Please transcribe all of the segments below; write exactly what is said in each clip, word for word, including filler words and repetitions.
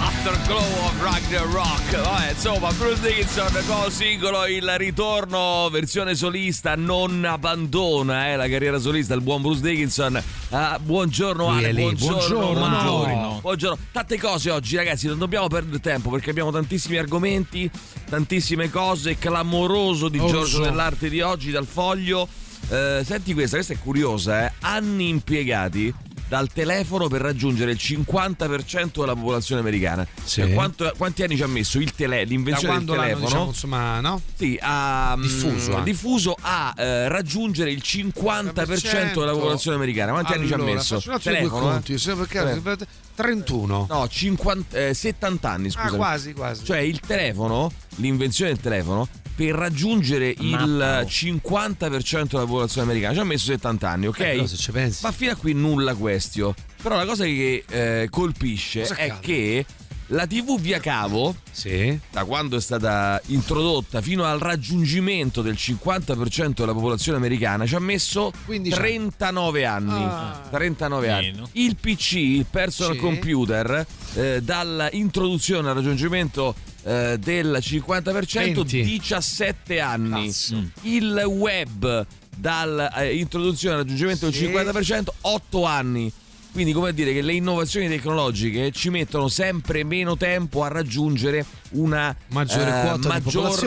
Afterglow of Radio Rock. Vabbè, insomma, Bruce Dickinson con singolo Il Ritorno, versione solista, non abbandona eh, la carriera solista il buon Bruce Dickinson. Uh, buongiorno Ale, buongiorno, buongiorno Mauro. Buongiorno. Buongiorno. Tante cose oggi, ragazzi, non dobbiamo perdere tempo perché abbiamo tantissimi argomenti, tantissime cose. Clamoroso di Orso. Giorgio Dell'Arti di oggi dal Foglio. Uh, senti questa, questa è curiosa, eh. Anni impiegati dal telefono per raggiungere il cinquanta per cento della popolazione americana. Sì. Quanto, quanti anni ci ha messo il tele, l'invenzione del telefono? Da quando l'hanno, diciamo, insomma, no? Sì, ha diffuso, mh, diffuso a eh, raggiungere il cinquanta per cento della popolazione americana. Quanti allora, anni ci ha messo? Telefono, due conti, eh? se perché, trentuno. No, cinquanta, eh, settanta anni, scusa. Ah, quasi, quasi. Cioè il telefono, l'invenzione del telefono per raggiungere Mappano. il cinquanta per cento della popolazione americana ci ha messo settanta anni, ok? Eh, se ci pensi. Ma fino a qui nulla questio. Però la cosa che eh, colpisce cosa è accade? che la tivù via cavo, sì, da quando è stata introdotta fino al raggiungimento del cinquanta per cento della popolazione americana ci ha messo trentanove anni. Ah, trentanove anni. Il P C, il personal sì. computer, eh, dall'introduzione al raggiungimento Uh, del cinquanta per cento, diciassette anni. Cazzo. Il web dall'introduzione uh, al raggiungimento sì. del cinquanta per cento, otto anni. Quindi come a dire che le innovazioni tecnologiche ci mettono sempre meno tempo a raggiungere una maggiore quota uh, maggior di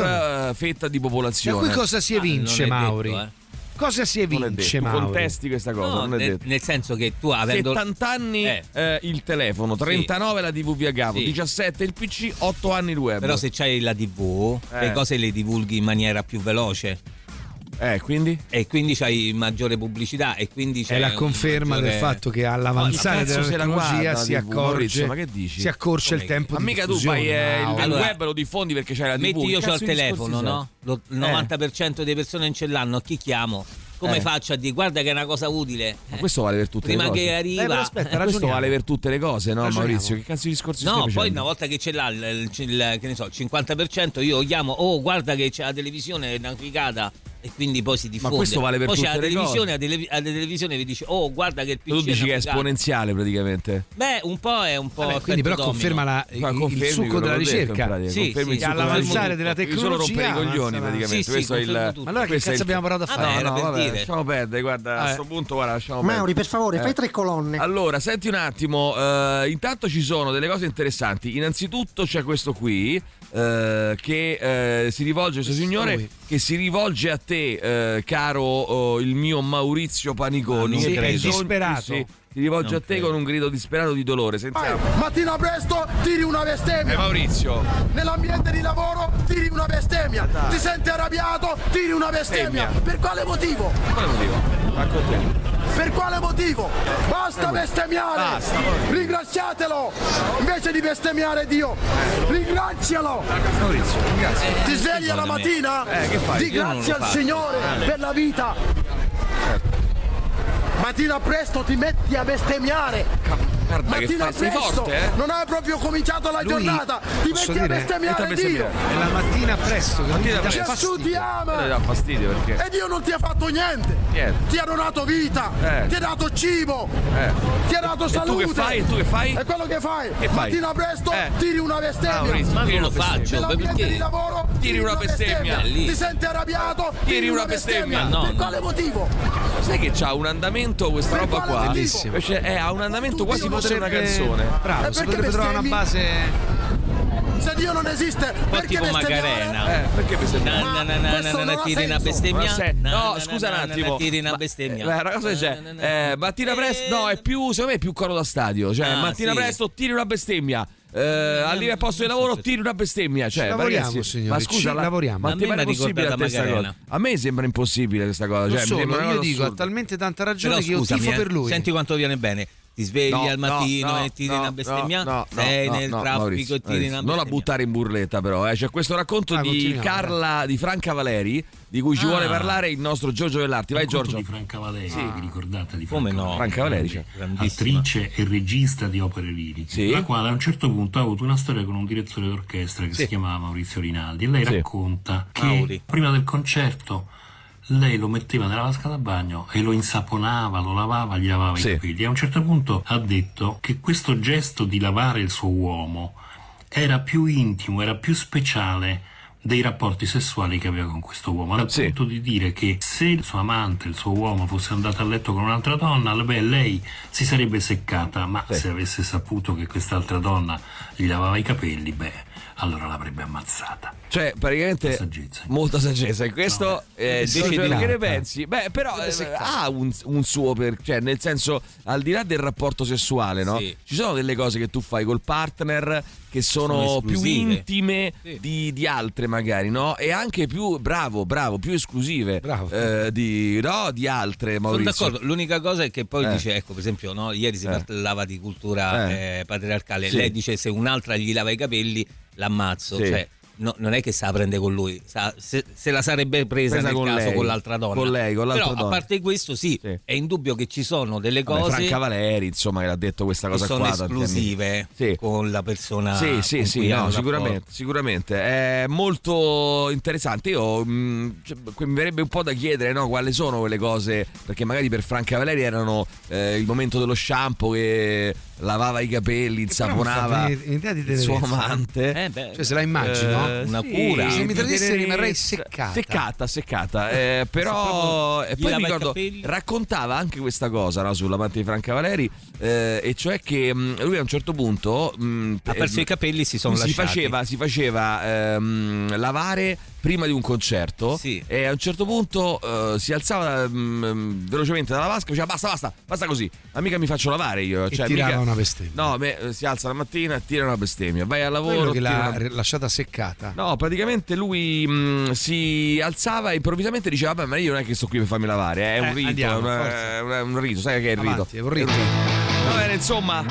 uh, fetta di popolazione. Ma qui cosa si evince, ah, Mauri? Detto, eh. Cosa si evince, Mauro? Contesti questa cosa, no, non è nel, detto. Nel senso che tu avendo settanta anni eh. Eh, il telefono, trentanove sì. la tivù via cavo, sì. diciassette il P C, otto anni il web. Però se c'hai la tivù, eh. le cose le divulghi in maniera più veloce. Eh, quindi? E quindi c'hai maggiore pubblicità e quindi c'è. È la conferma maggiore... del fatto che all'avanzare della tecnologia si accorge, ma che dici? Si accorce come il tempo che... di mica tu fai eh, il allora, web lo diffondi perché c'hai la tivù. Metti io c'ho il telefono, no? Lo, il novanta per cento eh. delle persone non ce l'hanno, chi chiamo? Come eh. faccio a dire guarda che è una cosa utile? Ma questo vale per tutte Prima le cose. Prima che arriva. Eh, aspetta, questo vale per tutte le cose, no, ragioniamo. Maurizio? Che cazzo di discorso? No, poi una volta che ce l'ha il, il, il che ne so, il cinquanta per cento, io chiamo, oh, guarda che c'è la televisione navigata. E quindi poi si diffonde. Ma questo vale per poi tutte c'è la le televisione, cose. Alla, tele- alla televisione vi dice oh guarda che il P C. Tu dici è che è esponenziale praticamente. Beh, un po' è un po'. Vabbè, quindi però conferma la, il, il succo della ricerca. Sì, confermi sì, all'avanzare della tecnologia. Solo rompere i coglioni praticamente. Sì, sì, questo è il. Ma allora che cazzo abbiamo provato a fare? No, no, vabbè, lasciamo perdere, guarda, a questo punto guarda, lasciamo perdere. Mauri, per favore, eh. fai tre colonne. Allora, senti un attimo, eh, intanto ci sono delle cose interessanti. Innanzitutto c'è questo qui eh, che eh, si rivolge questo signore che si rivolge a te. Te, eh, caro eh, il mio Maurizio Paniconi, sì, è disperato. Sì, ti rivolge non a te credo. Con un grido disperato di dolore. Sentiamo. Vai, mattina presto tiri una bestemmia. Eh, Maurizio, nell'ambiente di lavoro tiri una bestemmia. Dai. Ti senti arrabbiato, tiri una bestemmia. Bestemmia. Per quale motivo? Per quale motivo? Raccontiamo. Per quale motivo? Basta bestemmiare! Basta. Ringraziatelo! Invece di bestemmiare Dio, ringrazialo! Maurizio, grazie. Ti svegli la mattina? Eh, che fai? Di grazie al Signore per la vita! Mattina presto ti metti a bestemmiare! Guarda, mattina presto forte, eh? Non hai proprio cominciato la lui, giornata ti metti a bestemmiare Dio è la mattina presto Gesù ti ama e Dio non ti ha fatto niente, niente. Ti ha donato vita eh. ti ha dato cibo eh. ti ha dato e salute tu che fai? E tu che fai? È quello che fai, che fai? Mattina presto eh. tiri una bestemmia. Maurizio, ma non lo faccio nell'ambiente di lavoro tiri una bestemmia, bestemmia. ti senti arrabbiato tiri una bestemmia, bestemmia. No, per quale no. motivo? Sai che c'ha un andamento questa roba qua ha un andamento quasi una canzone. Bravo, si potrebbe trovare una base. Se Dio non esiste, un po' perché tipo Macarena. Eh, perché bestemmiare? Na, na, na, na, na, tiri una bestemmia. Se... No, scusa un attimo. Tiri una bestemmia. La cosa c'è? Eh, mattina presto. No, è più, secondo me è più coro da stadio. Cioè, ah, mattina sì. presto tiri una bestemmia. Eh, arrivi al posto di lavoro tiri una bestemmia. Cioè, ci lavoriamo, ragazzi, signori. Ma scusa, ci la, lavoriamo. Ma a me sembra impossibile a questa cosa. A me sembra impossibile questa cosa. Cioè, solo, io dico, ha talmente tanta ragione che io tifo per lui. Senti quanto viene bene. ti svegli no, al mattino no, no, e tiri no, una bestemmia, no, no, sei no, nel no, traffico Maurizio, e tiri Maurizio. Una bestemmia. Non la buttare in burletta, però, eh. C'è questo racconto ah, di Carla, di Franca Valeri, di cui ah. ci vuole parlare il nostro Giorgio Dell'Arti. Vai, Giorgio. Di Franca Valeri, sì. Vi ricordate di Franca Come no? Valeri, Franca Valeri, attrice e regista di opere liriche, sì. La quale a un certo punto ha avuto una storia con un direttore d'orchestra che sì. si chiamava Maurizio Rinaldi, e lei sì. racconta che Mauri. prima del concerto lei lo metteva nella vasca da bagno e lo insaponava, lo lavava, gli lavava sì. i capelli. A un certo punto ha detto che questo gesto di lavare il suo uomo era più intimo, era più speciale dei rapporti sessuali che aveva con questo uomo, al sì. punto di dire che se il suo amante, il suo uomo, fosse andato a letto con un'altra donna, beh, lei si sarebbe seccata, ma sì. se avesse saputo che quest'altra donna gli lavava i capelli, beh, allora l'avrebbe ammazzata. Cioè, praticamente saggezza. molta saggezza. E questo no, eh, decidi che ne pensi. Beh, però eh, ha un, un suo per, cioè, nel senso, al di là del rapporto sessuale, no? Sì. Ci sono delle cose che tu fai col partner che sono, sono più intime sì. di, di altre, magari, no? E anche più bravo, bravo, più esclusive bravo. Eh, di, no, di altre, Maurizio. Sono d'accordo. L'unica cosa è che poi eh. dice, ecco, per esempio, no, ieri si eh. parlava di cultura eh. Eh, patriarcale. Sì. Lei dice: se un'altra gli lava i capelli, l'ammazzo. Sì. Cioè, no, non è che se la prende con lui, se, se la sarebbe presa, presa nel con caso lei, con l'altra donna. Con lei, con l'altra Però, donna. A parte questo, sì, sì, è indubbio che ci sono delle cose. Vabbè, Franca Valeri, insomma, che l'ha detto questa cosa sono qua. Sono esclusive sì. con la persona. Sì, sì, sì, no, sicuramente, sicuramente. È molto interessante. Io mh, cioè, mi verrebbe un po' da chiedere, no, quali sono quelle cose, perché magari per Franca Valeri erano eh, il momento dello shampoo che lavava i capelli, insaponava in il suo amante, eh beh, cioè se la immagino eh, una sì, cura. Se mi tradisse rimarrei seccata, seccata, seccata. Eh, però e poi mi ricordo raccontava anche questa cosa, no, sull'amante di Franca Valeri, eh, e cioè che mh, lui a un certo punto mh, ha perso eh, i capelli, si sono si lasciati. Faceva, si faceva ehm, lavare prima di un concerto sì. e a un certo punto uh, si alzava um, velocemente dalla vasca e diceva basta basta basta così, ma mica mi faccio lavare io, cioè, e tirava mica... una bestemmia. No, me, si alza la mattina, tira una bestemmia, vai al lavoro che l'ha una... lasciata seccata. No, praticamente lui mh, si alzava e improvvisamente diceva vabbè, ma io non è che sto qui per farmi lavare, è eh, un rito, andiamo, una, una, un rito, sai che è il Avanti, rito è un rito, va bene, insomma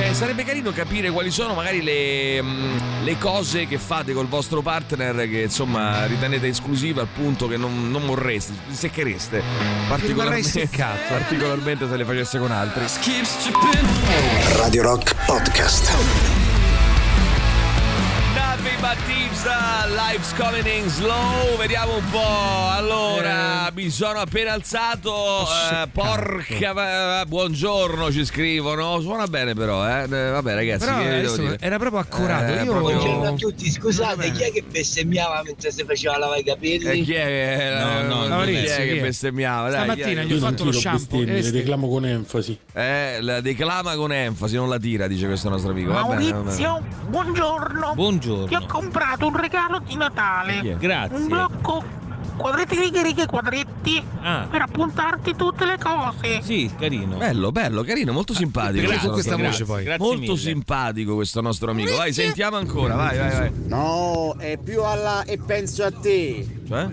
eh, sarebbe carino capire quali sono magari le, mh, le cose che fate col vostro partner che insomma ritenete esclusiva al punto che non, non vorreste, secchereste particolarmente, seccato, particolarmente se le facesse con altri. Radio Rock Podcast. Nothing but thieves, life's coming in slow. Vediamo un po'. Allora, eh. mi sono appena alzato. Eh, porca, buongiorno, ci scrivono. Suona bene, però. Eh. Vabbè, ragazzi, però, che devo dire? Era proprio accurato. Eh, Io proprio... Buongiorno a tutti. Scusate, chi è che bestemmiava mentre si faceva lavare i capelli? Eh, chi è? No, no, no, no, chi è che bestemmiava? Dai, stamattina gli ho fatto lo shampoo. Le eh, declamo con enfasi. Eh, la declama con enfasi, non la tira, dice questo nostro amico. Maurizio, buongiorno. Buongiorno. Ti ho comprato un regalo di Natale. Grazie. Un blocco quadretti, righe, righe, quadretti ah. per appuntarti tutte le cose. Sì, carino. Bello, bello, carino, molto simpatico. Grazie con questa voce poi. Grazie molto mille. Simpatico questo nostro amico. Vai, sentiamo ancora. Vai, vai, vai. No, è più alla e penso a te. Cioè?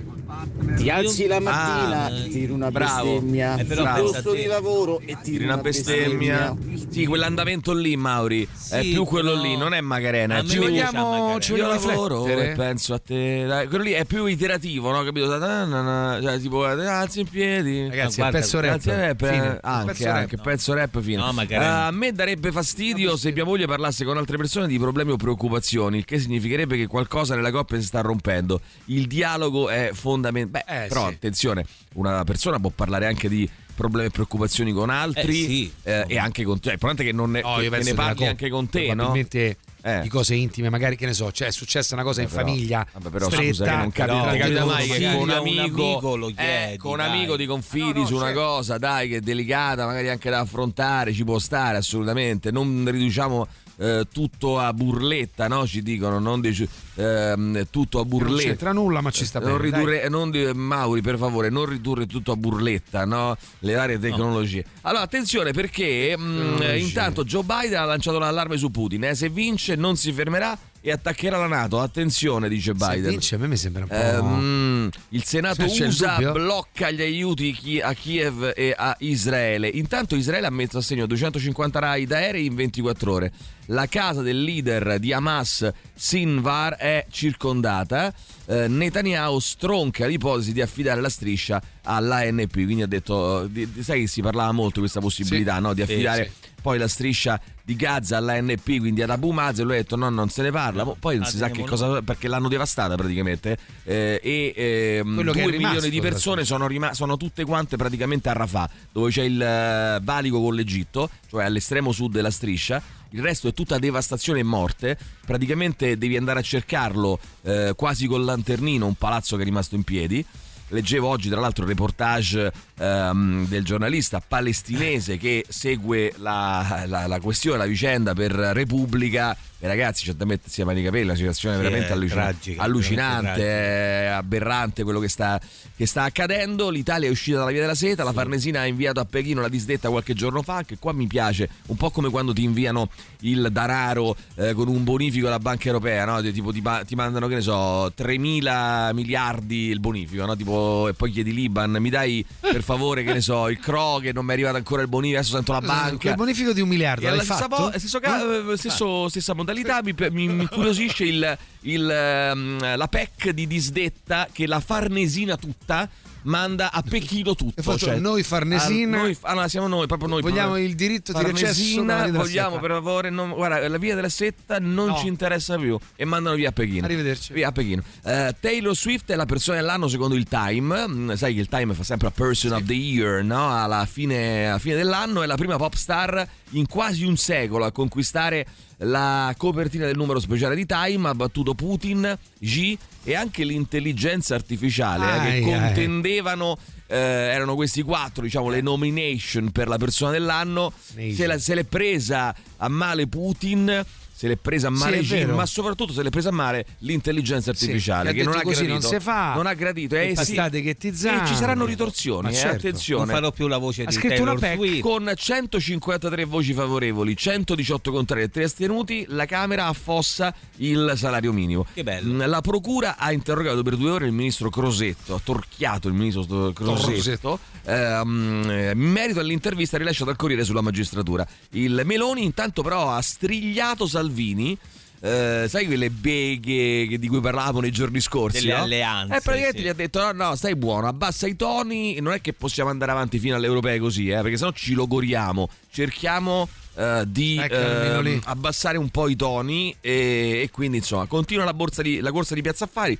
Ti alzi la mattina, ah, tiri una bestemmia, eh, al posto di lavoro e tiri una bestemmia. bestemmia. Sì, quell'andamento lì, Mauri, sì, è più quello no. lì, non è Macarena. Ci vogliamo, ci vogliamo lavoro e penso a te. Dai, quello lì è più iterativo, no? Capito? Cioè, tipo alzi in piedi. Ragazzi, no, guarda, pezzo rap, rap anche, anche, anche no. pezzo rap fine. No, uh, a me darebbe fastidio no, se mia moglie parlasse con altre persone di problemi o preoccupazioni, il che significherebbe che qualcosa nella coppia si sta rompendo. Il dialogo è fondamentale. Beh, eh, però sì. attenzione, una persona può parlare anche di problemi e preoccupazioni con altri eh, sì. eh, e anche con te. È importante che non ne, no, che ne parli con, anche con te, probabilmente, no? Eh. Di cose intime, magari, che ne so, cioè è successa una cosa eh, in però, famiglia. Vabbè, però stretta, che non capita mai che con un amico, lo chiedi, eh, con un amico ti confidi no, no, su cioè... una cosa, dai, che è delicata, magari anche da affrontare, ci può stare assolutamente. Non riduciamo eh, tutto a burletta, no? Ci dicono non dici, ehm, tutto a burletta. Non c'entra nulla, ma ci sta bene. Non ridurre, non di, Mauri, per favore, non ridurre tutto a burletta, no? Le varie tecnologie. No. Allora, attenzione, perché mh, intanto Joe Biden ha lanciato l'allarme su Putin. Eh? Se vince, non si fermerà e attaccherà la NATO. Attenzione, dice Biden. Se vince, a me mi sembra un po'... Ehm, il Senato cioè, U S A il blocca gli aiuti a Kiev e a Israele. Intanto Israele ha messo a segno duecentocinquanta raid aerei in ventiquattro ore. La casa del leader di Hamas, Sinwar, è circondata. Eh, Netanyahu stronca l'ipotesi di affidare la striscia all'A N P. Quindi ha detto, di, di, sai che si parlava molto di questa possibilità, sì, no? Di affidare... Eh, sì. Poi la striscia di Gaza all'A N P, quindi ad Abu Mazen, lui ha detto no, non se ne parla, poi non ah, si sa che cosa, perché l'hanno devastata praticamente, eh, e eh, due milioni di persone sono, rima- sono tutte quante praticamente a Rafah, dove c'è il eh, valico con l'Egitto, cioè all'estremo sud della striscia. Il resto è tutta devastazione e morte, praticamente devi andare a cercarlo eh, quasi col lanternino, un palazzo che è rimasto in piedi. Leggevo oggi tra l'altro il reportage um, del giornalista palestinese che segue la, la, la questione, la vicenda per Repubblica, e ragazzi c'è da mettersi a mani nei capelli, la situazione sì, veramente è allucin- tragica, allucinante, veramente aberrante quello che sta, che sta accadendo. L'Italia è uscita dalla via della seta, la sì. Farnesina ha inviato a Pechino la disdetta qualche giorno fa, che qua mi piace, un po' come quando ti inviano il danaro eh, con un bonifico alla Banca Europea, no? Tipo ti, ti mandano, che ne so, tremila miliardi il bonifico, no? Tipo, e poi chiedi l'Iban, mi dai per favore, che ne so, il C R O, che non mi è arrivato ancora il bonifico, adesso sento la banca, il bonifico di un miliardo, l'hai stessa, fatto? Po- stesso ca- eh? stesso, stessa modalità. Mi incuriosisce il, il, la P E C di disdetta che la Farnesina tutta manda a Pechino tutto, faccio, cioè, noi Farnesina, a, noi, ah, no, siamo noi, proprio noi vogliamo proprio. Il diritto di recesso, vogliamo per favore, non, guarda, la via della setta non no. ci interessa più, e mandano via a Pechino, arrivederci, via a Pechino. uh, Taylor Swift è la persona dell'anno secondo il Time, mm, sai che il Time fa sempre a person sì. of the year, no? alla fine, alla fine dell'anno. È la prima pop star in quasi un secolo a conquistare la copertina del numero speciale di Time, ha battuto Putin, Xi e anche l'intelligenza artificiale, ai, eh, che contendevano, eh, erano questi quattro, diciamo, le nomination per la persona dell'anno. Se, la, se l'è presa a male Putin, se l'è presa a male sì, Gino, ma soprattutto se l'è presa a male l'intelligenza artificiale, sì, che non ha così, gradito, non si fa, non ha gradito, eh, sì, che ti zanno, ci saranno ritorsioni, eh, certo. Attenzione, non farò più la voce ha di Taylor Swift. Con centocinquantatré voci favorevoli, centodiciotto contrari e tre astenuti, la Camera affossa il salario minimo. Che bello. La procura ha interrogato per due ore il ministro Crosetto, ha torchiato il ministro Crosetto ehm, in merito all'intervista rilasciata al Corriere sulla magistratura. Il Meloni intanto però ha strigliato Salvini, eh, sai quelle beghe di cui parlavamo nei giorni scorsi, delle no? alleanze, e praticamente sì. gli ha detto no no stai buono, abbassa i toni, non è che possiamo andare avanti fino alle europee così, eh, perché sennò ci logoriamo, cerchiamo eh, di ecco, eh, abbassare un po' i toni, e, e quindi insomma continua la, borsa di, la corsa di Piazza Affari.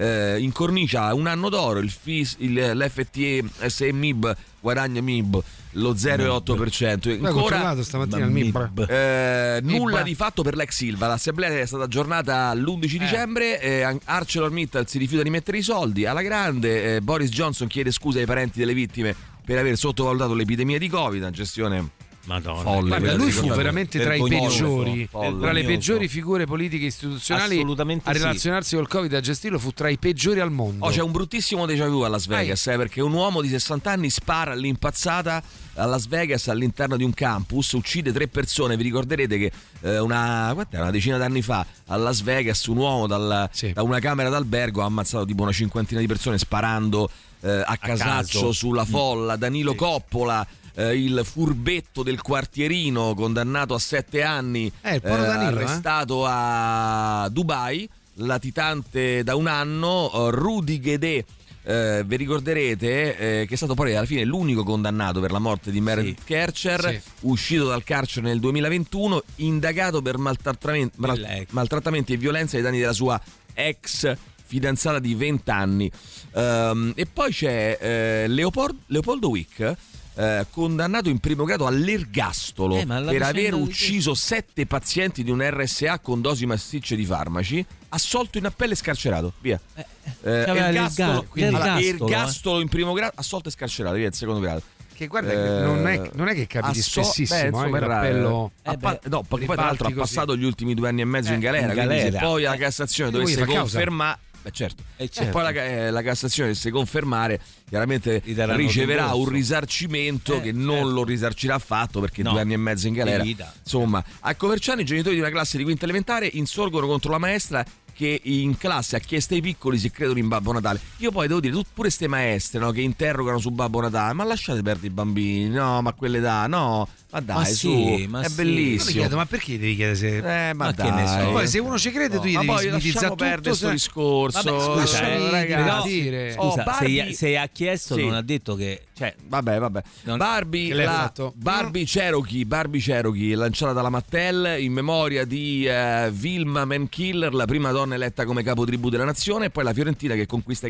Eh, in cornicia un anno d'oro il, F I S, il l'F T S E Mib guadagna Mib lo zero virgola otto per cento, ancora il Mib. Eh, Mib. Nulla di fatto per l'ex Silva, l'assemblea è stata aggiornata l'undici eh. dicembre, eh, ArcelorMittal si rifiuta di mettere i soldi alla grande, eh, Boris Johnson chiede scusa ai parenti delle vittime per aver sottovalutato l'epidemia di Covid, una gestione Madonna. Folle, guarda, lui fu veramente tra i peggiori, folle, tra le peggiori figure politiche istituzionali a relazionarsi sì. col Covid e a gestirlo, fu tra i peggiori al mondo. Oh, c'è un bruttissimo déjà vu a Las Vegas, eh, perché un uomo di sessanta anni spara all'impazzata a Las Vegas all'interno di un campus, uccide tre persone. Vi ricorderete che eh, una, una decina d'anni fa a Las Vegas un uomo dal, sì. da una camera d'albergo ha ammazzato tipo una cinquantina di persone sparando eh, a, a casaccio caso. sulla folla. Danilo sì. Coppola, Eh, il furbetto del quartierino, condannato a sette anni, eh, il eh, Danilo, arrestato eh? a Dubai, latitante da un anno. Rudy Guedè, eh, vi ricorderete eh, che è stato poi alla fine l'unico condannato per la morte di Meredith sì. Kercher, sì. uscito dal carcere nel duemilaventuno, indagato per maltrattamenti, mal- maltrattamenti e violenza ai danni della sua ex fidanzata di venti anni. Um, e poi c'è eh, Leopold, Leopoldo Wick, Eh, condannato in primo grado all'ergastolo eh, per aver ucciso che... sette pazienti di un R S A con dosi massicce di farmaci, assolto in appello e scarcerato, via eh, eh, ergastolo, quindi, allora, ergastolo eh. in primo grado, assolto e scarcerato, via in secondo grado. Che guarda, eh, non, è, non è che capiti asso- spessissimo, beh, eh, l'appello eh, pa- no, poi tra l'altro ha passato gli ultimi due anni e mezzo eh, in galera, in galera. Quindi se poi eh. la Cassazione dovesse confermare, eh certo. Eh certo. E poi la, eh, la Cassazione, se confermare, chiaramente riceverà un risarcimento eh, che certo. non lo risarcirà affatto, perché no. due anni e mezzo in galera. Insomma, a Coverciano i genitori di una classe di quinta elementare insorgono contro la maestra che in classe ha chiesto ai piccoli se credono in Babbo Natale. Io poi devo dire, pure ste maestre, no, che interrogano su Babbo Natale, ma lasciate perdere i bambini, no, ma quelle da, no, ma dai, ma sì, su, ma è sì. bellissimo. Chiedo, ma perché devi chiedere se... Eh, ma, ma dai. Che ne so. Poi se uno ci crede, no, tu gli ma devi poi lasciamo perdere questo se... discorso. Vabbè, scusa, eh, ragazzi, dire. Scusa, oh, Barbie... se, se ha chiesto sì. non ha detto che... Cioè, vabbè, vabbè. Non... Barbie, la... fatto? Barbie Cherokee, Barbie Cherokee, lanciata dalla Mattel in memoria di eh, Vilma Mankiller, la prima donna eletta come capotribù della nazione, e poi la Fiorentina che conquista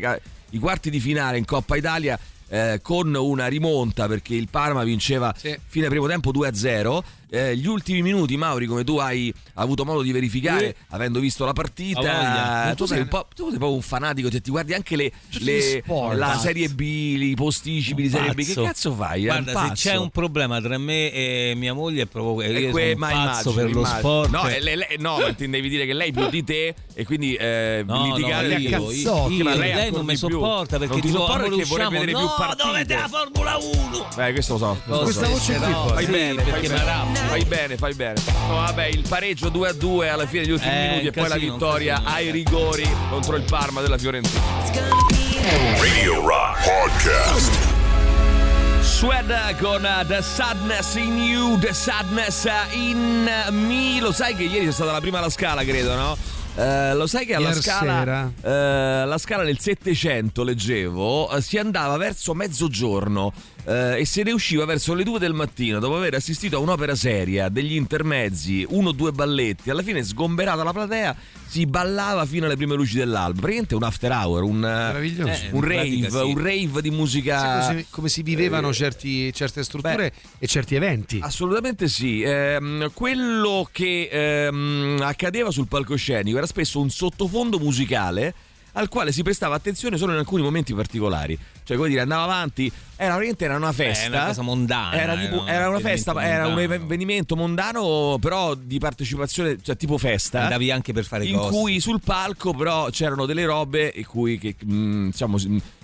i quarti di finale in Coppa Italia eh, con una rimonta, perché il Parma vinceva sì. fino al primo tempo due a zero. Eh, gli ultimi minuti, Mauri, come tu hai avuto modo di verificare, sì. avendo visto la partita, tu sei, un po', tu sei proprio un fanatico, cioè ti guardi anche le, le, sport, la pazzo. Serie B, i posticipi di Serie B, che cazzo fai? Guarda, se c'è un problema tra me e mia moglie è proprio io que- sono pazzo immagino, per lo immagino. Sport no, e lei, lei, no ma ti devi dire che lei più di te, e quindi eh, no, litigare no, a cazzotti, io, ma lei, lei non mi sopporta perché ti sopporta perché vorrebbe vedere più partite. No, dovete la Formula uno. Eh, questo lo so, lo questa so. Voce qui fai bene, perché maravo. Fai bene, fai bene. No, vabbè, il pareggio due a due alla fine degli ultimi eh, minuti, e poi la vittoria casino. Ai rigori contro il Parma della Fiorentina. Radio Rock Podcast. Sueda con The Sadness in You, The Sadness in Me. Lo sai che ieri c'è stata la prima alla Scala, credo, no? Eh, lo sai che alla Scala, eh, la Scala nel Settecento, leggevo, eh, si andava verso mezzogiorno eh, e se ne usciva verso le due del mattino, dopo aver assistito a un'opera seria, degli intermezzi, uno o due balletti. Alla fine, sgomberata la platea, si ballava fino alle prime luci dell'alba. Praticamente un after hour, un, eh, un rave, pratica, sì. un rave di musica. Sì, come, si, come si vivevano eh, certi, certe strutture, beh, e certi eventi. Assolutamente sì. Eh, quello che eh, accadeva sul palcoscenico era spesso un sottofondo musicale al quale si prestava attenzione solo in alcuni momenti particolari. Cioè, come dire, andava avanti, era veramente era una festa, eh, una cosa mondana, era, tipo, era, era una festa, mondano. Era un avvenimento mondano, però di partecipazione, cioè tipo festa. Andavi anche per fare in cose. In cui sul palco però c'erano delle robe in cui che, mh, diciamo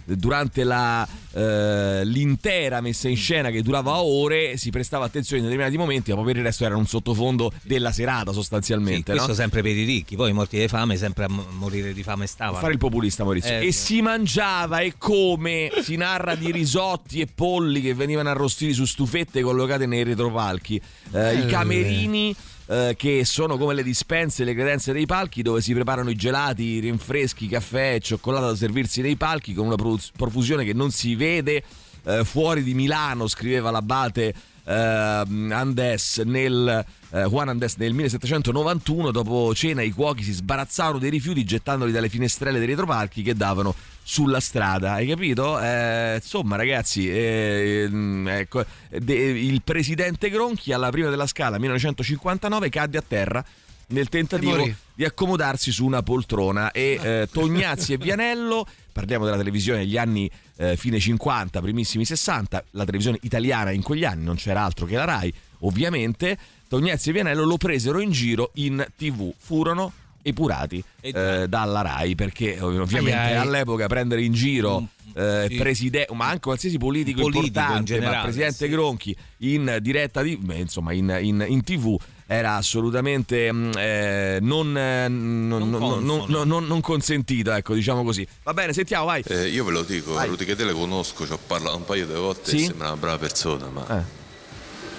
durante la eh, l'intera messa in scena, che durava ore, si prestava attenzione in determinati momenti, ma poi per il resto era un sottofondo della serata, sostanzialmente. Sì, questo no? Sempre per i ricchi, poi morti di fame, sempre a morire di fame stavano. A fare il populista, Maurizio. Eh, e sì. Si mangiava, e come si narra, di risotti e polli che venivano arrostiti su stufette collocate nei retropalchi, eh, i camerini eh, che sono come le dispense e le credenze dei palchi, dove si preparano i gelati, i rinfreschi, caffè e cioccolata da servirsi nei palchi, con una profusione che non si vede eh, fuori di Milano, scriveva l'abate eh, Andes nel eh, Juan Andes nel millesettecentonovantuno. Dopo cena i cuochi si sbarazzavano dei rifiuti gettandoli dalle finestrelle dei retropalchi che davano sulla strada, hai capito? Eh, insomma, ragazzi, eh, ecco, de, il presidente Gronchi alla prima della Scala millenovecentocinquantanove cadde a terra nel tentativo di accomodarsi su una poltrona, e eh, Tognazzi e Vianello, parliamo della televisione degli anni eh, fine cinquanta, primissimi sessanta, la televisione italiana in quegli anni, non c'era altro che la Rai, ovviamente. Tognazzi e Vianello lo presero in giro in TV, furono epurati eh, dalla Rai, perché ovviamente ai ai. all'epoca prendere in giro eh, sì. presidente, ma anche qualsiasi politico, politico importante, in generale, ma il presidente sì. Gronchi in diretta di, beh, insomma in, in, in TV era assolutamente eh, non, eh, non, non, non, non, non consentito, ecco, diciamo così. Va bene, sentiamo, vai. Eh, io ve lo dico, vai. Ruti Catele conosco, ci ho parlato un paio di volte, sì? Sembra una brava persona, ma eh.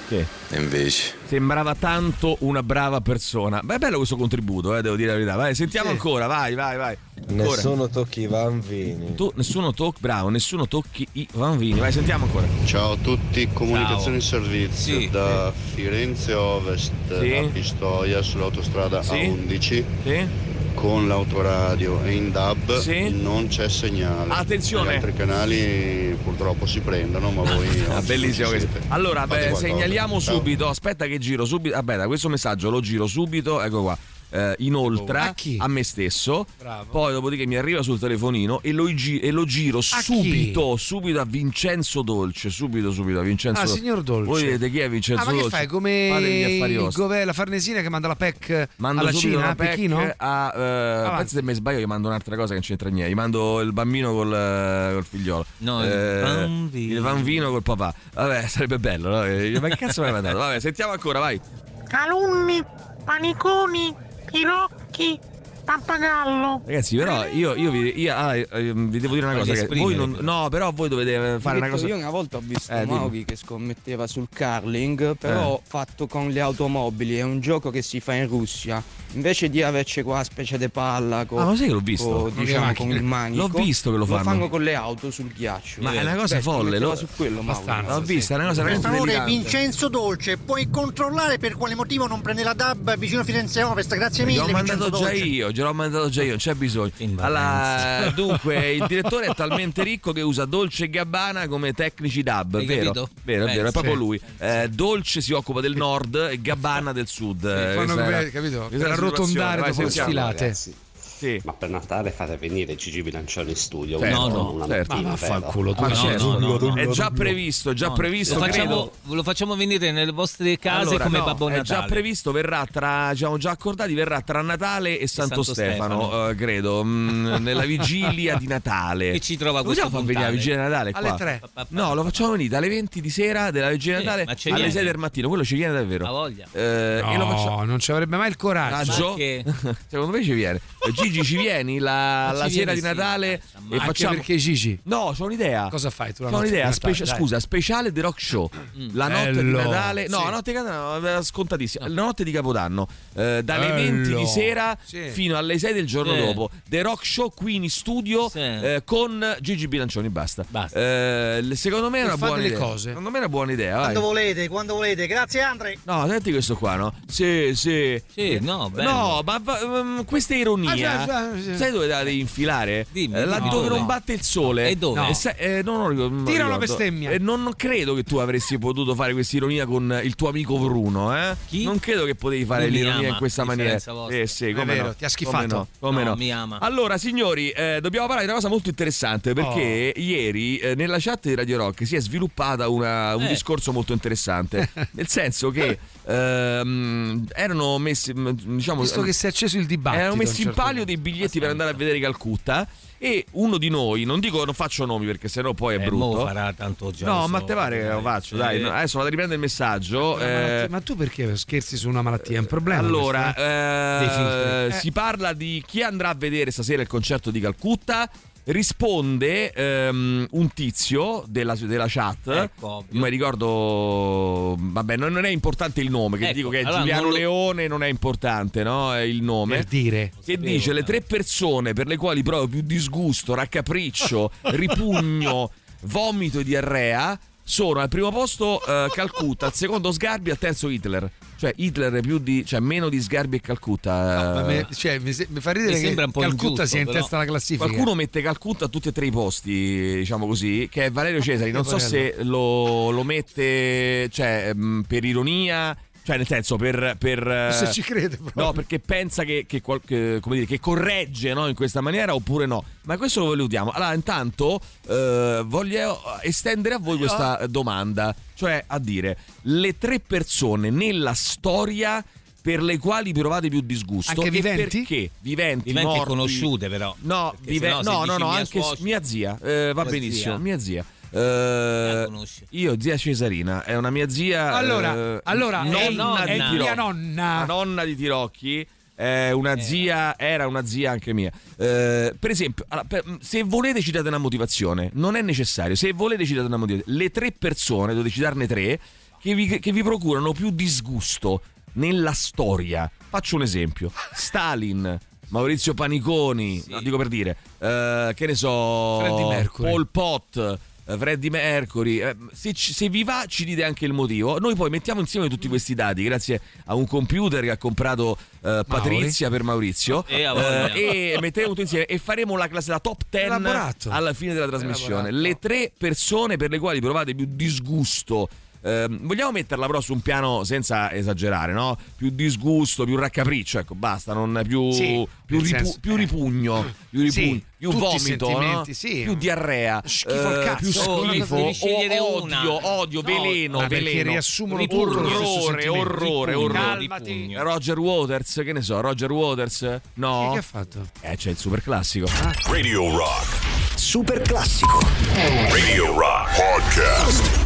Che? E invece sembrava tanto una brava persona. Beh, è bello questo contributo, eh, devo dire la verità. Vai, sentiamo sì. ancora, vai, vai, vai. Ancora. Nessuno tocchi i bambini. Tu, nessuno tocchi, bravo, nessuno tocchi i bambini. Vai, sentiamo ancora. Ciao a tutti, comunicazione in servizio sì. da sì. Firenze Ovest sì. a Pistoia sull'autostrada sì. A undici. Sì. Con l'autoradio e in D A B sì. non c'è segnale. Attenzione, gli altri canali purtroppo si prendono, ma voi ah, bellissimo questo. Allora beh, segnaliamo subito, aspetta che giro subito, vabbè, da questo messaggio lo giro subito, ecco qua. eh, inoltra oh, a me stesso. Bravo. Poi dopodiché mi arriva sul telefonino e lo, gi- e lo giro a subito chi? subito a Vincenzo Dolce, subito subito a Vincenzo ah, Dolce. Signor Dolce. Voi vedete chi è Vincenzo ah, ma Dolce? Ma che fai come il Govè, la Farnesina che manda la P E C mando alla Cina, a Pechino? A, eh, ah, penso se mi sbaglio che mando un'altra cosa che non c'entra niente, gli mando il bambino col, col figliolo. No, eh, il bambino. Il bambino col papà. Vabbè, sarebbe bello, no? Ma che cazzo mi hai mandato? Vabbè, sentiamo ancora, vai. Calunni, paniconi, Pinocchi, Pappagallo. Ragazzi, però io, io, vi, io ah, vi devo dire una cosa, che voi non, no, però voi dovete fare una cosa. Io una volta ho visto eh, Mauri che scommetteva sul curling, però eh. fatto con le automobili, è un gioco che si fa in Russia. Invece di averci qua specie di palla con, ah, lo sai che l'ho visto? Con, diciamo, con il manico. L'ho visto che lo fanno. Lo fanno con le auto sul ghiaccio. Ma eh. è una cosa Beh, folle, lo... su quello, abbastanza. L'ho vista, è una cosa veramente delirante. Per favore, Vincenzo Dolce, puoi controllare per quale motivo non prende la D A B vicino Firenze Ovest? Grazie mille, Vincenzo Dolce. Gliel'ho mandato già io, gliel'ho mandato già io, non c'è bisogno. Alla... Dunque, il direttore è talmente ricco che usa Dolce e Gabbana come tecnici D A B, hai vero? Capito? Vero, Beh, vero, sì. È proprio lui. Eh, Dolce si occupa del nord e Gabbana del sud. Eh, capito? Rotondare dopo le sfilate. Sì. Ma per Natale fate venire Gigi Bilancioni in studio. Certo, no, no, una certo. mattina, ma vaffanculo, tu. Ma no, certo. no, no, no, è già previsto, già no, previsto. Lo facciamo, lo facciamo venire nelle vostre case allora, come no, Babbo Natale. È già previsto, verrà tra, diciamo già accordati, verrà tra Natale e Santo, Santo Stefano, Stefano. Eh, credo, mh, nella vigilia di Natale. Che ci trova questo? Possiamo far venire la vigilia di Natale qua? Alle tre. No, lo facciamo venire alle venti di sera della vigilia di Natale eh, alle sei del mattino. Quello ci viene davvero. Ha voglia. Eh, no, e lo facciamo... non ci avrebbe mai il coraggio. Secondo me ci viene. Gigi, ci vieni la, ci la sera vieni, di Natale sì, e facciamo perché Gigi? No, c'ho un'idea. Cosa fai tu la notte? C'ho un'idea, specia- scusa, speciale The Rock Show. Mm. La notte Bello. di Natale. No, sì. la notte di Natale scontatissima. La notte di Capodanno, eh, dalle Bello. venti di sera sì. fino alle sei del giorno sì. dopo. The Rock Show qui in studio sì. eh, con Gigi Bilancioni, basta. basta. Eh, secondo me è una buona idea. Cose. Secondo me è una buona idea, quando vai. volete, quando volete. Grazie Andre. No, senti questo qua, no? Sì, sì. Sì, no, bello. No, ma um, questa è ironia. Sai dove la devi infilare? Dimmi, là no, dove no. non batte il sole. E dove? No. E se, eh, no, no, tira una bestemmia. E non credo che tu avresti potuto fare questa ironia con il tuo amico Bruno, eh? Chi? Non credo che potevi fare non l'ironia in questa maniera. Eh sì, come vero, no? Ti ha schifato. Come no? Come no, no? Mi ama. Allora, signori, eh, dobbiamo parlare di una cosa molto interessante perché oh. ieri eh, nella chat di Radio Rock si è sviluppata una, un eh. discorso molto interessante, nel senso che ehm, erano messi, diciamo, visto che si è acceso il dibattito, erano messi in palio dei biglietti Aspetta. per andare a vedere Calcutta e uno di noi, non dico, non faccio nomi perché sennò poi è eh, brutto. Mo farà tanto già no, ma te pare che lo faccio, eh. dai. No, adesso vado a riprendere il messaggio. Eh, ma tu perché scherzi su una malattia? È un problema. Allora, eh, eh, si parla di chi andrà a vedere stasera il concerto di Calcutta. Risponde um, un tizio della, della chat, ecco, non mi ricordo, vabbè, non, non è importante il nome, che ecco, dico che allora Giuliano non lo... Leone non è importante, no? Il nome. Per dire. Che sapevo, dice no. le tre persone per le quali provo più disgusto, raccapriccio, ripugno, vomito e diarrea sono al primo posto uh, Calcutta, al secondo Sgarbi, al terzo Hitler. Cioè Hitler è più di, cioè meno di Sgarbi e Calcutta. No, me, cioè, mi, se, mi fa ridere mi che un po Calcutta ingiusto, sia in però. testa alla classifica. Qualcuno mette Calcutta a tutti e tre i posti, diciamo così, che è Valerio Cesari. Non so se lo, lo mette, cioè per ironia, cioè nel senso per, per se ci crede proprio. No, perché pensa che, che, che come dire che corregge, no, in questa maniera oppure no, ma questo lo valutiamo. Allora intanto eh, voglio estendere a voi questa domanda, cioè a dire le tre persone nella storia per le quali provate più disgusto. Anche viventi? Perché? Viventi, viventi morti. Conosciute però. No, vive- no, no, no, no, mia anche suocera. mia zia, eh, va mia benissimo, zia. mia zia. Eh, io zia Cesarina è una mia zia allora, eh, allora nonna è, è mia nonna, nonna di Tirocchi, è una eh. zia, era una zia anche mia, eh, per esempio. Allora, per, se volete ci date una motivazione, non è necessario, se volete ci date una motivazione, le tre persone, dovete citarne tre che vi, che vi procurano più disgusto nella storia. Faccio un esempio: Stalin, Maurizio Paniconi, sì. no, dico per dire, eh, che ne so, Freddie Mercury, Pol Pot, Freddie Mercury. Se, se vi va ci dite anche il motivo. Noi poi mettiamo insieme tutti questi dati grazie a un computer che ha comprato eh, Patrizia per Maurizio, eh, eh, e metteremo tutto insieme e faremo la classe, la top dieci alla fine della trasmissione. Elaborato. Le tre persone per le quali provate più disgusto eh, vogliamo metterla però su un piano senza esagerare, no? Più disgusto, più raccapriccio, ecco, basta, non più, sì, più, ripu- senso, più ripugno, eh. più ripugno. Sì. Più Tutti vomito, no? Sì. Più diarrea, schifo al cazzo, più schifo, oh, odio, una. odio, no, veleno, vabbè, veleno, che riassumono tutto orrore, orrore, orrore. Roger Waters, che ne so, Roger Waters, no? Che, che ha fatto? Eh, c'è il super classico. Ah. Radio Rock, super classico. Eh. Radio Rock Podcast.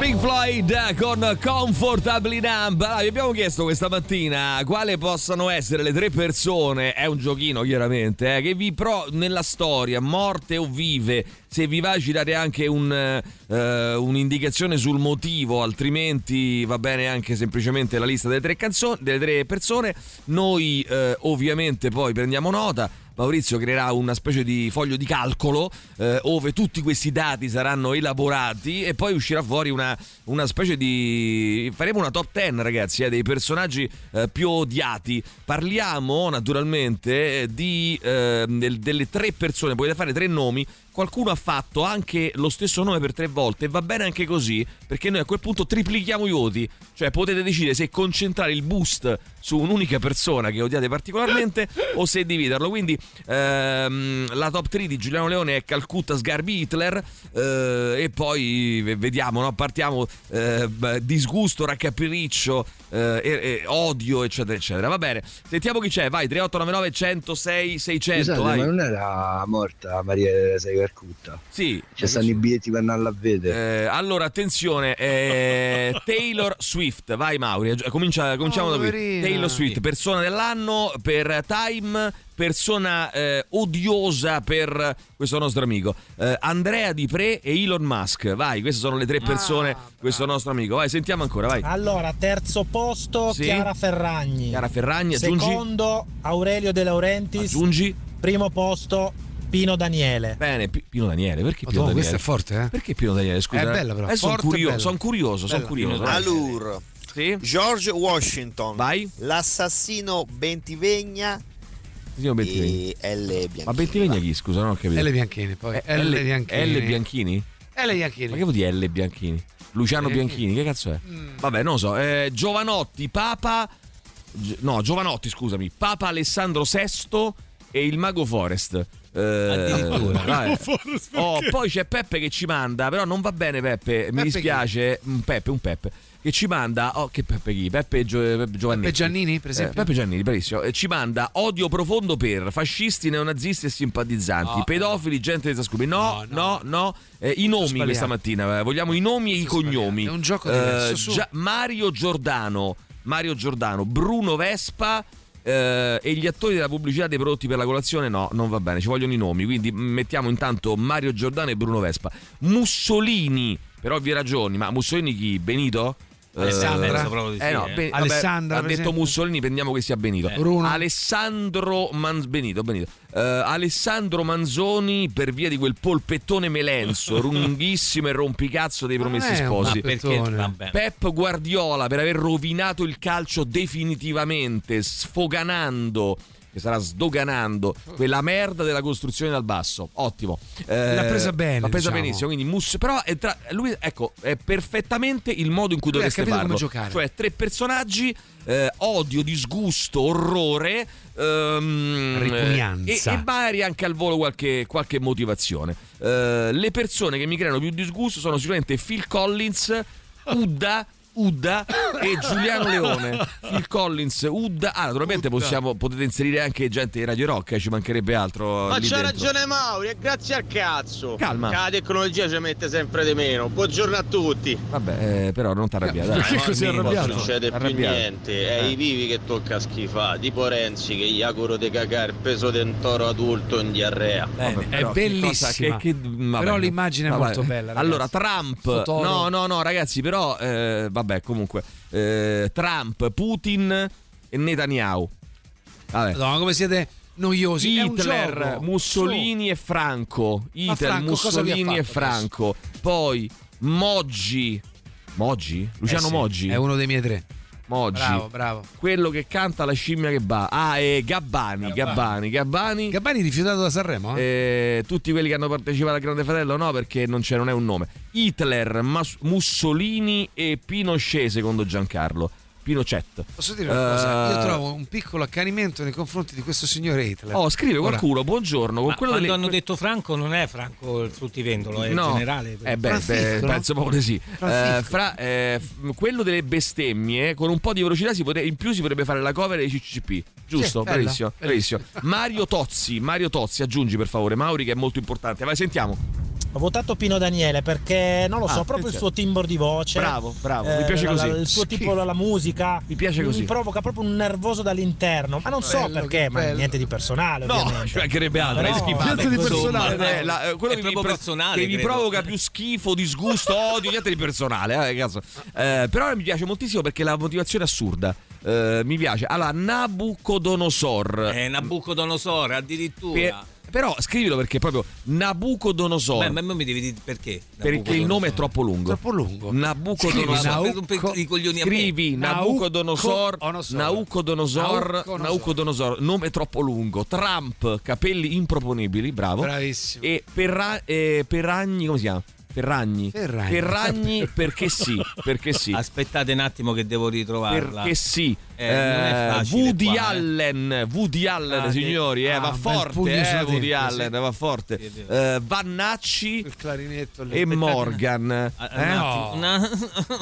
Pink Floyd con Comfortably Numb. Allora, vi abbiamo chiesto questa mattina quale possano essere le tre persone, è un giochino chiaramente, eh, che vi pro nella storia, morte o vive, se vi va ci date anche un, eh, un'indicazione sul motivo, altrimenti va bene anche semplicemente la lista delle tre canzoni, delle tre persone. Noi eh, ovviamente poi prendiamo nota. Maurizio creerà una specie di foglio di calcolo eh, ove tutti questi dati saranno elaborati e poi uscirà fuori una, una specie di... faremo una top dieci, ragazzi, eh, dei personaggi eh, più odiati. Parliamo naturalmente di, eh, del, delle tre persone, potete fare tre nomi. Qualcuno ha fatto anche lo stesso nome per tre volte e va bene anche così, perché noi a quel punto triplichiamo i voti, cioè potete decidere se concentrare il boost su un'unica persona che odiate particolarmente o se dividerlo. Quindi ehm, la top tre di Giuliano Leone è Calcutta, Sgarbi, Hitler, eh, e poi vediamo, no? Partiamo eh, disgusto, raccapriccio, eh, eh, odio, eccetera eccetera. Va bene, sentiamo chi c'è, vai. Tre otto nove nove uno zero sei sei zero zero. Esatto, vai. Ma non era morta Maria Teresa Calcutta? Sì, ci stanno i biglietti per andare a vedere. Eh, allora attenzione, eh, Taylor Swift, vai Mauri, comincia, cominciamo oh, da qui. Marina. Taylor Swift, persona dell'anno per Time, persona eh, odiosa per questo nostro amico, eh, Andrea Di Pre e Elon Musk. Vai, queste sono le tre persone, ah, questo nostro amico. Vai, sentiamo ancora, vai. Allora, terzo posto, sì? Chiara Ferragni. Chiara Ferragni, aggiungi. Secondo, Aurelio De Laurentiis. Aggiungi. Primo posto, Pino Daniele. Bene, Pino Daniele, perché Pino oh, Daniele? Questo è forte, eh? Perché Pino Daniele? Scusa, è bella però. Eh, sono curioso, son curioso, sono curioso. Allora, sì? George Washington. Vai. L'assassino Bentivegna. Bentivegna. E L. Bianchini. Ma Bentivegna chi, scusa, non ho capito. L. Bianchini, poi. L. L. Bianchini. L. Bianchini? L. Bianchini. Ma che vuol dire L. Bianchini? Luciano L. Bianchini, che cazzo è? Mm. Vabbè, non lo so. Eh, Jovanotti, Papa No, Jovanotti, scusami. Papa Alessandro sesto e il Mago Forest. Eh, vabbè. Oh, poi c'è Peppe che ci manda, però non va bene Peppe, Peppe mi dispiace, chi? un Peppe, un Peppe che ci manda, oh, che Peppe chi? Peppe, Gio, Peppe Giovanni. Peppe Giannini, per esempio. Eh, Peppe Giannini, bravissimo. Eh, ci manda odio profondo per fascisti, neonazisti e simpatizzanti, no, pedofili, no. gente senza scopi. No, no, no. no. Eh, I nomi spariamo. Questa mattina, vogliamo i nomi e i cognomi. È un gioco eh, Gia- Mario Giordano, Mario Giordano, Bruno Vespa. Uh, e gli attori della pubblicità dei prodotti per la colazione, no, non va bene, ci vogliono i nomi, quindi mettiamo intanto Mario Giordano e Bruno Vespa. Mussolini, per ovvie ragioni, ma Mussolini chi? Benito? Alessandra, uh, eh no, ben, Alessandra vabbè, ha detto Mussolini, prendiamo che sia Benito. Eh. Alessandro Man- Benito, Benito. Uh, Alessandro Manzoni per via di quel polpettone melenso lunghissimo e rompicazzo dei Promessi Sposi. Pep Guardiola per aver rovinato il calcio definitivamente, sfoganando, che sarà sdoganando quella merda della costruzione dal basso. Ottimo, eh, l'ha presa bene, l'ha presa diciamo. benissimo. Quindi Mus, però è tra, lui ecco è perfettamente il modo in cui lui dovreste farlo, cioè tre personaggi, eh, odio, disgusto, orrore, ehm, ripugnanza, e, e magari anche al volo qualche, qualche motivazione. Eh, le persone che mi creano più disgusto sono sicuramente Phil Collins, Udda Udda e Giuliano Leone. Phil Collins, Udda. Ah, naturalmente Udda. Possiamo, potete inserire anche gente di Radio Rock, eh, ci mancherebbe altro. Ma c'ha ragione Mauri, e grazie al cazzo. Calma, che la tecnologia ci mette sempre di meno. Buongiorno a tutti. Vabbè, eh, però non ti arrabbiare. Perché no, così arrabbiato? Non succede arrabbiato. più niente. È eh. i vivi che tocca schifà. Tipo Renzi, che gli auguro di cagare il peso di un toro adulto in diarrea. Bene, vabbè, è bellissima. Che, che, però l'immagine vabbè. è molto bella. Ragazzi. Allora, Trump. No, no, no, ragazzi, però. Eh, Vabbè, comunque, eh, Trump, Putin e Netanyahu. Vabbè. No, come siete noiosi. Hitler, Mussolini Su. e Franco. Hitler, Franco, Mussolini e Franco. Adesso? Poi Moggi. Moggi? Luciano eh sì, Moggi. È uno dei miei tre. Moggi. Bravo, bravo. Quello che canta La scimmia che va. Ah, e Gabbani, Gabbani, Gabbani. Gabbani rifiutato da Sanremo? Eh? E tutti quelli che hanno partecipato al Grande Fratello no, perché non c'è, non è un nome. Hitler, Mas- Mussolini e Pinochet secondo Giancarlo. Pinochet. Posso dire una uh, cosa? Io trovo un piccolo accanimento nei confronti di questo signore Hitler. Oh, scrive qualcuno, ora, buongiorno. Con quello quando delle... hanno detto Franco, non è Franco il fruttivendolo, è no, il generale. Eh beh, beh, penso proprio di sì. Eh, fra, eh, quello delle bestemmie, con un po' di velocità si pote... in più si potrebbe fare la cover dei C C P. Giusto? Sì, bravissimo, bravissimo. Mario Tozzi, Mario Tozzi, aggiungi per favore, Mauri, che è molto importante. Vai, sentiamo. Ho votato Pino Daniele perché non lo so, ah, proprio il suo timbro di voce. Bravo, bravo, eh, mi piace così. La, il suo tipo, la musica mi piace così. Mi provoca proprio un nervoso dall'interno, ma non bello, so perché, ma bello. Niente di personale. No, cioè mancherebbe altro. No, niente di personale. Vabbè, la, quello che mi, pro- personale, che mi provoca più schifo, disgusto, odio, niente di personale. Eh, cazzo. Eh, però mi piace moltissimo perché la motivazione è assurda. Eh, mi piace. Allora, Nabucodonosor. Eh, Nabucodonosor, addirittura. Pe- Però scrivilo perché proprio Nabucodonosor. Beh, ma non mi devi dire perché. Perché il nome è troppo lungo. Troppo lungo. Nabucodonosor. Scrivi Nabucodonosor. Nabucodonosor. Nabucodonosor. Nome troppo lungo. Trump, capelli improponibili, bravo. Bravissimo. E Perra, eh, Perragni, come si chiama? Ferragni. Ferragni. Ferragni perché sì, perché sì. Aspettate un attimo che devo ritrovarla. Perché sì. Eh, eh, facile, Woody qua, Allen, eh. Woody Allen, ah, signori, eh, ah, va forte, eh, Woody dentro, Allen, sì. va forte. Sì, sì. Uh, Vannacci e Morgan. A, eh? No. No.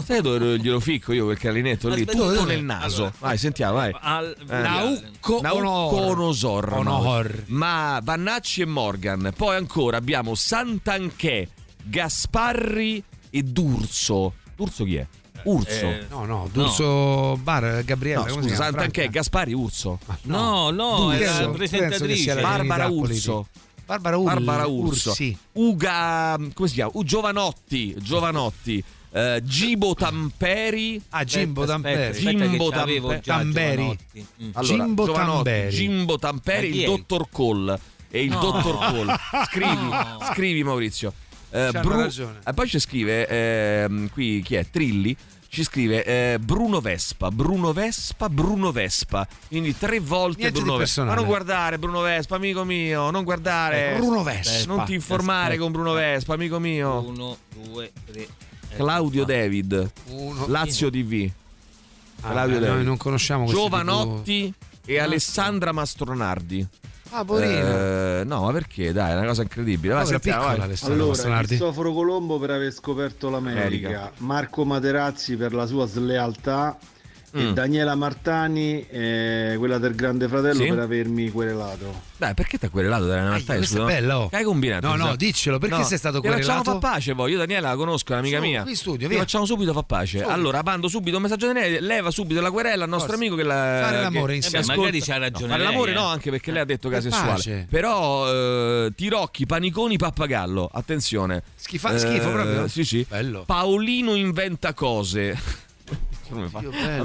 Sai dove glielo ficco io quel clarinetto lì? Tutto dove? Nel naso. Allora. Vai, sentiamo, vai. Al, eh. Nabucodonosor. Honor. Ma Vannacci e Morgan. Poi ancora abbiamo Santanchè, Gasparri e D'Urso. D'Urso chi è? Urso. Eh, no, no, D'Urso no. Bar Gabriella. No, scusa, Santanchè, Gasparri, Urso. Ma no, no, è no, la presentatrice Barbara D'Urso. Barbara Urso. Barbara Urso. Ursi. Uga, come si chiama? U Jovanotti, Jovanotti. Uh, Gimbo Tamberi. Ah, Gimbo Tamberi. Gimbo Tamberi. Tamberi. Allora, Gimbo Tamberi. Gimbo Tamberi, il dottor Cole e il no. dottor Cole. Scrivi, no. scrivi Maurizio. Eh, Bru- eh, poi ci scrive eh, qui chi è? Trilli ci scrive eh, Bruno Vespa, Bruno Vespa, Bruno Vespa, quindi tre volte niente Bruno Vespa. Ma non guardare Bruno Vespa, amico mio, non guardare Bruno Vespa, non ti informare Vespa. Con Bruno Vespa, amico mio. Uno, due, tre. Claudio Vespa. David, uno, Lazio uno. tivù. Ah, Claudio eh, David. Noi non conosciamo Jovanotti tipo... e Alessandra Mastronardi. Ah, eh, no, ma perché? Dai, è una cosa incredibile. Vai, allora, piccola, allora Cristoforo Colombo per aver scoperto l'America, America. Marco Materazzi per la sua slealtà mm. e Daniela Martani, eh, quella del Grande Fratello, sì? Per avermi querelato. Dai, perché ti ha querelato Daniela Martani? Questo è bello. Che hai combinato? No, no, diccelo, perché no. sei stato querelato? Ti facciamo fa pace voi. Io Daniela la conosco, è un'amica Su, mia. Qui studio, via. Ti facciamo subito fa pace. Subito. Allora, mando subito un messaggio a Daniela, leva subito la querela al nostro Forse. amico che la fare l'amore insieme. Eh beh, magari c'ha ragione. No, fare lei, l'amore eh. no, anche perché eh. lei ha detto che è sessuale. Pace. Però eh, Tirocchi, Paniconi, Pappagallo, attenzione. Schifa, eh, schifo proprio. Sì, sì. Bello. Paolino inventa cose. A me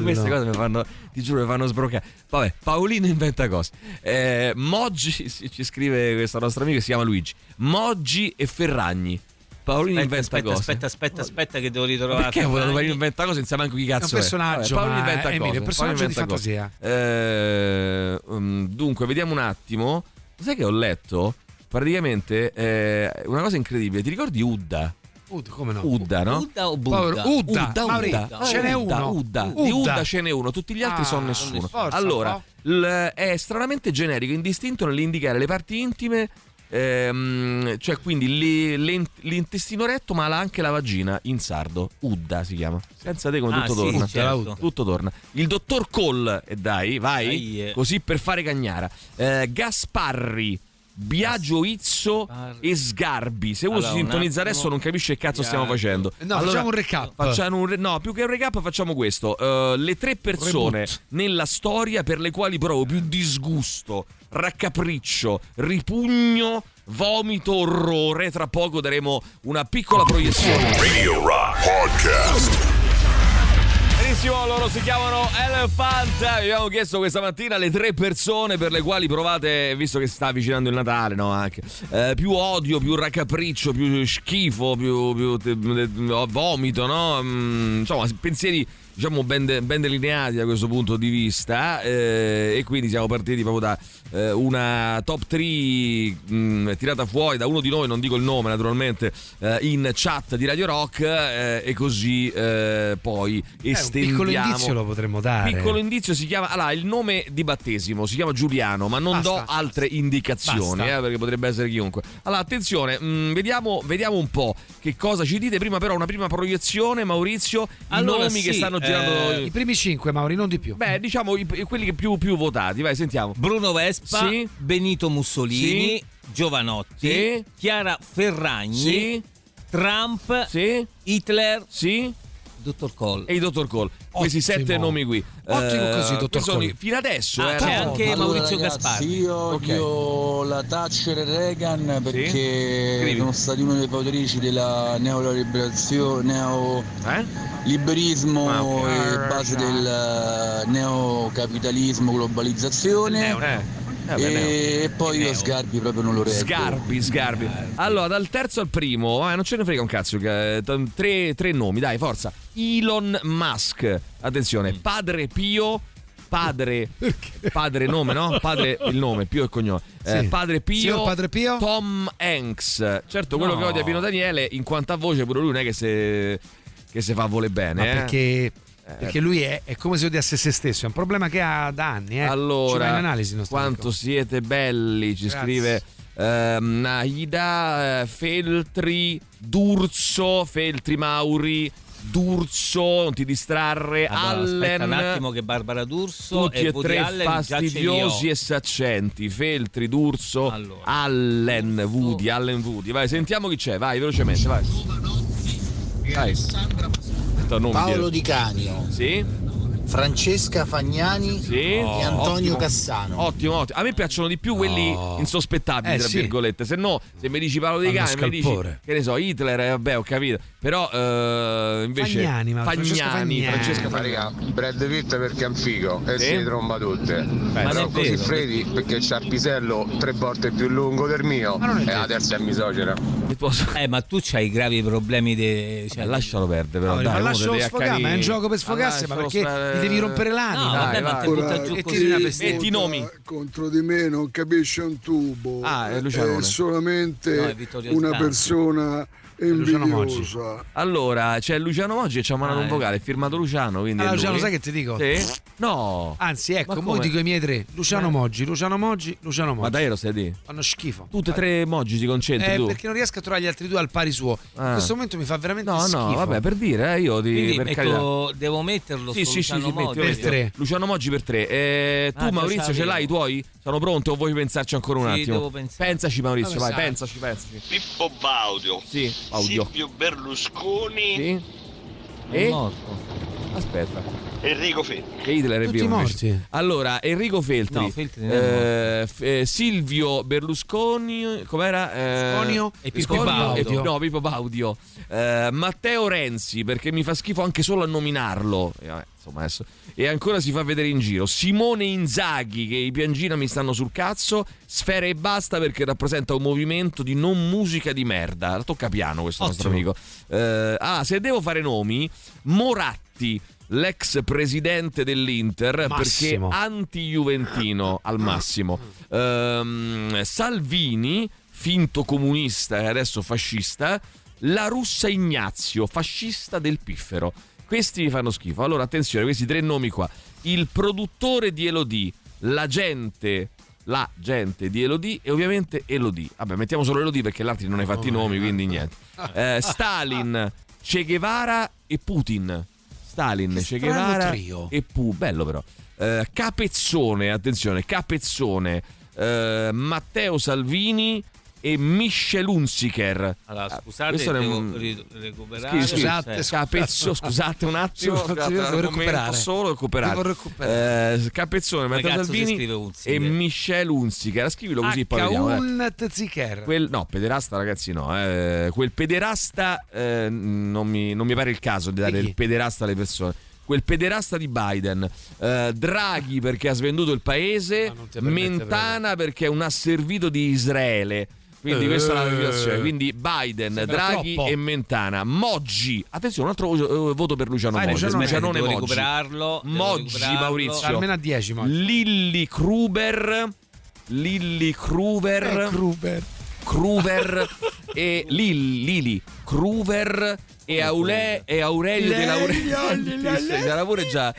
queste cose mi fanno, ti giuro, mi fanno sbroccare. Vabbè, Paolino inventa cose. Eh, Moggi, ci scrive questo nostro amico che si chiama Luigi. Moggi e Ferragni. Paolino aspetta, inventa aspetta, cose. Aspetta, aspetta, aspetta, che devo ritrovare. Perché Paolino inventa cose? Non sa manco chi cazzo è. È un personaggio. Vabbè, Paolino inventa cose. Emilio, personaggio di fantasia. Eh, dunque, vediamo un attimo. Sai che ho letto? Praticamente eh, una cosa incredibile. Ti ricordi Udda? Ud, come no? Udda, no? Udda o Budda? Udda, Udda, Udda, Udda. Ce n'è uno. Udda. Udda. Di Udda ce n'è uno, tutti gli altri ah, sono nessuno. Forza, allora, l- è stranamente generico, indistinto nell'indicare le parti intime, ehm, cioè quindi le, le, l'intestino retto, ma anche la vagina in sardo. Udda si chiama. Pensate come ah, tutto sì, torna. Certo. Tutto torna. Il dottor Cole, e dai, vai, dai, eh. così per fare cagnara. Eh, Gasparri. Biagio Izzo Par... e Sgarbi. Se uno allora, si sintonizza attimo... adesso non capisce che cazzo yeah. stiamo facendo. No, allora, facciamo un recap. Facciamo un re... No, più che un recap, facciamo questo: uh, le tre persone Reboot. nella storia per le quali provo più disgusto, raccapriccio, ripugno, vomito, orrore. Tra poco daremo una piccola proiezione. Radio Rock Podcast. Benissimo, loro si chiamano Elephant. Vi abbiamo chiesto questa mattina le tre persone per le quali provate, visto che si sta avvicinando il Natale, no? Anche eh, più odio, più raccapriccio, più schifo, più, più te, te, te, vomito, no? Mm, insomma, pensieri diciamo ben, de- ben delineati da questo punto di vista, eh, e quindi siamo partiti proprio da eh, una top tre mh, tirata fuori da uno di noi, non dico il nome naturalmente, eh, in chat di Radio Rock, eh, e così eh, poi eh, estendiamo un piccolo indizio, lo potremmo dare. Piccolo indizio, si chiama, allora, il nome di battesimo si chiama Giuliano, ma non basta, do altre indicazioni, eh, perché potrebbe essere chiunque. Allora attenzione, mh, vediamo, vediamo un po' che cosa ci dite. Prima però una prima proiezione, Maurizio, allora, i nomi sì, che stanno girando, eh, i primi cinque, Mauri, non di più. Beh, diciamo i, quelli che più, più votati, vai, sentiamo. Bruno Vespa, sì. Benito Mussolini, sì. Jovanotti, sì. Chiara Ferragni, sì. Trump, sì. Hitler, sì. Dottor Cole. E il Dottor Cole. Questi sette nomi qui. Ottimo, così, Dottor eh, Cole. Fino adesso ah, eh, c'è anche allora, Maurizio ragazzi, Gasparri. Io, okay. io la Thatcher e Reagan, perché sì? sono stati uno dei fautrici della neoliberalizzazione, neoliberismo, eh? okay. base del neocapitalismo, globalizzazione. Neo, neo. Eh beh, e neo. poi io Sgarbi proprio non lo reggo. Sgarbi, Sgarbi. Allora dal terzo al primo, eh, non ce ne frega un cazzo. Eh, tre, tre nomi, dai, forza. Elon Musk, attenzione, Padre Pio, padre, padre nome, no? Padre il nome, Pio il cognome. Eh, sì. Padre Pio, Padre Pio, Tom Hanks. Certo, quello no. che odia Pino Daniele, in quanto a voce pure lui non è che se che se fa vole bene. Ma eh. perché? Perché lui è, è come se odiasse se stesso, è un problema che ha da anni. Eh. Allora, in analisi, quanto siete belli, ci Grazie. scrive ehm, Naida Feltri, D'Urso, Feltri Mauri, D'Urso, non ti distrarre. Allora, Allen, aspetta un attimo che Barbara D'Urso tutti e, e tre Allen, fastidiosi e saccenti. Feltri, D'Urso, allora, Allen, D'Urso. Woody, Allen, Woody. Vai, sentiamo chi c'è, vai velocemente, vai. Vai. Paolo Di Canio, sì. Francesca Fagnani, sì. e Antonio ottimo. Cassano. Ottimo, ottimo. A me piacciono di più quelli oh. insospettabili, eh, tra sì. virgolette. Se no, se mi dici Paolo Di Canio, mi dici che ne so, Hitler, eh, vabbè, ho capito. Però eh, invece Fagnani, ma Fagnani, Fagnani, Francesca Fagnani, Brad Pitt perché è un figo e eh? si tromba tutte. Beh, però così vero. Freddi perché c'ha il pisello tre volte più lungo del mio e la terza è misogena. Eh, ma tu c'hai gravi problemi de... cioè, lascialo perdere, però no, dai, lascialo sfogare, ma è un gioco per sfogarsi, ma perché stare... devi rompere l'anima. No, dai, vabbè, ma ora, giù così una metti i nomi contro di me, non capisce un tubo. Ah, è Luciano. È solamente no, è una Stanzi. persona Luciano Moggi. Allora, c'è cioè Luciano Moggi e ci ha mandato ah, un vocale, è firmato Luciano. Quindi allora, Luciano, sai che ti dico? Sì? No. Anzi, ecco, mo dico i miei tre: Luciano eh. Moggi, Luciano Moggi, Luciano Moggi. Ma dai, lo stai di? Fanno schifo. Tutte e tre Moggi si concentri eh, tu? Perché non riesco a trovare gli altri due al pari suo. Ah. In questo momento mi fa veramente no, schifo. No, no, vabbè, per dire, eh, io ti quindi per metto, carità. Devo metterlo. Sì, sì, Luciano sì, sì, Moggi. Per tre. Luciano Moggi per tre. Eh, tu, ah, Maurizio, ce l'hai i tuoi? Sono pronto o vuoi pensarci ancora un attimo? Pensaci, Maurizio, vai, pensaci, pensaci. Pippo Baudio. Sì. Audio. Silvio Berlusconi sì? e? È morto. Aspetta, Enrico Feltri. Hitler è tutti morti. Allora Enrico Feltri, no, Feltri eh, eh, Silvio Berlusconi, com'era? Eh, Sconio e Pippo Baudio. No, Pippo Baudio. Eh, Matteo Renzi, perché mi fa schifo anche solo a nominarlo. E, vabbè, insomma, adesso. E ancora si fa vedere in giro. Simone Inzaghi, che i piangina mi stanno sul cazzo. Sfera e basta perché rappresenta un movimento di non musica di merda. La tocca piano questo Ottimo. nostro amico. Eh, ah, se devo fare nomi, Moratti, l'ex presidente dell'Inter, massimo. perché anti-juventino al massimo. Eh, Salvini, finto comunista e adesso fascista. La Russa Ignazio, fascista del piffero. Questi mi fanno schifo. Allora attenzione, questi tre nomi qua: il produttore di Elodie, la gente, la gente di Elodie e ovviamente Elodie. Vabbè, mettiamo solo Elodie perché l'altro non hai fatti i oh, nomi, quindi niente. Eh, Stalin, Che Guevara e Putin. Stalin, Che Guevara trio. e Putin. Bello però. Eh, Capezzone, attenzione, Capezzone, eh, Matteo Salvini e Michel Hunziker. Allora, scusate, ah, devo un... recuperare. Scusate, scusate, Capezzo, scusate un attimo, scusate, devo un recuperare. solo recuperare. Devo recuperare. Eh, Capezzone, Matteo Salvini e Michel Hunziker. Scrivilo così poi vediamo. Eh. Quel no, pederasta ragazzi no, eh. quel pederasta eh, non, mi, non mi pare il caso di dare il pederasta alle persone. Quel pederasta di Biden, eh, Draghi perché ha svenduto il paese, Mentana perché è un asservito di Israele. Quindi questa è la situazione. Quindi Biden, sembra Draghi troppo. E Mentana. Moggi, attenzione, un altro uh, voto per Luciano ah, Moggi. Lucianone Moggi. Recuperarlo, Moggi recuperarlo. Maurizio. Almeno a dieci. Moggi. Lilli Kruber. Lilli Kruber. Eh, Kruber. Kruber e Lilli, Lili Kruver e Aulè e Aurelio della pure già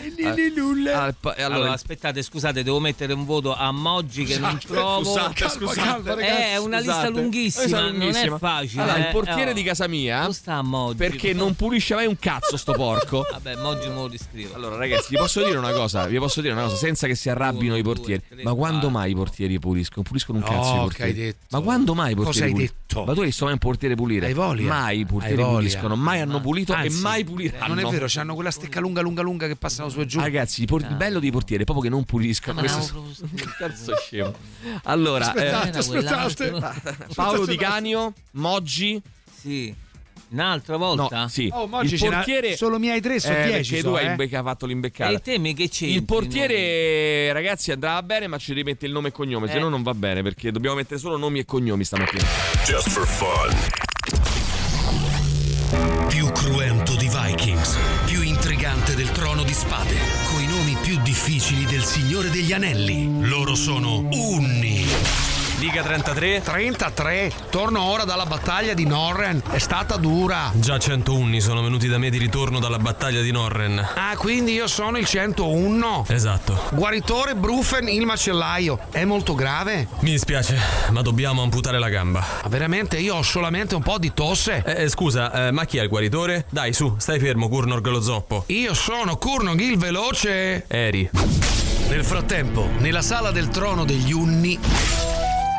allora aspettate, scusate, devo mettere un voto a Moggi che non trovo. Scusate, scusate, è una lista lunghissima, non è facile. Allora, il portiere di casa mia sta Moggi perché non pulisce mai un cazzo sto porco. Vabbè, Moggi me lo riscrivo. Allora ragazzi, vi posso dire una cosa, vi posso dire una cosa senza che si arrabbino i portieri. Ma quando mai i portieri puliscono? Puliscono un cazzo i portieri. Ma quando mai i portieri puliscono? Cosa hai detto? Ma tu hai visto mai un portiere pulire? Mai i portieri puliscono, mai hanno pulito. Anzi, e mai puliranno. Non è vero, c'hanno quella stecca lunga lunga lunga che passano su e giù. Ragazzi, il por- no. bello dei portieri è proprio che non puliscono. No, questo no, è un cazzo scemo. Allora, aspettate, eh, aspettate. aspettate. Paolo Di Canio, Moggi. Sì. Un'altra volta? No, sì. Oh, il portiere solo mi hai tre su eh, dieci. Perché so, tu hai eh. imbe- fatto l'imbeccato. E temi che c'è. Il portiere, ragazzi, andrà bene, ma ci rimette il nome e cognome, eh. se no non va bene, perché dobbiamo mettere solo nomi e cognomi stamattina. Just for fun. Più cruento di Vikings, più intrigante del Trono di Spade, coi nomi più difficili del Signore degli Anelli. Loro sono Unni. Liga trentatré. trentatré. Torno ora dalla battaglia di Norren. È stata dura. Già cento unni sono venuti da me di ritorno dalla battaglia di Norren. Ah, quindi io sono il centouno. Esatto. Guaritore Brufen il macellaio. È molto grave? Mi dispiace, ma dobbiamo amputare la gamba. Ma veramente? Io ho solamente un po' di tosse. Eh, eh scusa, eh, ma chi è il guaritore? Dai, su, stai fermo, Kurnog lo zoppo. Io sono Kurnog il veloce. Eri. Nel frattempo, nella sala del trono degli Unni...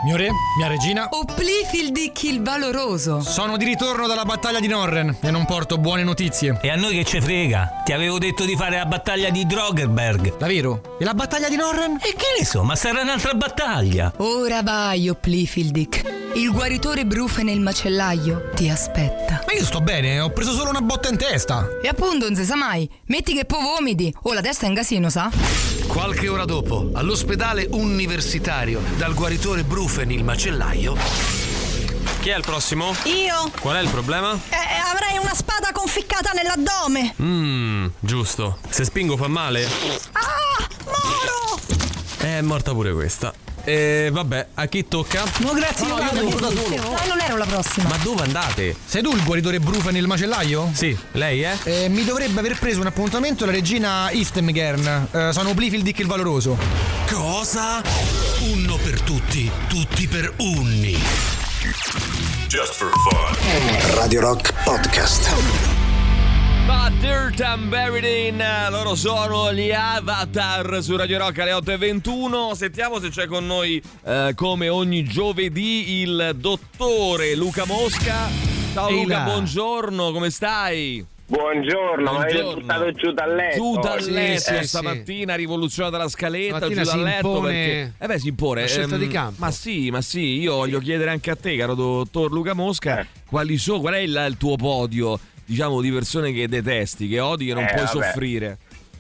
Mio re, mia regina, Oplifildic il valoroso. Sono di ritorno dalla battaglia di Norren e non porto buone notizie. E a noi che ce frega? Ti avevo detto di fare la battaglia di Drogerberg. Davvero? E la battaglia di Norren? E che ne so, ma sarà un'altra battaglia. Ora vai, Oplifildic. Il guaritore Brufe nel macellaio ti aspetta. Ma io sto bene, ho preso solo una botta in testa. E appunto, non si sa mai. Metti che poi vomiti, o la testa è in casino, sa? Qualche ora dopo, all'ospedale universitario, dal guaritore Brufen il macellaio. Chi è il prossimo? Io. Qual è il problema? Eh, avrei una spada conficcata nell'addome. Mmm, giusto. Se spingo fa male. Ah, moro! È morta pure questa. E vabbè, a chi tocca? No, grazie, no, io vado, io da solo. No, non ero la prossima. Ma dove andate? Sei tu il guaritore Brufa nel macellaio? Sì, lei eh? eh Mi dovrebbe aver preso un appuntamento la regina Istemgern. eh, Sono Blifildic il valoroso. Cosa? Uno per tutti, tutti per unni. Just for fun. Radio Rock Podcast. Butter Tamberidin, loro sono gli Avatar su Radio Rock alle otto e ventuno. Sentiamo se c'è con noi, eh, come ogni giovedì, il dottore Luca Mosca. Ciao Luca, buongiorno, come stai? Buongiorno, ma avete buttato giù dal letto. Giù dal letto, sì, eh, stamattina sì. Rivoluzionata la scaletta, stamattina giù dal letto impone... perché eh beh, si impone la scelta ehm, di campo. Ma sì, ma sì, io sì. voglio chiedere anche a te, caro dottor Luca Mosca, eh. quali so, qual è il, il tuo podio, diciamo, di persone che detesti, che odi, che non eh, puoi vabbè. soffrire.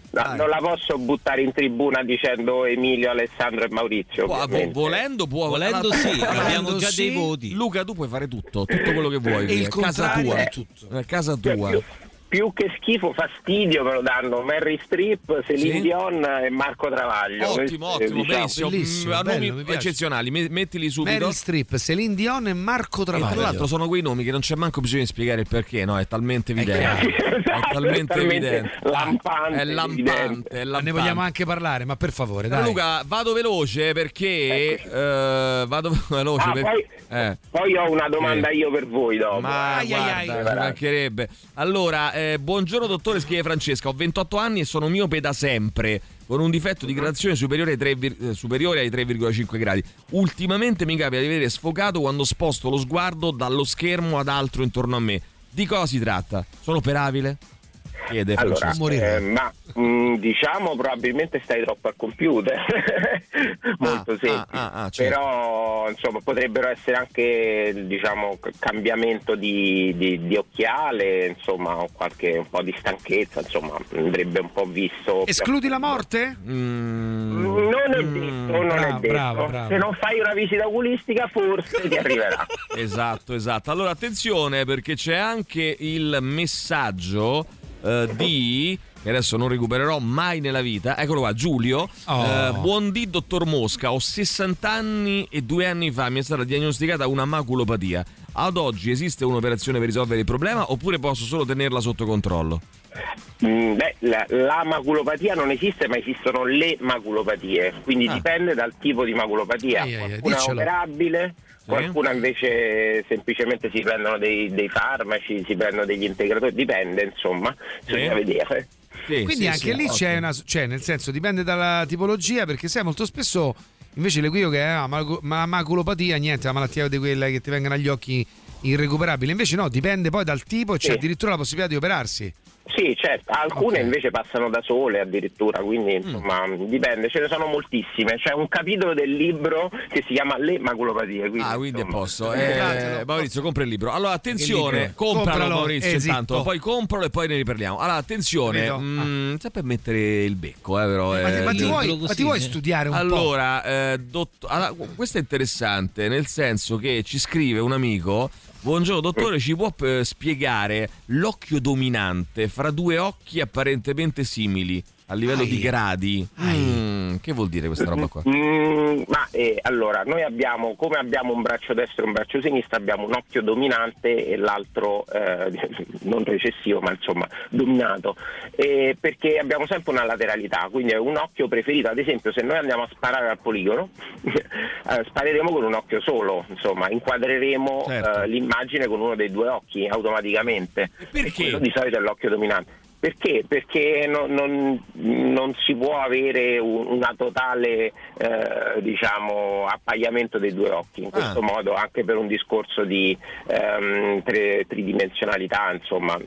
No, non la posso buttare in tribuna dicendo Emilio, Alessandro e Maurizio. Può, volendo può, volendo sì, abbiamo già sì. dei voti. Luca, tu puoi fare tutto, tutto quello che vuoi. E il casa tua, è tutto. Casa tua. Più, più che schifo, fastidio me lo danno Mary Strip, Celine sì. Dion e Marco Travaglio. Ottimo, Questi, ottimo, diciamo. Bellissimo, bellissimo, bello, nomi mi eccezionali, mettili subito. Mary Strip, Celine Dion e Marco Travaglio. E tra l'altro sono quei nomi che non c'è manco bisogno di spiegare il perché, no? È talmente evidente. È talmente, è talmente evidente, lampante, è lampante, è lampante. Ne vogliamo anche parlare, ma per favore, dai. Luca, vado veloce perché eh, vado veloce ah, per... poi, eh. poi ho una domanda eh. io per voi dopo. Ma ai, guarda, ai, ai. Ci mancherebbe. Allora, eh, buongiorno dottore, scrive Francesca, ho ventotto anni e sono miope da sempre, con un difetto di gradazione superiore ai, tre, superiore ai tre virgola cinque gradi. Ultimamente mi capita di vedere sfocato quando sposto lo sguardo dallo schermo ad altro intorno a me. Di cosa si tratta? Sono operabile? chiede allora, eh, ma mh, diciamo probabilmente stai troppo al computer. Molto ah, semplice ah, ah, ah, certo. Però insomma potrebbero essere anche diciamo cambiamento di, di, di occhiale, insomma qualche un po' di stanchezza, insomma andrebbe un po' visto. Escludi la morte? Mm, non è detto, mm, non bravo, è detto. Bravo, bravo. Se non fai una visita oculistica forse ti arriverà. Esatto, esatto. Allora attenzione perché c'è anche il messaggio eh, di, e adesso non recupererò mai nella vita, eccolo qua, Giulio. Oh. eh, buondì dottor Mosca, ho sessanta anni e due anni fa mi è stata diagnosticata una maculopatia. Ad oggi esiste un'operazione per risolvere il problema oppure posso solo tenerla sotto controllo? Mm, beh, la, la maculopatia non esiste, ma esistono le maculopatie, quindi ah. dipende dal tipo di maculopatia. Ehi, qualcuna è operabile, qualcuna invece semplicemente si prendono dei, dei farmaci, si prendono degli integratori, dipende insomma, bisogna eh. vedere. Sì, quindi sì, anche sì, lì ottimo. c'è una, cioè nel senso dipende dalla tipologia, perché sai molto spesso invece l'equivoco che è ah, ma la maculopatia niente, la malattia di quella che ti vengono agli occhi irrecuperabile, invece no, dipende poi dal tipo e sì. c'è addirittura la possibilità di operarsi. Sì, certo, alcune okay. invece passano da sole addirittura, quindi insomma mm. dipende, ce ne sono moltissime. C'è un capitolo del libro che si chiama Le maculopatie. Quindi, ah, quindi insomma. è posto. Eh, eh, Maurizio, compra il libro. Allora, attenzione, compralo, compralo Maurizio, intanto, poi compralo e poi ne riparliamo. Allora, attenzione, mh, sai per mettere il becco, eh, però. Eh, ma, ti, ma, ti vuoi, ma ti vuoi studiare un allora, po'? Eh, dott- allora, questo è interessante, nel senso che ci scrive un amico. Buongiorno dottore, ci può eh, spiegare l'occhio dominante fra due occhi apparentemente simili a livello Ai. di gradi? Mm, che vuol dire questa roba qua? Mm, ma eh, allora, noi abbiamo, come abbiamo un braccio destro e un braccio sinistro, abbiamo un occhio dominante e l'altro eh, non recessivo, ma insomma dominato, eh, perché abbiamo sempre una lateralità, quindi è un occhio preferito. Ad esempio, se noi andiamo a sparare al poligono, eh, spareremo con un occhio solo, insomma, inquadreremo certo. eh, l'immagine con uno dei due occhi automaticamente. Perché? Quello di solito è l'occhio dominante. Perché? Perché non, non, non si può avere un, una totale eh, diciamo appaiamento dei due occhi in questo ah. modo, anche per un discorso di ehm, tre, tridimensionalità, insomma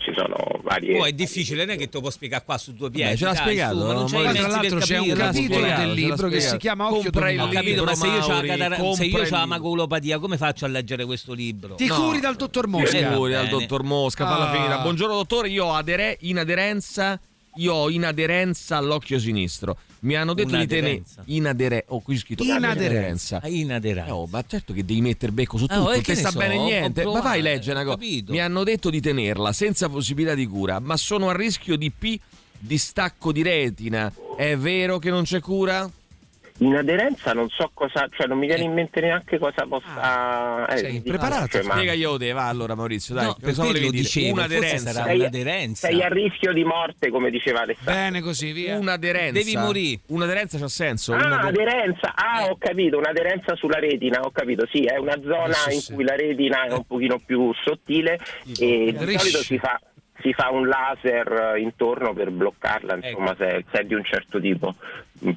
ci sono varie. Oh, è difficile, non è che te lo può spiegare qua su due piedi. Beh, ce l'ha dai, spiegato. Su, ma non c'è ma tra l'altro c'è un capitolo del libro che si chiama Occhio dominante. Ho capito, ma se io ho la, la maculopatia, come faccio a leggere questo libro? Ti no. curi dal dottor Mosca. Ti curi dal dottor Mosca, ah. falla finita. Buongiorno dottore, io ho adere- in aderenza io ho inaderenza all'occhio sinistro. Mi hanno detto di tenere inadere oh, qui scritto inaderenza. Inaderenza. Oh, ma certo che devi mettere becco su tutto, non ah, ti sta so? bene niente. Ma vai legge una cosa. Capito. Mi hanno detto di tenerla senza possibilità di cura, ma sono a rischio di P distacco di retina. È vero che non c'è cura? In aderenza non so cosa, cioè non mi viene in mente neanche cosa possa. Ah, eh, sei impreparato. Spiega io te, va allora Maurizio, dai. No, pensavo lo dicevo, un'aderenza. Sarà sei, un'aderenza. Sei a rischio di morte, come diceva Alessandro. Bene così, via. Un'aderenza. Devi morire. Un'aderenza c'ha senso. Ah, un'aderenza. Ah, eh. ho capito, un'aderenza sulla retina, ho capito, sì, è una zona so in sì. cui la retina è un pochino più sottile tipo, e di solito si fa si fa un laser intorno per bloccarla, insomma, ecco. se, se è di un certo tipo,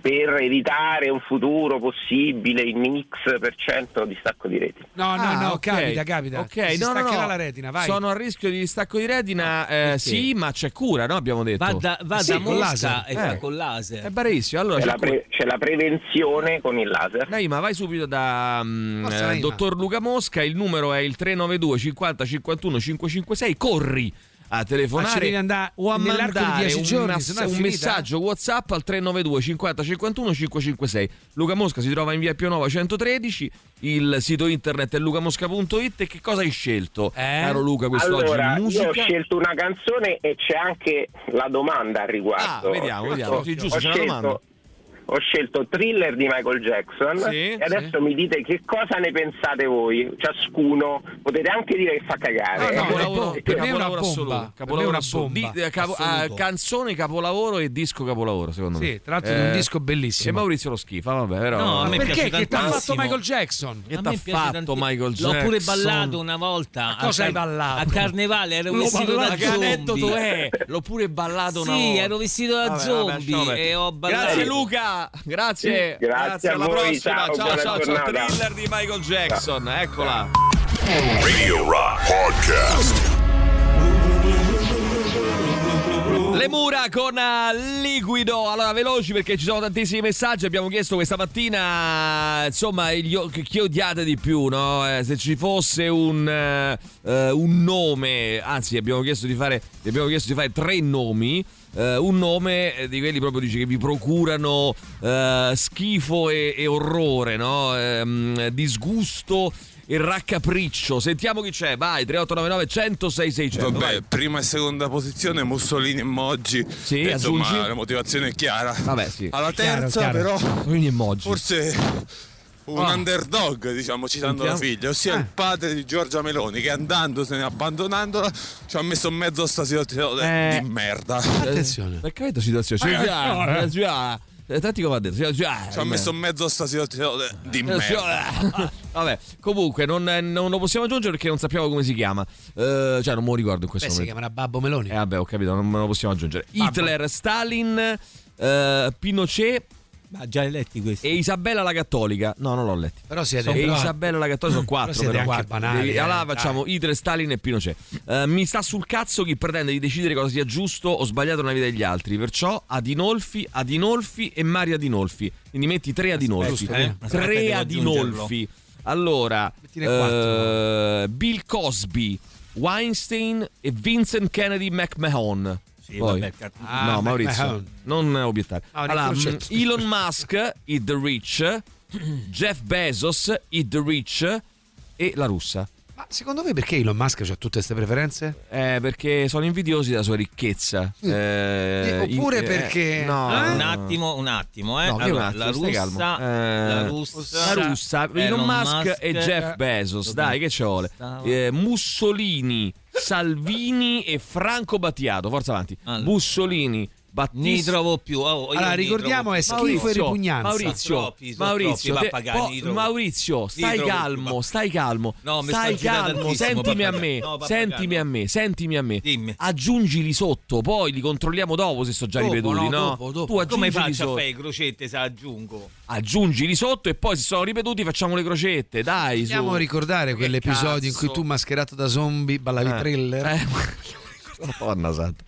per evitare un futuro possibile in X per cento distacco di retina. No, no, ah, no, okay. capita, capita. Okay. Si no, staccherà no. la retina, vai. Sono a rischio di distacco di retina, no, eh, sì, ma c'è cura, no? Abbiamo detto. Va da, va sì, da con laser e eh. fa con laser. È barissimo. Allora c'è, c'è, la pre- c'è la prevenzione con il laser. Dai, ma vai subito da mm, eh, dottor Luca Mosca, il numero è il tre nove due cinquanta cinquantuno cinquecentocinquantasei, corri a telefonare andare o a mandare di un, giorni, massa, un messaggio WhatsApp al tre nove due cinquanta cinquantuno cinquecentocinquantasei. Luca Mosca si trova in via Pionova centotredici, il sito internet è lucamosca punto it. E che cosa hai scelto, eh? caro Luca, quest'oggi? Allora, musica? Io ho scelto una canzone e c'è anche la domanda al riguardo. Ah, vediamo, vediamo. Ho, sì, giusto, ho c'è scelto... una domanda. Ho scelto Thriller di Michael Jackson sì, e adesso sì. mi dite che cosa ne pensate voi, ciascuno. Potete anche dire che fa cagare. No, no, capolavoro, eh, per me è una bomba. Capolavoro una bomba. Di, capo, uh, canzone capolavoro e disco capolavoro, secondo sì, me. Sì, tra l'altro eh, è un disco bellissimo. E Maurizio lo schifa, vabbè, però. No, a me perché? Che t'ha fatto Michael Jackson? Che t'ha fatto tanti... Michael Jackson? L'ho pure ballato una volta. A cosa car- hai ballato? A Carnevale ero L'ho vestito da zombie. L'ho pure ballato una volta. Sì, ero vestito da zombie e ho ballato. Grazie Luca. Grazie, sì, grazie, grazie alla voi, prossima. Ciao, ciao, ciao, ciao. Thriller di Michael Jackson, ciao. Eccola. Radio Rock Podcast. Le mura con liquido. Allora, veloci perché ci sono tantissimi messaggi. Abbiamo chiesto questa mattina, insomma, gli, chi odiate di più, no? Eh, se ci fosse un, eh, un nome, anzi abbiamo chiesto di fare, abbiamo chiesto di fare tre nomi. Uh, un nome di quelli proprio dice che vi procurano uh, schifo e, e orrore, no? Um, disgusto e raccapriccio. Sentiamo chi c'è, vai. Tre otto nove nove uno zero sei sei zero zero. Vabbè, vai. Prima e seconda posizione Mussolini e Moggi. Sì, e insomma la motivazione è chiara. Vabbè, sì. Alla terza chiaro, chiaro. Però Mussolini e Moggi. Forse un oh. underdog, diciamo, citando Sentiamo. la figlia, ossia eh. il padre di Giorgia Meloni, che andandosene, abbandonandola, ci ha messo in mezzo a sta situazione eh. di merda. Attenzione, perché avete situazione? Cioè, ah, cioè, eh. tanti come ha detto, cioè, ci ha messo in mezzo a sta situazione eh. di merda. Vabbè, comunque non, non lo possiamo aggiungere perché non sappiamo come si chiama. Eh, cioè, non me lo ricordo in questo Beh, momento. Si chiamerà Babbo Meloni. Eh, vabbè, ho capito, non me lo possiamo aggiungere. Babbo. Hitler, Stalin, eh, Pinochet. Ma già li letti questi? E Isabella la Cattolica? No, non l'ho letti. Però siete E però... Isabella la Cattolica sono quattro. Però siete però banali. Eh, allora facciamo dai. Hitler, Stalin e Pinochet. Uh, mi sta sul cazzo chi pretende di decidere cosa sia giusto o sbagliato nella vita degli altri. Perciò Adinolfi, Adinolfi e Mario Adinolfi. Quindi metti tre Adinolfi. Aspetta, eh? Tre Adinolfi. Allora, uh, Bill Cosby, Weinstein e Vincent Kennedy McMahon. Poi. Ah, no, Maurizio, non obiettare. Allora, Elon Musk, Eat the Rich, Jeff Bezos, Eat the Rich e La Russa. Ma secondo voi perché Elon Musk ha tutte queste preferenze? Eh, perché sono invidiosi della sua ricchezza. Mm. Eh, Oppure in, perché... Eh, no, eh? Un attimo, un attimo. Eh. No, allora, un attimo la, russa, eh, la Russa, La Russa, Elon, Elon Musk, Musk e Jeff Bezos. Eh, dai, che ci vuole? Eh, Mussolini, Salvini e Franco Battiato, forza avanti. Allora. Mussolini, Battista. Ni trovo più. Oh, allora ricordiamo è schifo Maurizio, e ripugnanza. Maurizio, troppi, Maurizio, troppi, te, pagani, oh, Maurizio, stai trovo, calmo, stai calmo. No, stai calmo, sentimi a me, no, sentimi a me, sentimi a me. Dimmi. Aggiungili sotto, poi li controlliamo dopo se sono già dopo, ripetuti, no? no? Dopo, dopo. Tu aggiungi come faccio sotto. A fare le crocette se aggiungo? Aggiungili sotto e poi se sono ripetuti facciamo le crocette, dai. Dobbiamo ricordare quell'episodio in cui tu mascherato da zombie ballavi eh. thriller. Eh. Madonna santa.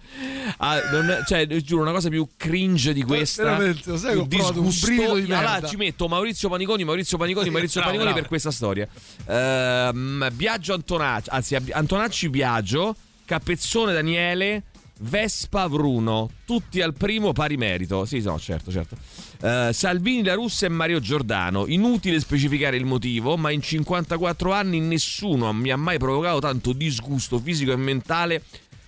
Ah, non, cioè, giuro, una cosa più cringe di questa. Veramente, sai che disgusto. Di allora ci metto Maurizio Paniconi, Maurizio Paniconi, Maurizio bravo, Paniconi bravo. per questa storia. Uh, Biagio Antonacci, anzi Antonacci Biagio, Capezzone Daniele, Vespa Bruno, tutti al primo pari merito. Sì, no, certo, certo. Uh, Salvini, La Russa e Mario Giordano. Inutile specificare il motivo, ma in cinquantaquattro anni nessuno mi ha mai provocato tanto disgusto fisico e mentale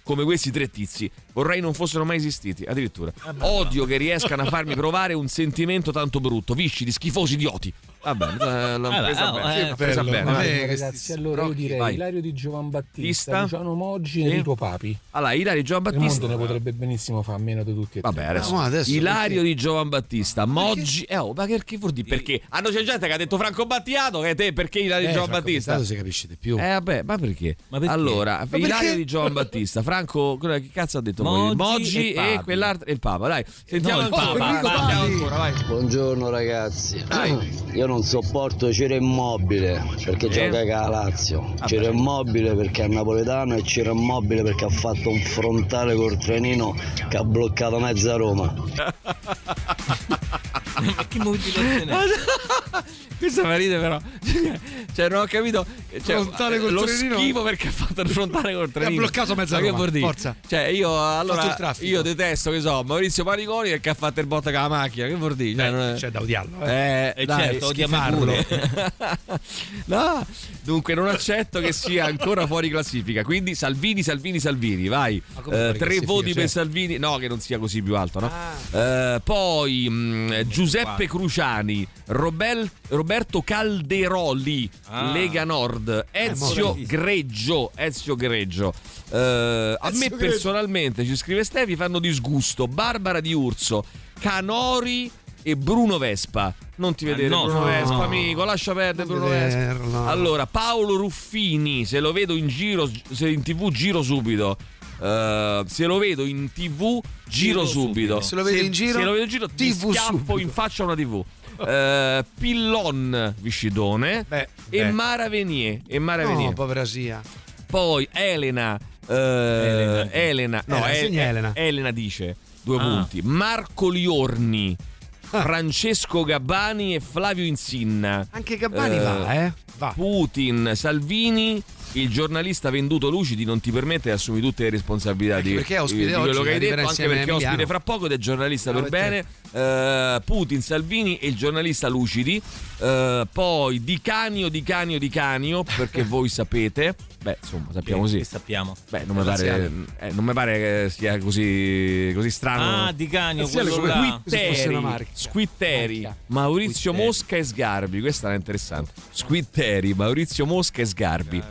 come questi tre tizi. Vorrei non fossero mai esistiti, addirittura. Odio che riescano a farmi provare un sentimento tanto brutto. Viscidi, schifosi, idioti. Vabbè, l'ho presa bene. L'ho presa bene. Ragazzi, allora io direi vai. Ilario Di Giovanbattista, Luciano Moggi e Enrico Papi. Allora, Ilario Di Giovanbattista. Il mondo ne potrebbe benissimo fare a meno di tutti e tre. Vabbè, adesso. No, adesso Ilario perché? Di Giovanbattista, Moggi. Eh, oh, ma che vuol dire? Perché? Ah, no, c'è gente che ha detto Franco Battiato, che te perché Ilario eh, Di Giovanbattista? Franco si capisce di più. Eh, vabbè, ma perché? Ma perché? Allora, ma Ilario perché? Di Giovanbattista, Franco, che cazzo ha detto? Moggi, Moggi e, e quell'altro e il Papa, dai. Sentiamo no, il Papa. Papa. Papa. Ancora, vai. Buongiorno ragazzi. Dai. Io non sopporto Ciro Immobile perché eh. gioca con la Lazio. Ah, Ciro Immobile perché è napoletano e Ciro Immobile perché ha fatto un frontale col trenino che ha bloccato mezza Roma. Che motivazione? Questa fa ridere però. Cioè non ho capito, cioè, frontale col lo trenino. Schifo perché ha fatto il frontale col trenino. Ha bloccato mezza Roma. Che vuol dire? Forza. Cioè io allora io detesto che so Maurizio Paniconi perché ha fatto il botta con la macchina. Che vuol dire? Cioè, Beh, è... C'è da odiarlo. Eh, eh dai, certo, odiamarlo. No, dunque non accetto che sia ancora fuori classifica. Quindi Salvini, Salvini, Salvini, vai. Eh, tre voti cioè? per Salvini. No, che non sia così più alto, no? Ah. Eh, poi mh, Giuseppe Cruciani, Robel, Roberto Calderoli, ah. Lega Nord, Ezio Greggio, Ezio Greggio. Eh, a Ezio me Greggio. Personalmente, ci scrive Stefi, fanno disgusto Barbara D'Urso, Canori e Bruno Vespa. Non ti vedere eh no, Bruno no, Vespa, no. amico, lascia perdere non Bruno vederlo. Vespa. Allora, Paolo Ruffini, se lo vedo in giro, se in tv giro subito. Uh, se lo vedo in tv giro, giro subito. subito se lo vedo in giro, se lo vedo in giro ti schiaffo in faccia una tv. uh, Pillon Viscidone beh, e beh. Mara Venier e Mara no, Venier. Povera sia. Poi Elena uh, Elena. Elena, no, eh, eh, Elena. Elena dice due ah. punti. Marco Liorni, ah. Francesco Gabbani e Flavio Insinna. Anche Gabbani uh, va, eh? Va. Putin, Salvini. Il giornalista venduto Lucidi non ti permette e assumi tutte le responsabilità anche di, perché ospite di quello che hai detto, anche perché ospite fra poco ed è giornalista no, per bene. Uh, Putin, Salvini e il giornalista Lucidi. Uh, poi Di Canio, Di Canio, Di Canio, perché voi sapete. Beh, insomma, sappiamo così. Sappiamo. Beh, non mi pare, eh, non mi pare che sia così, così strano. Ah, Di Canio, quello là. Squitteri, Squitteri, Maurizio Squitteri. Mosca e Sgarbi. Questa era interessante. Squitteri, Maurizio Mosca e Sgarbi.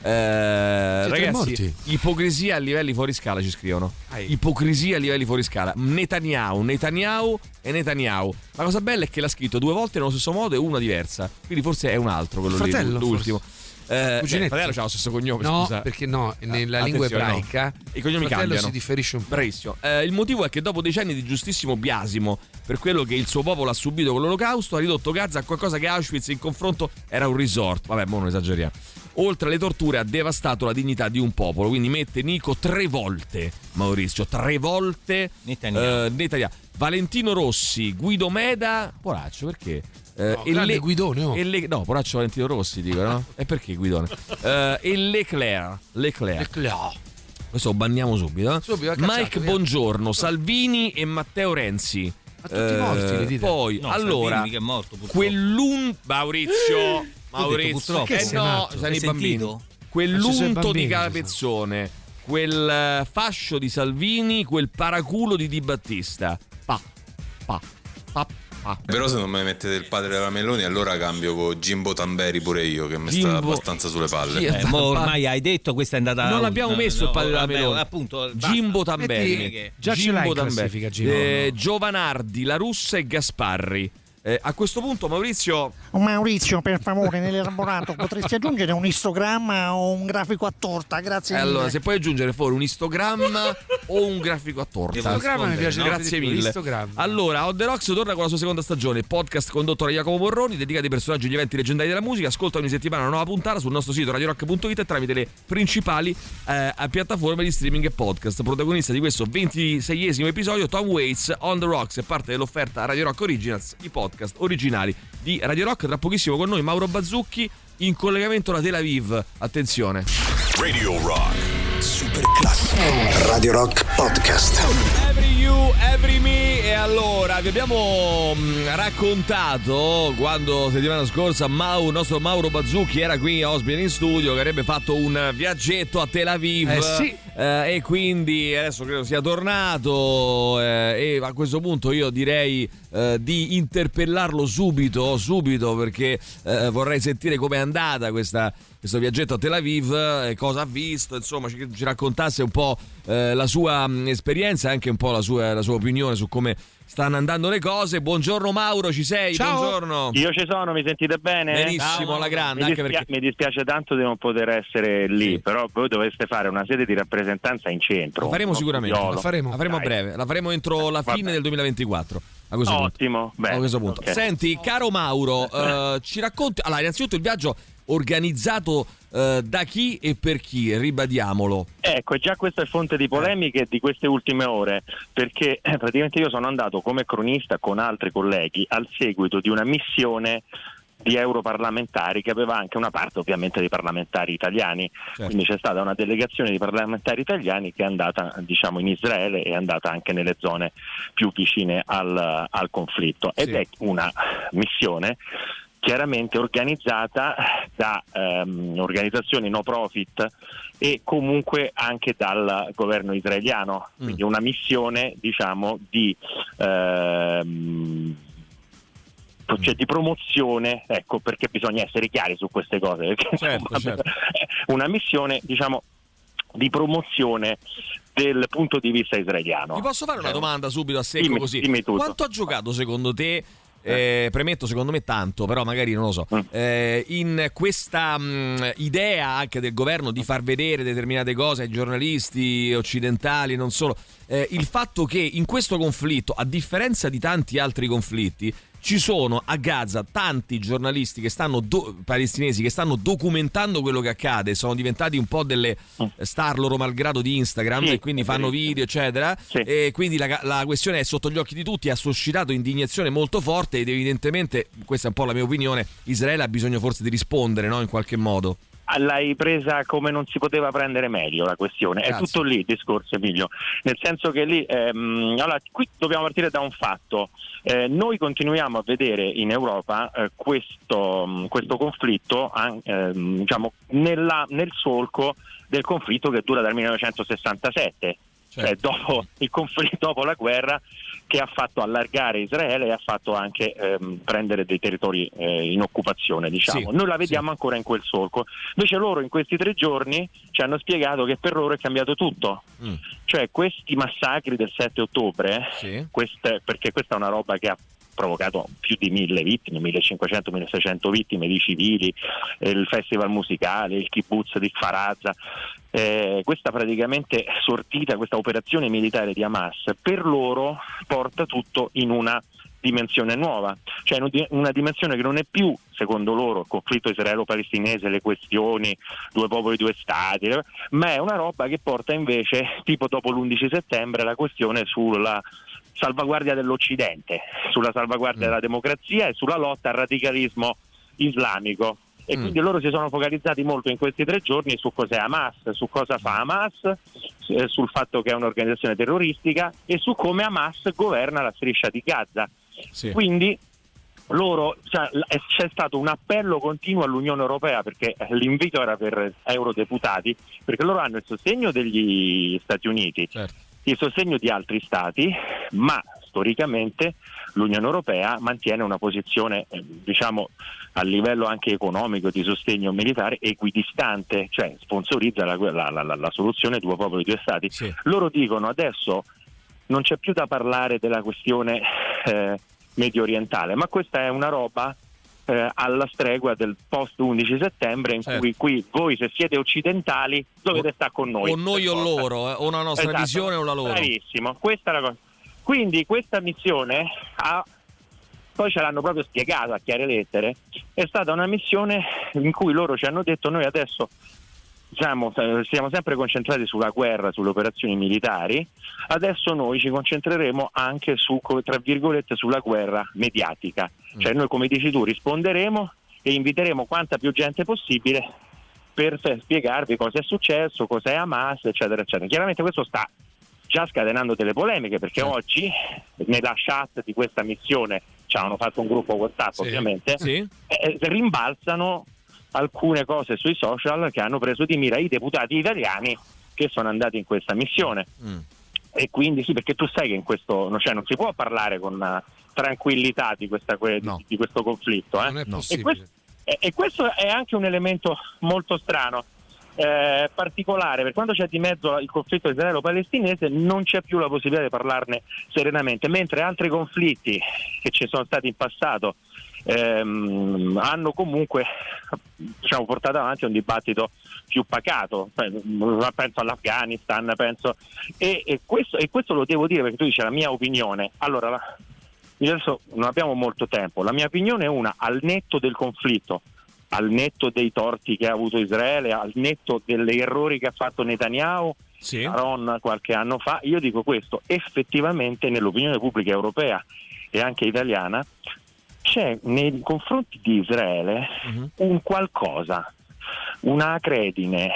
Eh, ragazzi, ipocrisia a livelli fuori scala, ci scrivono. Ipocrisia a livelli fuori scala. Netanyahu, Netanyahu e Netanyahu. La cosa bella è che l'ha scritto due volte nello stesso modo e una diversa. Quindi forse è un altro quello lì, l'ultimo. Eh, beh, fratello c'ha lo stesso cognome, no, scusa. Perché no, nella ah, lingua ebraica no. I cognomi cambiano. Si differisce un po'. Bravissimo. Eh, il motivo è che dopo decenni di giustissimo biasimo per quello che il suo popolo ha subito con l'Olocausto, ha ridotto Gaza a qualcosa che Auschwitz in confronto era un resort. Vabbè, mo non esageriamo. Oltre alle torture ha devastato la dignità di un popolo. Quindi mette Nico tre volte Maurizio, tre volte Netanyahu, eh, Netanyahu. Valentino Rossi, Guido Meda. Poraccio, perché? Eh, no, e le, Guidone, oh. e le, no, poraccio Valentino Rossi, dico, no? E perché Guidone? eh, e Leclerc Leclerc, Leclerc. Questo lo banniamo subito, eh? subito cacciato, Mike via. Bongiorno, Salvini e Matteo Renzi. Ma tutti morti, eh, dite. Poi, no, allora è morto, quell'un... Maurizio Maurizio detto, eh no, sei hai bambino? Quell'unto di Capezzone, quel fascio di Salvini, quel paraculo di Di Battista. Pa, pa, pa, pa. Però se non me mettete il padre della Meloni, allora cambio con Gimbo Tamberi pure io, che mi Gimbo... sta abbastanza sulle palle. Eh, ma ormai hai detto, questa è andata. Non l'abbiamo messo no, il padre no, della Meloni, vabbè, appunto. Gimbo Tamberi. Metti, già Gimbo ce l'hai in classifica, Gimbo. Eh, Giovanardi, La Russa e Gasparri. Eh, a questo punto Maurizio Maurizio per favore, nell'elaborato potresti aggiungere un istogramma o un grafico a torta, grazie mille. Allora, se puoi aggiungere fuori un istogramma o un grafico a torta. L'istogramma mi piace, no? Grazie mille. Allora, On The Rocks torna con la sua seconda stagione, podcast condotto da Jacopo Morroni, dedicato ai personaggi e agli eventi leggendari della musica. Ascolta ogni settimana una nuova puntata sul nostro sito radio rock punto it e tramite le principali eh, piattaforme di streaming e podcast. Protagonista di questo ventiseiesimo episodio Tom Waits. On The Rocks è parte dell'offerta Radio Rock Originals, i podcast originali di Radio Rock. Tra pochissimo con noi Mauro Bazzucchi in collegamento da Tel Aviv. Attenzione. Radio Rock Super Classico. Radio Rock Podcast. Every you, every me. E allora vi abbiamo mh, raccontato quando settimana scorsa Mau, il nostro Mauro Bazzucchi era qui a ospite in studio, che avrebbe fatto un viaggetto a Tel Aviv. Eh sì. eh, E quindi adesso credo sia tornato, eh, e a questo punto io direi Eh, di interpellarlo subito subito perché eh, vorrei sentire com'è andata questa, questo viaggetto a Tel Aviv, eh, cosa ha visto, insomma ci, ci raccontasse un po' eh, la sua mh, esperienza, anche un po' la sua, la sua opinione su come stanno andando le cose. Buongiorno Mauro, ci sei? Ciao. Buongiorno. Io ci sono, mi sentite bene? Benissimo, alla grande. Mi, anche dispia- perché... mi dispiace tanto di non poter essere lì, sì. Però voi dovreste fare una sede di rappresentanza in centro. La faremo sicuramente, la faremo, la faremo a breve, la faremo entro la fine del duemilaventiquattro. A questo Ottimo, punto. Bene, a questo punto. Okay. Senti, caro Mauro, eh, ci racconti allora innanzitutto il viaggio organizzato eh, da chi e per chi, ribadiamolo. Ecco, già questa è fonte di polemiche di queste ultime ore, perché eh, praticamente io sono andato come cronista con altri colleghi al seguito di una missione di europarlamentari che aveva anche una parte ovviamente dei parlamentari italiani, certo. Quindi c'è stata una delegazione di parlamentari italiani che è andata, diciamo, in Israele e è andata anche nelle zone più vicine al, al conflitto, ed sì. È una missione chiaramente organizzata da ehm, organizzazioni no profit e comunque anche dal governo israeliano, mm. Quindi una missione, diciamo, di ehm, cioè di promozione, ecco, perché bisogna essere chiari su queste cose, perché certo, certo. Una missione, diciamo, di promozione del punto di vista israeliano. Ti posso fare una domanda subito a secco, dimmi, così dimmi tutto. Quanto ha giocato secondo te, eh, premetto secondo me tanto, però magari non lo so, eh, in questa mh, idea anche del governo di far vedere determinate cose ai giornalisti occidentali, non solo, eh, il fatto che in questo conflitto, a differenza di tanti altri conflitti, Ci sono a Gaza tanti giornalisti che stanno do- palestinesi che stanno documentando quello che accade, sono diventati un po' delle star loro malgrado di Instagram, sì, e quindi fanno video eccetera, sì. E quindi la, la questione è sotto gli occhi di tutti, ha suscitato indignazione molto forte ed evidentemente, questa è un po' la mia opinione, Israele ha bisogno forse di rispondere, no, in qualche modo. L'hai presa come non si poteva prendere meglio la questione. Grazie. È tutto lì il discorso, Emilio, nel senso che lì ehm, allora qui dobbiamo partire da un fatto. Eh, noi continuiamo a vedere in Europa eh, questo, mh, questo conflitto eh, diciamo nella, nel solco del conflitto che dura dal millenovecentosessantasette, certo. eh, dopo il conflitto, dopo la guerra che ha fatto allargare Israele e ha fatto anche ehm, prendere dei territori eh, in occupazione, diciamo. Sì, noi la vediamo sì. ancora in quel solco. Invece loro in questi tre giorni ci hanno spiegato che per loro è cambiato tutto. Mm. Cioè questi massacri del sette ottobre, sì. queste, perché questa è una roba che ha provocato più di mille vittime, millecinquecento milleseicento vittime di civili, eh, il festival musicale, il kibbutz di Kfar Aza, eh, questa praticamente sortita, questa operazione militare di Hamas per loro porta tutto in una dimensione nuova, cioè una dimensione che non è più, secondo loro, il conflitto israelo-palestinese, le questioni due popoli due stati, ma è una roba che porta invece, tipo dopo l'undici settembre, la questione sulla salvaguardia dell'Occidente, sulla salvaguardia mm. della democrazia e sulla lotta al radicalismo islamico. E mm. quindi loro si sono focalizzati molto in questi tre giorni su cos'è Hamas, su cosa fa Hamas, eh, sul fatto che è un'organizzazione terroristica e su come Hamas governa la striscia di Gaza. Sì. Quindi loro, cioè, c'è stato un appello continuo all'Unione Europea, perché l'invito era per eurodeputati, perché loro hanno il sostegno degli Stati Uniti, certo. il sostegno di altri stati, ma storicamente l'Unione Europea mantiene una posizione, eh, diciamo a livello anche economico, di sostegno militare equidistante, cioè sponsorizza la, la, la, la soluzione due popoli due stati. Sì. Loro dicono adesso non c'è più da parlare della questione eh, medio orientale, ma questa è una roba eh, alla stregua del post undici settembre, in certo. cui qui voi, se siete occidentali, dovete stare con noi. Con noi o forza. Loro, eh, o una nostra esatto. visione o la loro. Bravissimo, questa è la cosa. Quindi questa missione, ha, poi ce l'hanno proprio spiegata a chiare lettere, è stata una missione in cui loro ci hanno detto noi adesso... Diciamo, siamo sempre concentrati sulla guerra, sulle operazioni militari, adesso noi ci concentreremo anche su, tra virgolette, sulla guerra mediatica, cioè noi, come dici tu, risponderemo e inviteremo quanta più gente possibile per spiegarvi cosa è successo, cos'è Hamas, eccetera eccetera. Chiaramente questo sta già scatenando delle polemiche, perché oggi nella chat di questa missione ci hanno fatto un gruppo WhatsApp, sì, ovviamente sì. Eh, rimbalzano alcune cose sui social che hanno preso di mira i deputati italiani che sono andati in questa missione. Mm. E quindi sì, perché tu sai che in questo, cioè, non si può parlare con tranquillità di, questa, no. di questo conflitto, eh? Non è possibile. E questo, e, e questo è anche un elemento molto strano, eh, particolare, perché quando c'è di mezzo il conflitto israelo-palestinese non c'è più la possibilità di parlarne serenamente, mentre altri conflitti che ci sono stati in passato Ehm, hanno comunque, diciamo, portato avanti un dibattito più pacato, penso all'Afghanistan, penso e, e, questo, e questo lo devo dire, perché tu dici la mia opinione. Allora, la... adesso non abbiamo molto tempo, la mia opinione è una, al netto del conflitto, al netto dei torti che ha avuto Israele, al netto degli errori che ha fatto Netanyahu, sì. Sharon qualche anno fa, io dico questo, effettivamente nell'opinione pubblica europea e anche italiana c'è nei confronti di Israele uh-huh. un qualcosa, una acredine,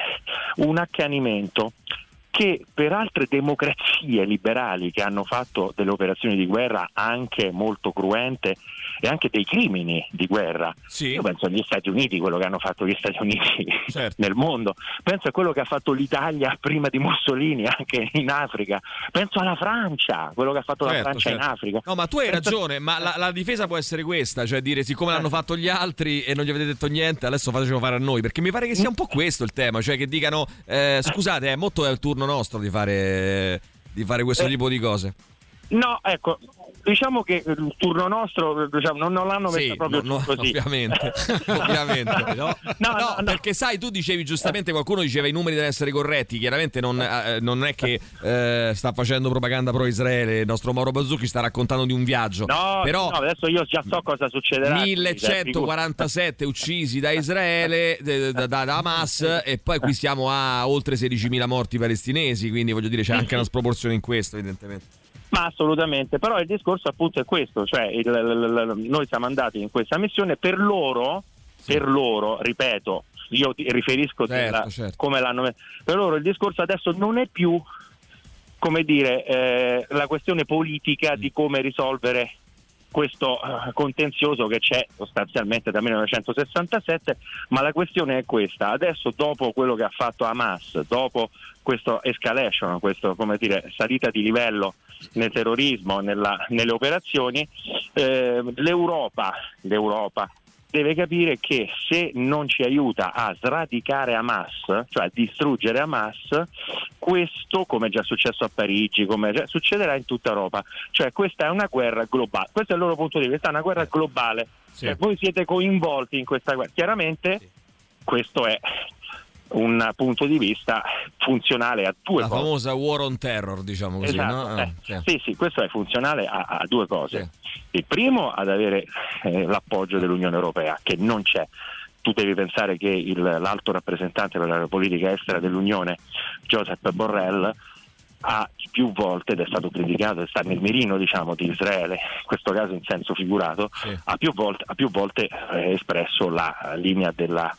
un accanimento che per altre democrazie liberali che hanno fatto delle operazioni di guerra anche molto cruente e anche dei crimini di guerra, sì. io penso agli Stati Uniti, quello che hanno fatto gli Stati Uniti certo. nel mondo, penso a quello che ha fatto l'Italia prima di Mussolini anche in Africa, penso alla Francia, quello che ha fatto certo, la Francia certo. in Africa. No, ma tu hai penso... ragione, ma la, la difesa può essere questa, cioè dire siccome l'hanno fatto gli altri e non gli avete detto niente, adesso facciamo fare a noi, perché mi pare che sia un po' questo il tema, cioè che dicano eh, scusate, è molto è il turno nostro di fare di fare questo eh, tipo di cose. No, ecco, diciamo che il turno nostro, diciamo, non, non l'hanno messo sì, proprio no, così. Ovviamente, ovviamente no? No, no, no, no, perché sai, tu dicevi giustamente, qualcuno diceva i numeri devono essere corretti, chiaramente non, eh, non è che eh, sta facendo propaganda pro Israele, il nostro Mauro Bazzucchi sta raccontando di un viaggio. No, però no, adesso io già so cosa succederà. millecentoquarantasette uccisi da Israele, da, da, da Hamas, e poi qui siamo a oltre sedicimila morti palestinesi, quindi voglio dire c'è anche una sproporzione in questo, evidentemente. Ma assolutamente, però il discorso appunto è questo, cioè il, il, il, noi siamo andati in questa missione per loro, sì. per loro, ripeto, io ti riferisco certo, della, certo. come l'hanno per loro il discorso adesso non è più, come dire, eh, la questione politica mm. di come risolvere questo eh, contenzioso che c'è sostanzialmente dal millenovecentosessantasette, ma la questione è questa, adesso dopo quello che ha fatto Hamas, dopo questo escalation, questo, come dire, salita di livello nel terrorismo, nella, nelle operazioni, eh, l'Europa, l'Europa deve capire che se non ci aiuta a sradicare Hamas, cioè a distruggere Hamas, questo, come è già successo a Parigi, come già succederà in tutta Europa, cioè questa è una guerra globale, questo è il loro punto di vista, è una guerra globale, sì. cioè, voi siete coinvolti in questa guerra, chiaramente sì. questo è un punto di vista funzionale a due la cose. La famosa war on terror, diciamo così, esatto, no? eh. Eh. Sì, sì, questo è funzionale a, a due cose. Sì. Il primo, ad avere eh, l'appoggio dell'Unione Europea, che non c'è. Tu devi pensare che il, l'alto rappresentante per la politica estera dell'Unione, Josep Borrell, ha più volte, ed è stato criticato, sta nel mirino, diciamo, di Israele, in questo caso in senso figurato, sì. ha più volte, ha più volte eh, espresso la linea della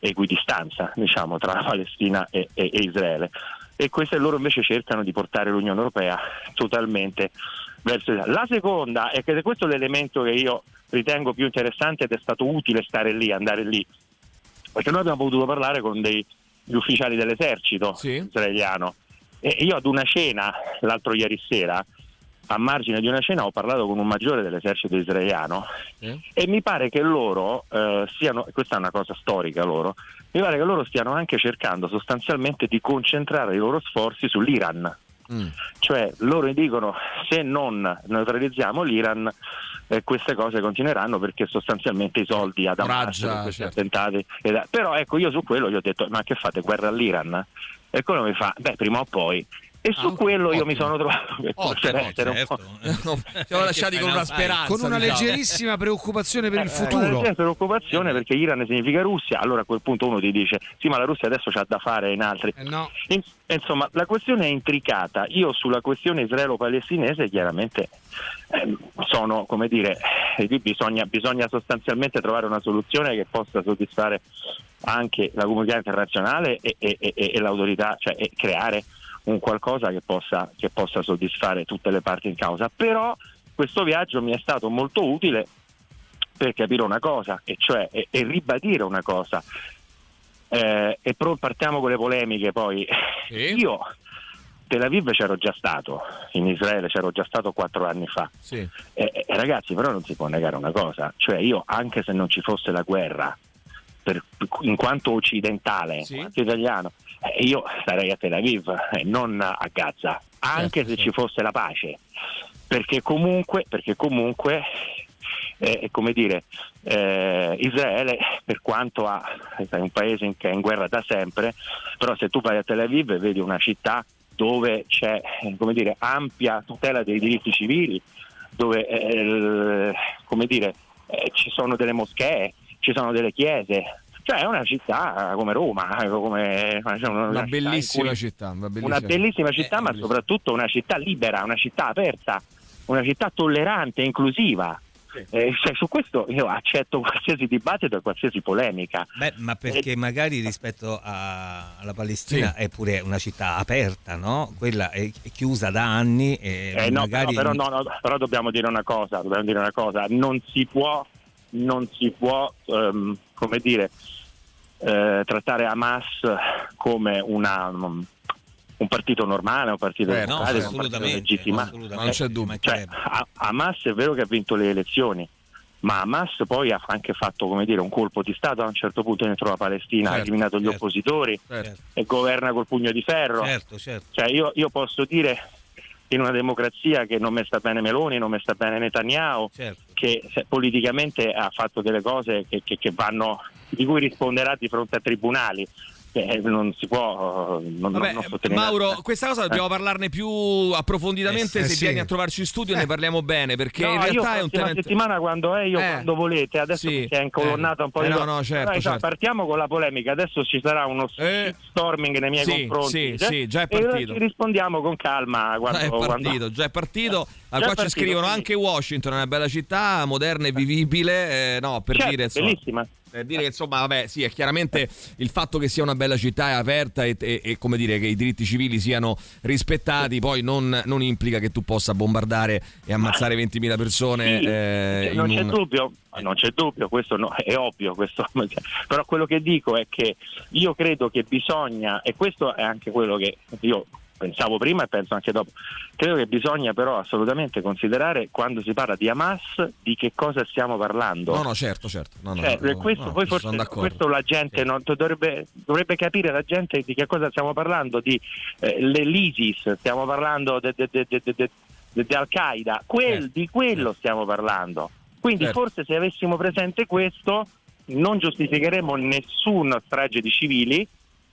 equidistanza, diciamo, tra la Palestina e, e, e Israele, e questo loro invece cercano di portare l'Unione Europea totalmente verso Israele. La seconda è che questo è l'elemento che io ritengo più interessante ed è stato utile stare lì, andare lì, perché noi abbiamo potuto parlare con dei, gli ufficiali dell'esercito sì. israeliano, e io ad una cena l'altro ieri sera, a margine di una cena, ho parlato con un maggiore dell'esercito israeliano eh? e mi pare che loro eh, siano, questa è una cosa storica loro, mi pare che loro stiano anche cercando sostanzialmente di concentrare i loro sforzi sull'Iran. Mm. Cioè loro dicono, se non neutralizziamo l'Iran eh, queste cose continueranno, perché sostanzialmente i soldi ad Hamas per questi certo. attentati ed, però ecco, io su quello gli ho detto, ma che fate, guerra all'Iran? E quello mi fa, beh, prima o poi. E su ah, quello ottimo. Io mi sono trovato oh, certo, un certo. po'. Siamo lasciati con una speranza, con una leggerissima preoccupazione per eh, il futuro, una leggerissima preoccupazione, perché Iran significa Russia, allora a quel punto uno ti dice sì, ma la Russia adesso c'ha da fare in altri eh, no. in, insomma la questione è intricata. Io sulla questione israelo-palestinese chiaramente eh, sono, come dire, bisogna, bisogna sostanzialmente trovare una soluzione che possa soddisfare anche la comunità internazionale e, e, e, e l'autorità, cioè e creare un qualcosa che possa, che possa soddisfare tutte le parti in causa. Però questo viaggio mi è stato molto utile per capire una cosa, e cioè e, e ribadire una cosa, eh, e però partiamo con le polemiche poi. Sì. Io Tel Aviv c'ero già stato, in Israele c'ero già stato quattro anni fa. Sì. E, e, ragazzi, però non si può negare una cosa, cioè io, anche se non ci fosse la guerra, per, in quanto occidentale, sì. in quanto italiano, Eh, io starei a Tel Aviv e eh, non a Gaza, anche certo, se certo. ci fosse la pace, perché comunque, perché comunque eh, come dire, eh, Israele, per quanto ha, è un paese che è in guerra da sempre, però se tu vai a Tel Aviv e vedi una città dove c'è, come dire, ampia tutela dei diritti civili, dove eh, come dire, eh, ci sono delle moschee, ci sono delle chiese. Cioè è una città come Roma, come cioè una, una bellissima città, una bellissima, una bellissima città, eh, ma bellissima. Soprattutto una città libera, una città aperta, una città tollerante, inclusiva. Sì. Eh, cioè, su questo io accetto qualsiasi dibattito e qualsiasi polemica. Beh, ma perché eh, magari rispetto a, alla Palestina sì. è pure una città aperta, no? Quella è chiusa da anni. E eh, magari... no, però, no, no, però dobbiamo dire una cosa, dobbiamo dire una cosa, non si può, non si può, um, come dire. Eh, trattare Hamas come una, um, un partito normale, un partito, eh, no, un partito legittimato, non c'è dubbio. Cioè, Hamas è vero che ha vinto le elezioni, ma Hamas poi ha anche fatto, come dire, un colpo di Stato a un certo punto dentro la Palestina, certo, ha eliminato gli certo, oppositori certo. e governa col pugno di ferro. Certo, certo. Cioè, io, io posso dire in una democrazia che non mi sta bene Meloni, non mi sta bene Netanyahu, certo. che se, politicamente ha fatto delle cose che, che, che vanno, di cui risponderà di fronte a tribunali. Eh, non si può non, Vabbè, non sostenere. Mauro, questa cosa dobbiamo eh. parlarne più approfonditamente, eh, se sì. vieni a trovarci in studio eh. ne parliamo bene, perché no, in realtà io è un tema settimana quando è io eh. quando volete adesso sì. si è incolonnata eh. un po' eh, di no, no, certo, certo. Sai, partiamo con la polemica, adesso ci sarà uno eh. storming nei miei sì, confronti sì, cioè, sì, già è partito. E ci rispondiamo con calma quando, è partito, quando... già è partito eh. Allora, qua partito, ci scrivono sì. anche Washington è una bella città, moderna e vivibile, eh, no, per certo, dire insomma, bellissima. Per dire che insomma, vabbè, sì, è chiaramente il fatto che sia una bella città, è aperta e, e, e come dire che i diritti civili siano rispettati, poi non, non implica che tu possa bombardare e ammazzare ventimila persone. Sì, eh, non c'è un... dubbio, non c'è dubbio, questo no, è ovvio, questo. Però quello che dico è che io credo che bisogna, e questo è anche quello che io pensavo prima e penso anche dopo, credo che bisogna però assolutamente considerare, quando si parla di Hamas, di che cosa stiamo parlando. No no certo certo no, no, cioè, no, questo no, poi forse questo la gente sì. non dovrebbe, dovrebbe capire la gente di che cosa stiamo parlando, di eh, l'ISIS, stiamo parlando di Al-Qaeda, quel, eh. di quello stiamo parlando, quindi certo. forse se avessimo presente questo non giustificheremmo nessuna strage di civili,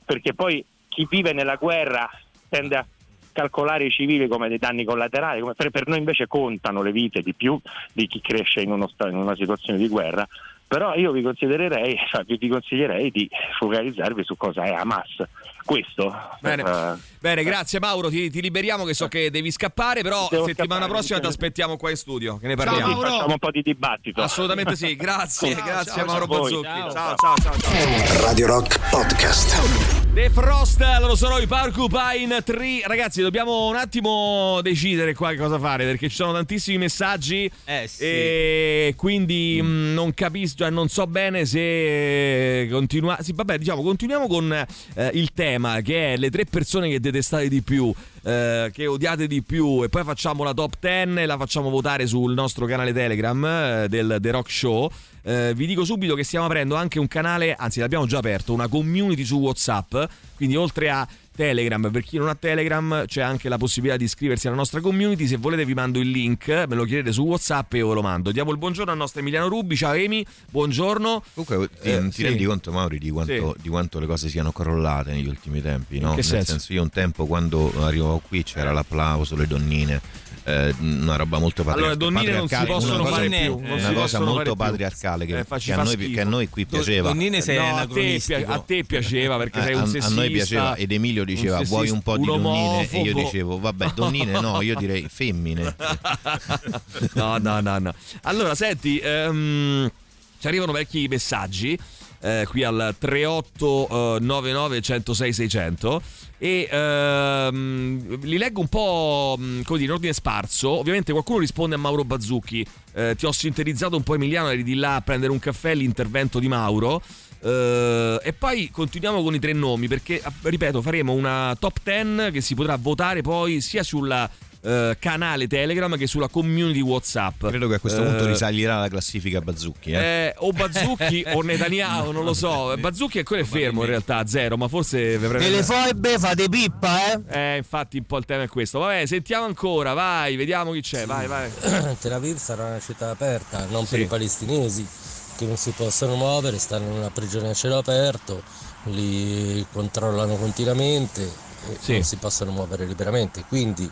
perché poi chi vive nella guerra tende a calcolare i civili come dei danni collaterali, come per, per noi invece contano le vite di più di chi cresce in, uno, in una situazione di guerra. Però io vi considererei, vi consiglierei di focalizzarvi su cosa è Hamas. Questo. Bene, uh, bene, grazie Mauro, ti, ti liberiamo che so che devi scappare, però devo settimana scappare, prossima ti aspettiamo qua in studio, che ne parliamo. Ciao, facciamo un po' di dibattito. Assolutamente sì, grazie, ciao, grazie ciao, a Mauro Bazzucchi. Ciao ciao, ciao ciao ciao. Radio Rock Podcast. The Frost, loro sono i Porcupine Tree. Ragazzi, dobbiamo un attimo decidere qua che cosa fare, perché ci sono tantissimi messaggi eh, sì. e quindi mm. mh, non capisco, cioè non so bene se continuare. Sì, vabbè, diciamo continuiamo con eh, il tema, che è le tre persone che detestate di più, eh, che odiate di più, e poi facciamo la top dieci e la facciamo votare sul nostro canale Telegram eh, del The Rock Show. Eh, vi dico subito che stiamo aprendo anche un canale, anzi l'abbiamo già aperto, una community su WhatsApp, quindi oltre a Telegram, per chi non ha Telegram c'è anche la possibilità di iscriversi alla nostra community. Se volete vi mando il link, me lo chiedete su WhatsApp e io ve lo mando. Diamo il buongiorno al nostro Emiliano Rubi. Ciao Emi, buongiorno. Comunque ti, eh, ti sì. rendi conto Mauri di quanto, sì. di quanto le cose siano crollate negli ultimi tempi, no? Che senso? Nel senso, io un tempo quando arrivavo qui c'era l'applauso, le donnine, Eh, una roba molto patriarcale. Allora, donnine non si possono fare più, eh, una cosa molto patriarcale che, eh, che, a noi, che a noi qui piaceva. Donnine sei no, a, te, a te piaceva perché eh, sei un a, sessista. A noi piaceva, ed Emilio diceva un vuoi un po' di donnine, e io dicevo vabbè donnine no, io direi femmine. no no no no Allora senti, um, ci arrivano vecchi messaggi eh, qui al tre otto nove nove uno zero sei sei zero zero e ehm, li leggo un po' così in ordine sparso. Ovviamente qualcuno risponde a Mauro Bazzucchi, eh, ti ho sintetizzato un po' Emiliano, eri di là a prendere un caffè, l'intervento di Mauro, eh, e poi continuiamo con i tre nomi, perché ripeto faremo una top dieci che si potrà votare poi sia sulla Uh, canale Telegram che sulla community WhatsApp. Credo che a questo uh, punto risalirà la classifica Bazzucchi eh? Eh, o Bazzucchi o Netanyahu, non lo so. Bazzucchi è quello è fermo in realtà a zero, ma forse nelle foibe fate pippa eh? Eh, infatti un po' il tema è questo. Vabbè, sentiamo ancora, vai, vediamo chi c'è, sì. vai vai Tel Aviv sarà una città aperta, non sì. per i palestinesi che non si possono muovere, stanno in una prigione a cielo aperto, li controllano continuamente e sì. non si possono muovere liberamente, quindi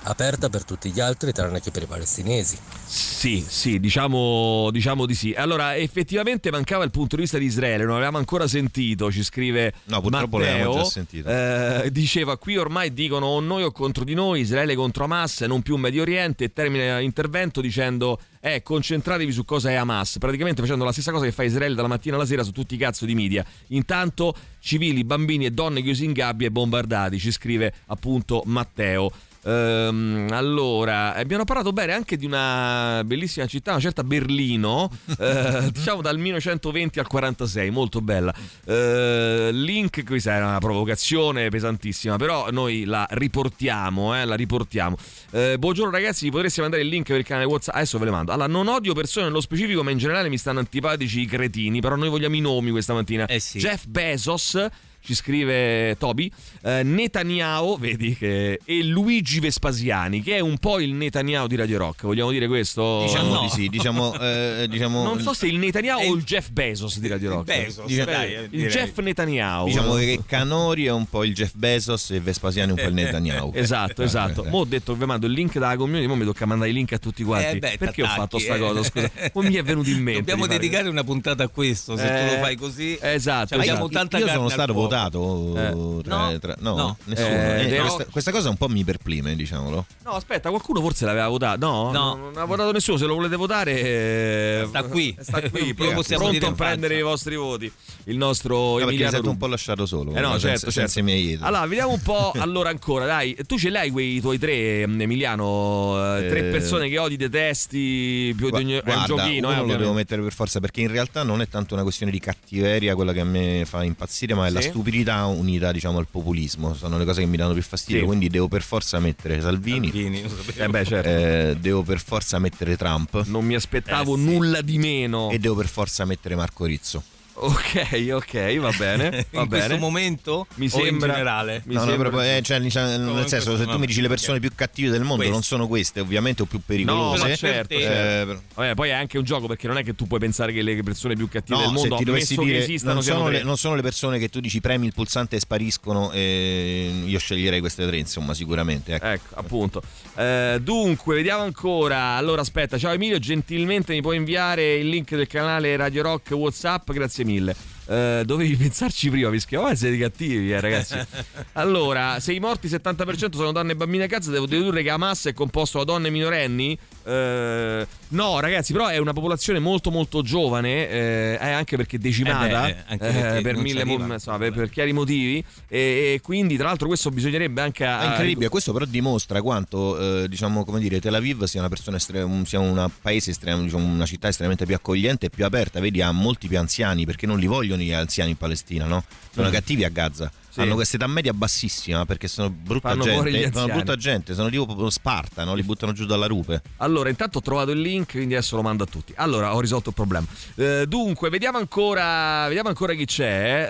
aperta per tutti gli altri tranne che per i palestinesi. Sì, sì, diciamo, diciamo di sì. Allora, effettivamente mancava il punto di vista di Israele, non l'avevamo ancora sentito, ci scrive no, purtroppo Matteo, già sentito. Eh, diceva qui ormai dicono o noi o contro di noi, Israele contro Hamas, non più Medio Oriente, e termina l'intervento dicendo eh, concentratevi su cosa è Hamas, praticamente facendo la stessa cosa che fa Israele dalla mattina alla sera su tutti i cazzo di media. Intanto civili, bambini e donne chiusi in gabbie e bombardati, ci scrive appunto Matteo. Um, allora, abbiamo parlato bene anche di una bellissima città, una certa Berlino, eh, diciamo dal millenovecentoventi al quarantasei, molto bella. Eh, link, questa era una provocazione pesantissima, però noi la riportiamo, eh, la riportiamo. Eh, buongiorno ragazzi, vi potreste mandare il link per il canale WhatsApp? Adesso ve le mando. Allora, non odio persone nello specifico, ma in generale mi stanno antipatici i cretini, però noi vogliamo i nomi questa mattina. Eh sì. Jeff Bezos ci scrive Toby, eh, Netanyahu, vedi che, e Luigi Vespasiani, che è un po' il Netanyahu di Radio Rock, vogliamo dire questo? Diciamo no. di sì, diciamo, eh, diciamo non so se il Netanyahu il... o il Jeff Bezos di Radio Rock. Bezos, diciamo, dai, il direi. Jeff Netanyahu. Diciamo che Canori è un po' il Jeff Bezos e Vespasiani è un po' il Netanyahu. Esatto, esatto. Mo' ho detto che vi mando il link da Community, mo' mi tocca mandare i link a tutti quanti. Eh beh, perché ho fatto eh. sta cosa? Scusa, o mi è venuto in mente. Dobbiamo dedicare una puntata a questo, se eh, tu lo fai così. Esatto. Cioè, esatto. Tanta io sono stato votato. Eh, tra, no, tra, no, no, nessuno. Eh, eh, questa, questa cosa un po' mi perplime, diciamolo. No, aspetta, qualcuno forse l'aveva votato. No, no. Non, non ha votato nessuno. Se lo volete votare, eh, sta qui, sta qui pronto a prendere i vostri voti. Il nostro no, Emiliano Rubi. Un po' lasciato solo. Eh no, no, certo, senza, certo. Senza allora, vediamo un po'. Allora, ancora, dai, tu ce l'hai quei tuoi tre, Emiliano? Eh, tre persone che odi, detesti più di ogni. Guarda, è un giochino. Uno eh, lo devo mettere per forza, perché in realtà non è tanto una questione di cattiveria quella che a me fa impazzire, ma è sì. la stupidità. Unità, diciamo, al populismo, sono le cose che mi danno più fastidio, sì. quindi devo per forza mettere Salvini, Salvini eh beh, certo. eh, devo per forza mettere Trump, non mi aspettavo eh, sì. nulla di meno, e devo per forza mettere Marco Rizzo. Ok, ok, va bene. Va in bene. Questo momento mi sembra, in generale? Mi no, sembra no, proprio, eh, cioè, no, nel senso, se tu mi dici le persone più cattive del mondo queste. non sono queste, ovviamente, o più pericolose. No, ma certo. Eh, certo. Vabbè, poi è anche un gioco, perché non è che tu puoi pensare che le persone più cattive no, del mondo, se ti dovessi dire, che non, sono che non, le, non sono le persone che tu dici premi il pulsante e spariscono. Eh, io sceglierei queste tre, insomma, sicuramente. Ecco, ecco appunto. Eh, dunque, vediamo ancora. Allora, aspetta, ciao Emilio, gentilmente mi puoi inviare il link del canale Radio Rock WhatsApp? Grazie mille. Uh, dovevi pensarci prima, vi schiavo, siete cattivi, eh, ragazzi. Allora, se i morti settanta per cento sono donne e bambine a cazzo, devo dedurre che Hamas è composto da donne minorenni? Uh, no, ragazzi, però è una popolazione molto molto giovane, eh, anche perché decimata, eh beh, anche perché eh, per mille mo- so, per, per chiari motivi, e, e quindi, tra l'altro, questo bisognerebbe anche a... È incredibile, questo però dimostra quanto, eh, diciamo, come dire, Tel Aviv sia una persona estrem- sia un paese estrem- diciamo, una città estremamente più accogliente e più aperta, vedi, ha molti più anziani, perché non li vogliono gli anziani in Palestina, no? Sono mm. cattivi a Gaza. Sì. Hanno questa età media bassissima, perché sono brutta Fanno gente, sono brutta gente, sono tipo Sparta, no? Li buttano giù dalla rupe. Allora, intanto ho trovato il link, quindi adesso lo mando a tutti. Allora, ho risolto il problema. Eh, dunque, vediamo ancora, vediamo ancora chi c'è.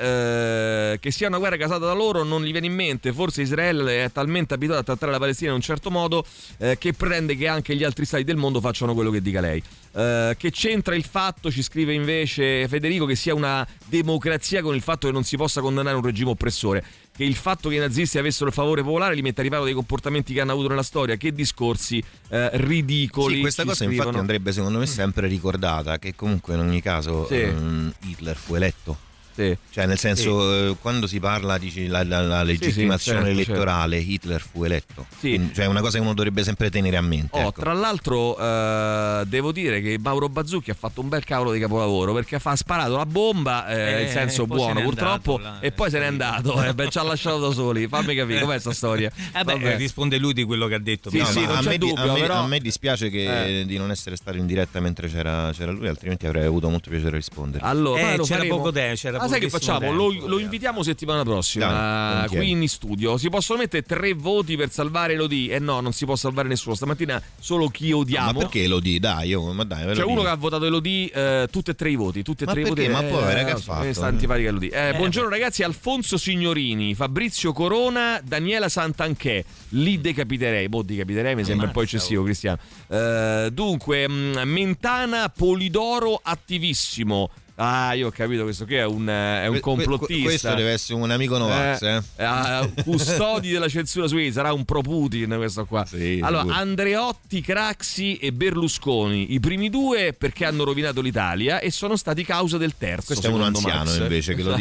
Eh, che sia una guerra casata da loro non gli viene in mente. Forse Israele è talmente abituata a trattare la Palestina in un certo modo, eh, che prende che anche gli altri stati del mondo facciano quello che dica lei. Eh, che c'entra il fatto, ci scrive invece Federico, che sia una democrazia con il fatto che non si possa condannare un regime oppressore, che il fatto che i nazisti avessero il favore popolare li mette a riparo dei comportamenti che hanno avuto nella storia. Che discorsi eh, ridicoli. Sì, questa cosa scrivono. Infatti andrebbe secondo me sempre ricordata, che comunque in ogni caso sì. um, Hitler fu eletto. Sì. Cioè, nel senso, sì. quando si parla di la, la, la legittimazione sì, sì, certo, elettorale, certo. Hitler fu eletto. Sì. Quindi, cioè, è una cosa che uno dovrebbe sempre tenere a mente. Oh, ecco. Tra l'altro, eh, devo dire che Mauro Bazzucchi ha fatto un bel cavolo di capolavoro, perché ha sparato la bomba, eh, eh, in senso buono, purtroppo, andato, là, e poi eh, se n'è andato. Eh, beh, ci ha lasciato da soli. Fammi capire com'è sta storia. Eh beh, eh, risponde lui di quello che ha detto. Sì, no, sì, a, me, dubbio, a, me, però... a me dispiace che, eh. di non essere stato in diretta mentre c'era, c'era lui, altrimenti avrei avuto molto piacere a rispondere. Allora, eh, c'era poco tempo. C'era Ah, sai che facciamo? Tempo, lo, lo invitiamo settimana prossima, no, qui in studio. Si possono mettere tre voti per salvare Elodie? Eh no, non si può salvare nessuno. Stamattina solo chi odiamo. No, ma perché Elodie? Dai, io, ma dai. C'è cioè uno che ha votato Elodie, eh, tutti e tre i voti. Tutti e ma tre perché? i voti. Ma eh, poi, ragazzi, fatto. Questa antipatica Elodie. Eh, eh, buongiorno, ragazzi. Alfonso Signorini, Fabrizio Corona, Daniela Santanchè. Li decapiterei. Boh, decapiterei mi sembra un po' eccessivo, Cristiano. Eh, dunque, Mentana, Polidoro, attivissimo. Ah, io ho capito, questo qui è un, è un complottista. Questo deve essere un amico Novax, eh, eh. Custodi della censura suiza, sarà un pro Putin questo qua. Sì, allora, pure. Andreotti, Craxi e Berlusconi, i primi due perché hanno rovinato l'Italia e sono stati causa del terzo. Questo è un anziano Max, invece che lo,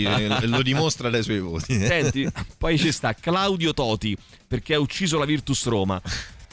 lo dimostra dai suoi voti. Senti, poi ci sta Claudio Toti perché ha ucciso la Virtus Roma.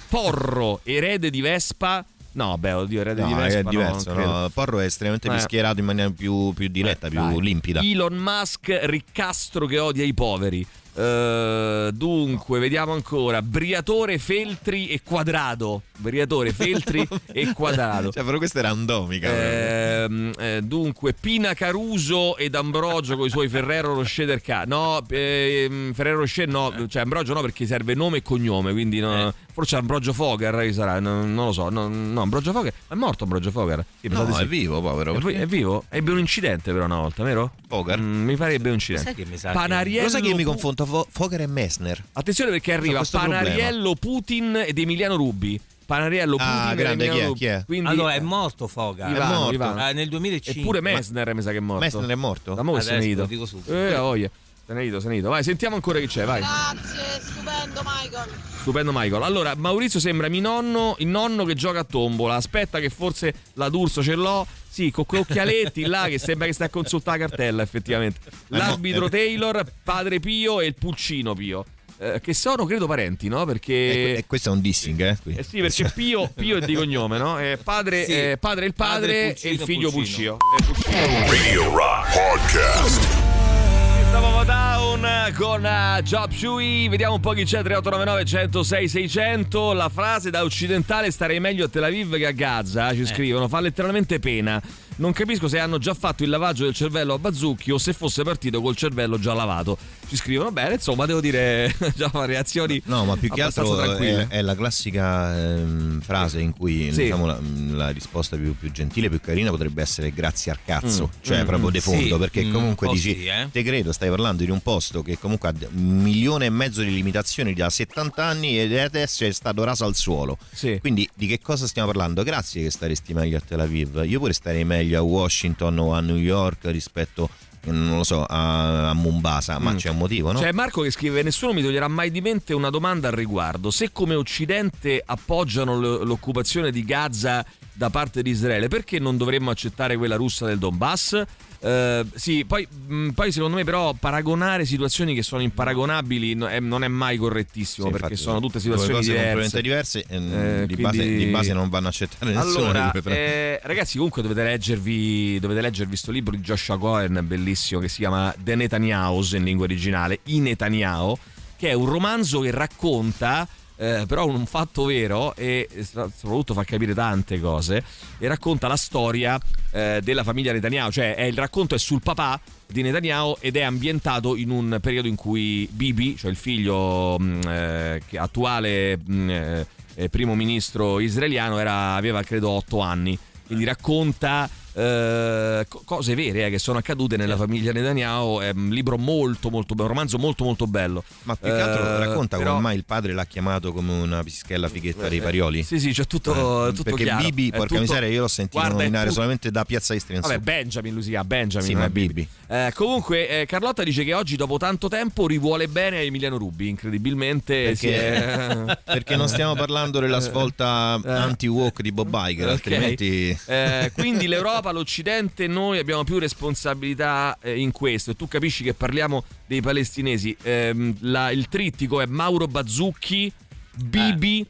Porro, erede di Vespa. No, beh, oddio, erede no, di Vespa, è diverso, no, no. Porro è estremamente più schierato in maniera più, più diretta, eh, più dai. limpida. Elon Musk, riccastro che odia i poveri. Uh, dunque, vediamo ancora Briatore, Feltri e Quadrado. Briatore, Feltri e Quadrado. Cioè, però questa è randomica. Eh, eh, dunque, Pina Caruso ed Ambrogio con i suoi Ferrero Rocher del ca. No, eh, Ferrero Rocher no, cioè Ambrogio no perché serve nome e cognome, quindi no, eh. forse Ambrogio Fogar sarà, non, non lo so, no, no, Ambrogio Fogar è morto. Ambrogio Fogar sì, no, sì. È vivo, povero, perché... è vivo, ebbe un incidente però una volta, vero? Fogar mm, mi pare ebbe un incidente. Sai che mi sa Panariello... Lo sai che io mi confondo Fo- Fogar e Messner. Attenzione perché arriva Panariello, problema. Putin ed Emiliano Rubbi. Panariello, Putin, ah, grande, chi è, chi è? Quindi, allora è morto Fogar, Ivano, è morto. Ivano. Ah, nel duemilacinque. Eppure Messner, ma... mi sa che è morto. Messner è morto. Da mo' se ne ido. Eh, oh yeah. Se ne ido, se ne ido. Vai, sentiamo ancora chi c'è, vai. Grazie, stupendo Michael. Stupendo Michael. Allora, Maurizio sembra mio nonno, il nonno che gioca a tombola. Aspetta che forse la D'Urso ce l'ho. Sì, con quei occhialetti là che sembra che sta a consultare la cartella, effettivamente. L'arbitro Taylor, Padre Pio e il Pulcino Pio. Eh, che sono credo parenti, no? Perché eh, questo è un dissing, eh? eh sì, perché Pio, Pio è di cognome, no? Eh, padre, sì. eh, padre il padre, padre Pulcino, e il figlio Pulcino. Pulcino. Eh, Pulcino. Radio Rock Podcast. Stavamo down con uh, Job Shui. Vediamo un po' chi c'è. Tre otto nove nove uno zero sei sei zero zero. La frase: da occidentale starei meglio a Tel Aviv che a Gaza. Ci eh. scrivono. Fa letteralmente pena. Non capisco se hanno già fatto il lavaggio del cervello a Bazzucchi o se fosse partito col cervello già lavato. Ci scrivono bene, insomma, devo dire, già reazioni. No, ma più che altro è, è la classica ehm, frase in cui sì. diciamo, la, la risposta più, più gentile, più carina potrebbe essere grazie al cazzo, mm, cioè mm, proprio de fondo, sì, perché comunque dici, sì, eh? te credo, stai parlando di un posto che comunque ha un milione e mezzo di limitazioni da settanta anni ed adesso è stato raso al suolo. Sì. Quindi di che cosa stiamo parlando? Grazie che staresti meglio a Tel Aviv, io pure starei meglio a Washington o a New York rispetto, non lo so, a, a Mombasa, ma mm. c'è un motivo, no? C'è Marco che scrive: nessuno mi toglierà mai di mente una domanda al riguardo. Se come Occidente appoggiano l- l'occupazione di Gaza da parte di Israele, perché non dovremmo accettare quella russa del Donbass? Uh, sì, poi, mh, poi secondo me però paragonare situazioni che sono imparagonabili no, è, non è mai correttissimo, sì, perché infatti, sono tutte situazioni diverse, diverse e, eh, di, quindi... base, di base non vanno accettare nessuno. Allora, eh, ragazzi, comunque dovete leggervi dovete leggervi sto libro di Joshua Cohen, bellissimo, che si chiama The Netanyahu's in lingua originale, I Netanyahu, che è un romanzo che racconta Eh, però un fatto vero e soprattutto fa capire tante cose, e racconta la storia eh, della famiglia Netanyahu, cioè è, il racconto è sul papà di Netanyahu ed è ambientato in un periodo in cui Bibi, cioè il figlio mh, eh, attuale mh, eh, primo ministro israeliano, era, aveva credo otto anni, quindi racconta eh, cose vere eh, che sono accadute nella famiglia Netanyahu. È un libro molto molto bello, un romanzo molto molto bello, ma più che altro eh, racconta però... come mai il padre l'ha chiamato come una pischella fighetta eh, dei Parioli. Sì sì, c'è cioè tutto, eh, tutto perché chiaro, perché Bibi, porca tutto... miseria, io l'ho sentito Guarda, nominare tutto... solamente da Piazza Istria. Vabbè, Benjamin, lui si chiama Benjamin, sì, ma Bibi eh, comunque eh, Carlotta dice che oggi dopo tanto tempo rivuole bene a Emiliano Rubbi, incredibilmente, perché, sì, eh... perché non stiamo parlando della svolta eh. anti-woke di Bob Iger, okay. altrimenti eh, quindi l'Europa, l'Occidente, noi abbiamo più responsabilità eh, in questo, e tu capisci che parliamo dei palestinesi. Eh, la, il trittico è Mauro Bazzucchi, Bibi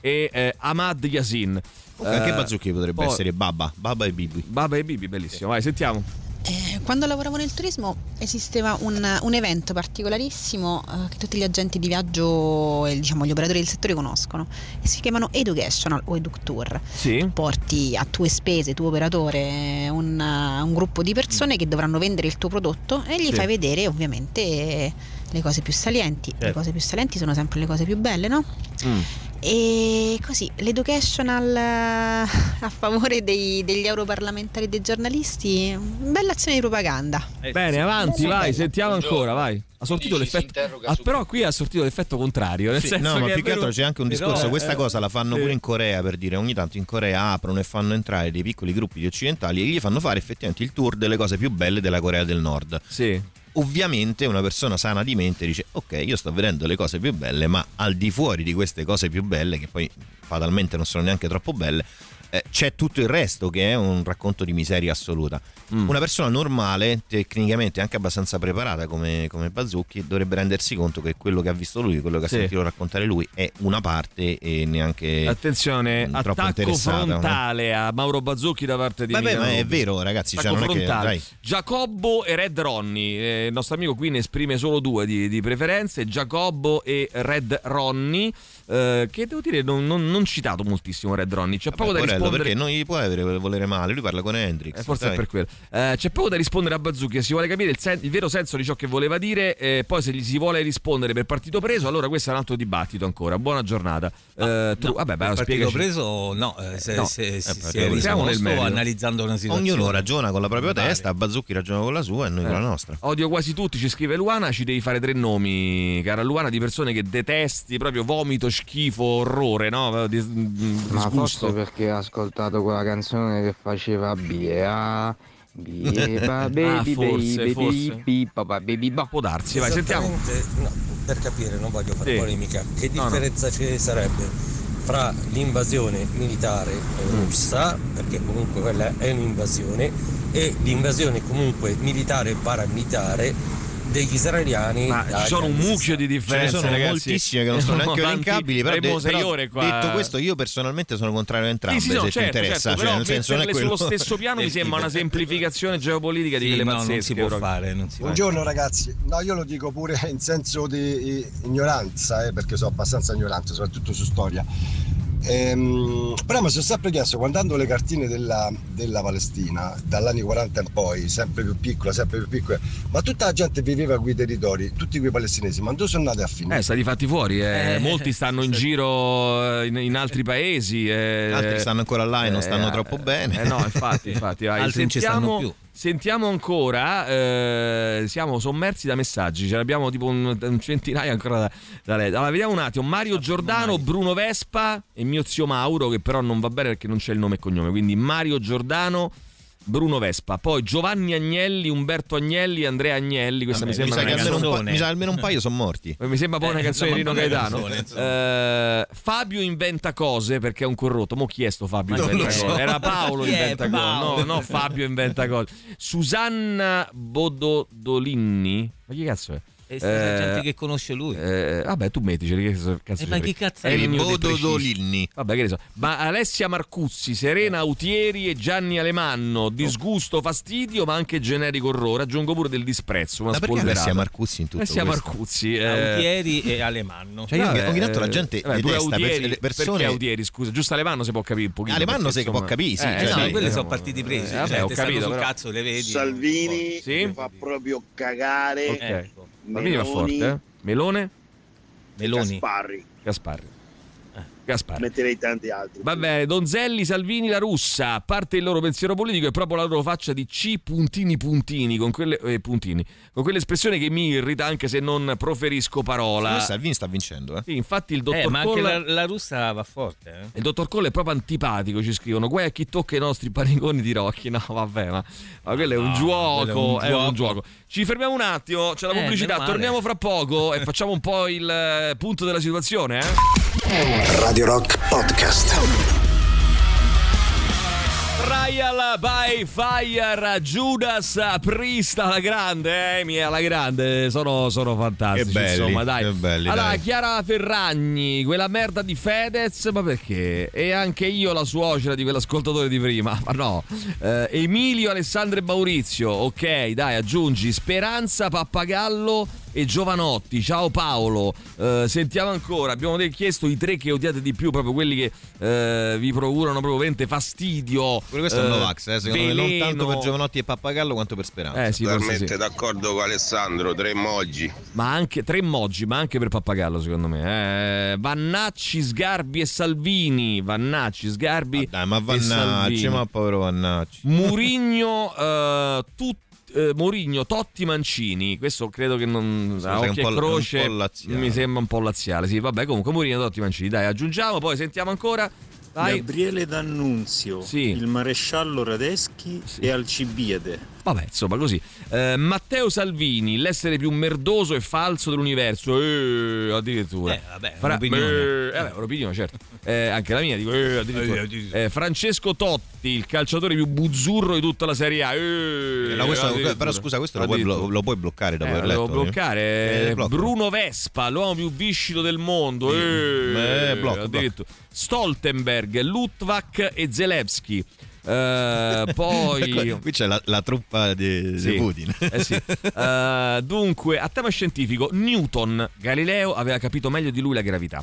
eh. e eh, Ahmad Yassin. Okay, eh, anche Bazzucchi potrebbe oh, essere Baba, Baba e Bibi. Baba e Bibi, bellissimo. Vai, sentiamo. Eh, quando lavoravo nel turismo esisteva un, un evento particolarissimo eh, che tutti gli agenti di viaggio e diciamo gli operatori del settore conoscono, e si chiamano educational o educ tour. Sì. Tu porti a tue spese, tuo operatore, un, un gruppo di persone che dovranno vendere il tuo prodotto e gli sì. fai vedere ovviamente le cose più salienti. Certo. Le cose più salienti sono sempre le cose più belle, no? Mm. E così l'educational a favore dei, degli europarlamentari e dei giornalisti, bella azione di propaganda. Eh, Bene, avanti, vai, bello. Sentiamo ancora, vai. Ha sortito l'effetto, ah, però qui ha sortito l'effetto contrario, nel sì, senso no, ma che più che altro un... c'è anche un discorso, però, questa eh, cosa la fanno sì. pure in Corea, per dire, ogni tanto in Corea aprono e fanno entrare dei piccoli gruppi di occidentali e gli fanno fare effettivamente il tour delle cose più belle della Corea del Nord. Sì. Ovviamente una persona sana di mente dice: ok, io sto vedendo le cose più belle, ma al di fuori di queste cose più belle, che poi fatalmente non sono neanche troppo belle, eh, c'è tutto il resto che è un racconto di miseria assoluta. Mm. Una persona normale, tecnicamente anche abbastanza preparata come, come Bazzucchi, dovrebbe rendersi conto che quello che ha visto lui, quello che sì. ha sentito raccontare lui, è una parte e neanche attenzione, mh, troppo interessata. Attacco frontale no? a Mauro Bazzucchi da parte di Vabbè, Milano. Ma è vero, ragazzi, cioè, non è che, dai. Giacobbo e Red Ronnie. Eh, il nostro amico qui ne esprime solo due di, di preferenze, Giacobbo e Red Ronnie, eh, che devo dire non, non, non citato moltissimo Red Ronnie, c'è Vabbè, poco da rispondere rispondere, perché non gli può avere volere male, lui parla con Hendrix, eh, forse dai. È per quello. Eh, c'è poco da rispondere a Bazzucchi, si vuole capire il, sen- il vero senso di ciò che voleva dire, eh, poi se gli si vuole rispondere per partito preso, allora questo è un altro dibattito ancora. Buona giornata. Ah, eh, tu, no, vabbè, beh, partito preso no, eh, se, eh, no. se, se, eh, se è risolto analizzando una situazione, ognuno ragiona con la propria vale. testa, Bazzucchi ragiona con la sua e noi eh. con la nostra. Odio quasi tutti, ci scrive Luana, ci devi fare tre nomi, cara Luana, di persone che detesti, proprio vomito, schifo, orrore, no? Di, di ma forse perché ha ascoltato quella canzone che faceva Bia Biba Baby Baby Baby Papa Baby Ba. Può darsi, vai, sentiamo. No, per capire, non voglio fare sì. polemica, che differenza no, no. ci sarebbe fra l'invasione militare russa, perché comunque quella è un'invasione, e l'invasione comunque militare e paramilitare degli israeliani. Ma ci sono un mucchio di differenze, ce ne sono ragazzi. moltissime che non sono neanche elencabili, però, de- però ore qua. detto questo, io personalmente sono contrario a entrambe, sì, sì, no, se certo, ti interessa, certo, cioè, nel senso non è quello. Sullo stesso piano mi sembra una semplificazione geopolitica di sì, quelle no, pazzesche. Non si può fare, non si buongiorno fare. Ragazzi, no, io lo dico pure in senso di ignoranza, eh, perché sono abbastanza ignorante soprattutto su storia. Ehm, però mi sono sempre chiesto, guardando le cartine della, della Palestina dall'anni quaranta in poi, sempre più piccola, sempre più piccola, ma tutta la gente viveva quei territori, tutti quei palestinesi, ma dove sono andati a finire? Eh, stati fatti fuori, eh. Eh, molti stanno in giro in, in altri paesi, eh. altri stanno ancora là e non stanno eh, troppo bene. Eh, no, infatti, infatti, vai, altri non ci stanno più. Sentiamo ancora, eh, siamo sommersi da messaggi, ce l'abbiamo tipo un, un centinaio ancora da, da lei. Allora, vediamo un attimo, Mario Giordano, Bruno Vespa e mio zio Mauro, che però non va bene perché non c'è il nome e cognome, quindi Mario Giordano, Bruno Vespa, poi Giovanni Agnelli, Umberto Agnelli, Andrea Agnelli, questa vabbè, mi sembra mi sa una canzone. Mi sa almeno un paio sono morti. Mi sembra poi una canzone eh, di Rino Gaetano. Eh, Fabio inventa cose perché è un corrotto. Mo' chi è sto Fabio non inventa cose? So. Era Paolo yeah, inventa Paolo. cose. No, no, Fabio inventa cose. Susanna Bododolinni. Ma chi cazzo è? E c'è eh, gente che conosce lui. Eh, vabbè, tu mettici che cazzo. Eh, ma chi cazzo è? Il Bododolinni. Vabbè, che ne so. Ma Alessia Marcuzzi, Serena Autieri e Gianni Alemanno. Disgusto, fastidio, ma anche generico orrore. Aggiungo pure del disprezzo. Una ma perché Alessia Marcuzzi in tutto Alessia questo? Marcuzzi, eh... Autieri e Alemanno. Cioè, io eh, ogni tanto la gente vabbè, detesta Autieri, le persone. Perché Autieri, scusa, giusto Alemanno si può capire un pochino. Alemanno si può capire, sì. Eh, cioè, no, sì. Quelli sono partiti presi. Eh, vabbè, ho capito. Sul cazzo le vedi. Salvini che fa proprio cagare. Meloni, va forte, eh? Melone, Meloni, Gasparri, Gasparri, eh, Gasparri. Metterei tanti altri. Va bene, Donzelli, Salvini, La Russa. A parte il loro pensiero politico è proprio la loro faccia di C puntini puntini con quelle eh, puntini con quell'espressione che mi irrita anche se non proferisco parola. Sì, Salvini sta vincendo, eh? Sì, infatti il dottor eh, ma Colla, anche la, la Russa va forte. Eh? Il dottor Colla è proprio antipatico. Ci scrivono: guai a chi tocca i nostri paniconi di Rocchi. No, vabbè, ma, ma quello è un no, gioco. È un, è un gioco. Ci fermiamo un attimo, c'è la eh, pubblicità, torniamo fra poco e facciamo un po' il punto della situazione. Eh? Radio Rock Podcast. Trial by Fire, Judas Priest alla grande, eh, mia, alla grande, sono, sono fantastici, belli, insomma, dai. Belli, allora, dai. Chiara Ferragni, quella merda di Fedez, ma perché? E anche io la suocera di quell'ascoltatore di prima, ma no. Eh, Emilio, Alessandro e Maurizio, ok, dai, aggiungi Speranza, Pappagallo e Jovanotti, ciao Paolo. Eh, sentiamo ancora, abbiamo chiesto i tre che odiate di più, proprio quelli che eh, vi procurano proprio veramente fastidio. Questo eh, è un Novax, eh, secondo veleno. me non tanto per Jovanotti e Pappagallo quanto per Speranza. Eh, sì, totalmente sì. d'accordo con Alessandro, tre Moggi. Ma anche tre Moggi, ma anche per Pappagallo secondo me. Eh, Vannacci, Sgarbi e Salvini. Vannacci, Sgarbi. Ah, dai, ma Vannacci, ma povero Vannacci. Murigno, eh, tutti. Eh, Mourinho, Totti, Mancini, questo credo che non a occhi e croce mi sembra un po' laziale. Sì, vabbè, comunque Mourinho, Totti, Mancini, dai, aggiungiamo, poi sentiamo ancora. Dai. Gabriele D'Annunzio, sì. il maresciallo Radeschi sì. e Alcibiade. Vabbè, insomma, così. Eh, Matteo Salvini, l'essere più merdoso e falso dell'universo. Eh, addirittura. Eh, vabbè, Fra- un'opinione. Eh, vabbè, un'opinione, certo. Eh, anche la mia, dico, eh, addirittura. Eh, Francesco Totti, il calciatore più buzzurro di tutta la Serie A. Eh, no, questo, però scusa, questo lo puoi, blo- lo puoi bloccare dopo eh, aver letto. Lo bloccare. Eh, Bruno Vespa, l'uomo più viscido del mondo. Eh, eh, blocco, addirittura. Blocco. Stoltenberg, Luttwak e Zelensky. Eh, poi qui c'è la, la truppa di, sì. di Putin. Eh sì. Eh, dunque, a tema scientifico, Newton, Galileo aveva capito meglio di lui la gravità.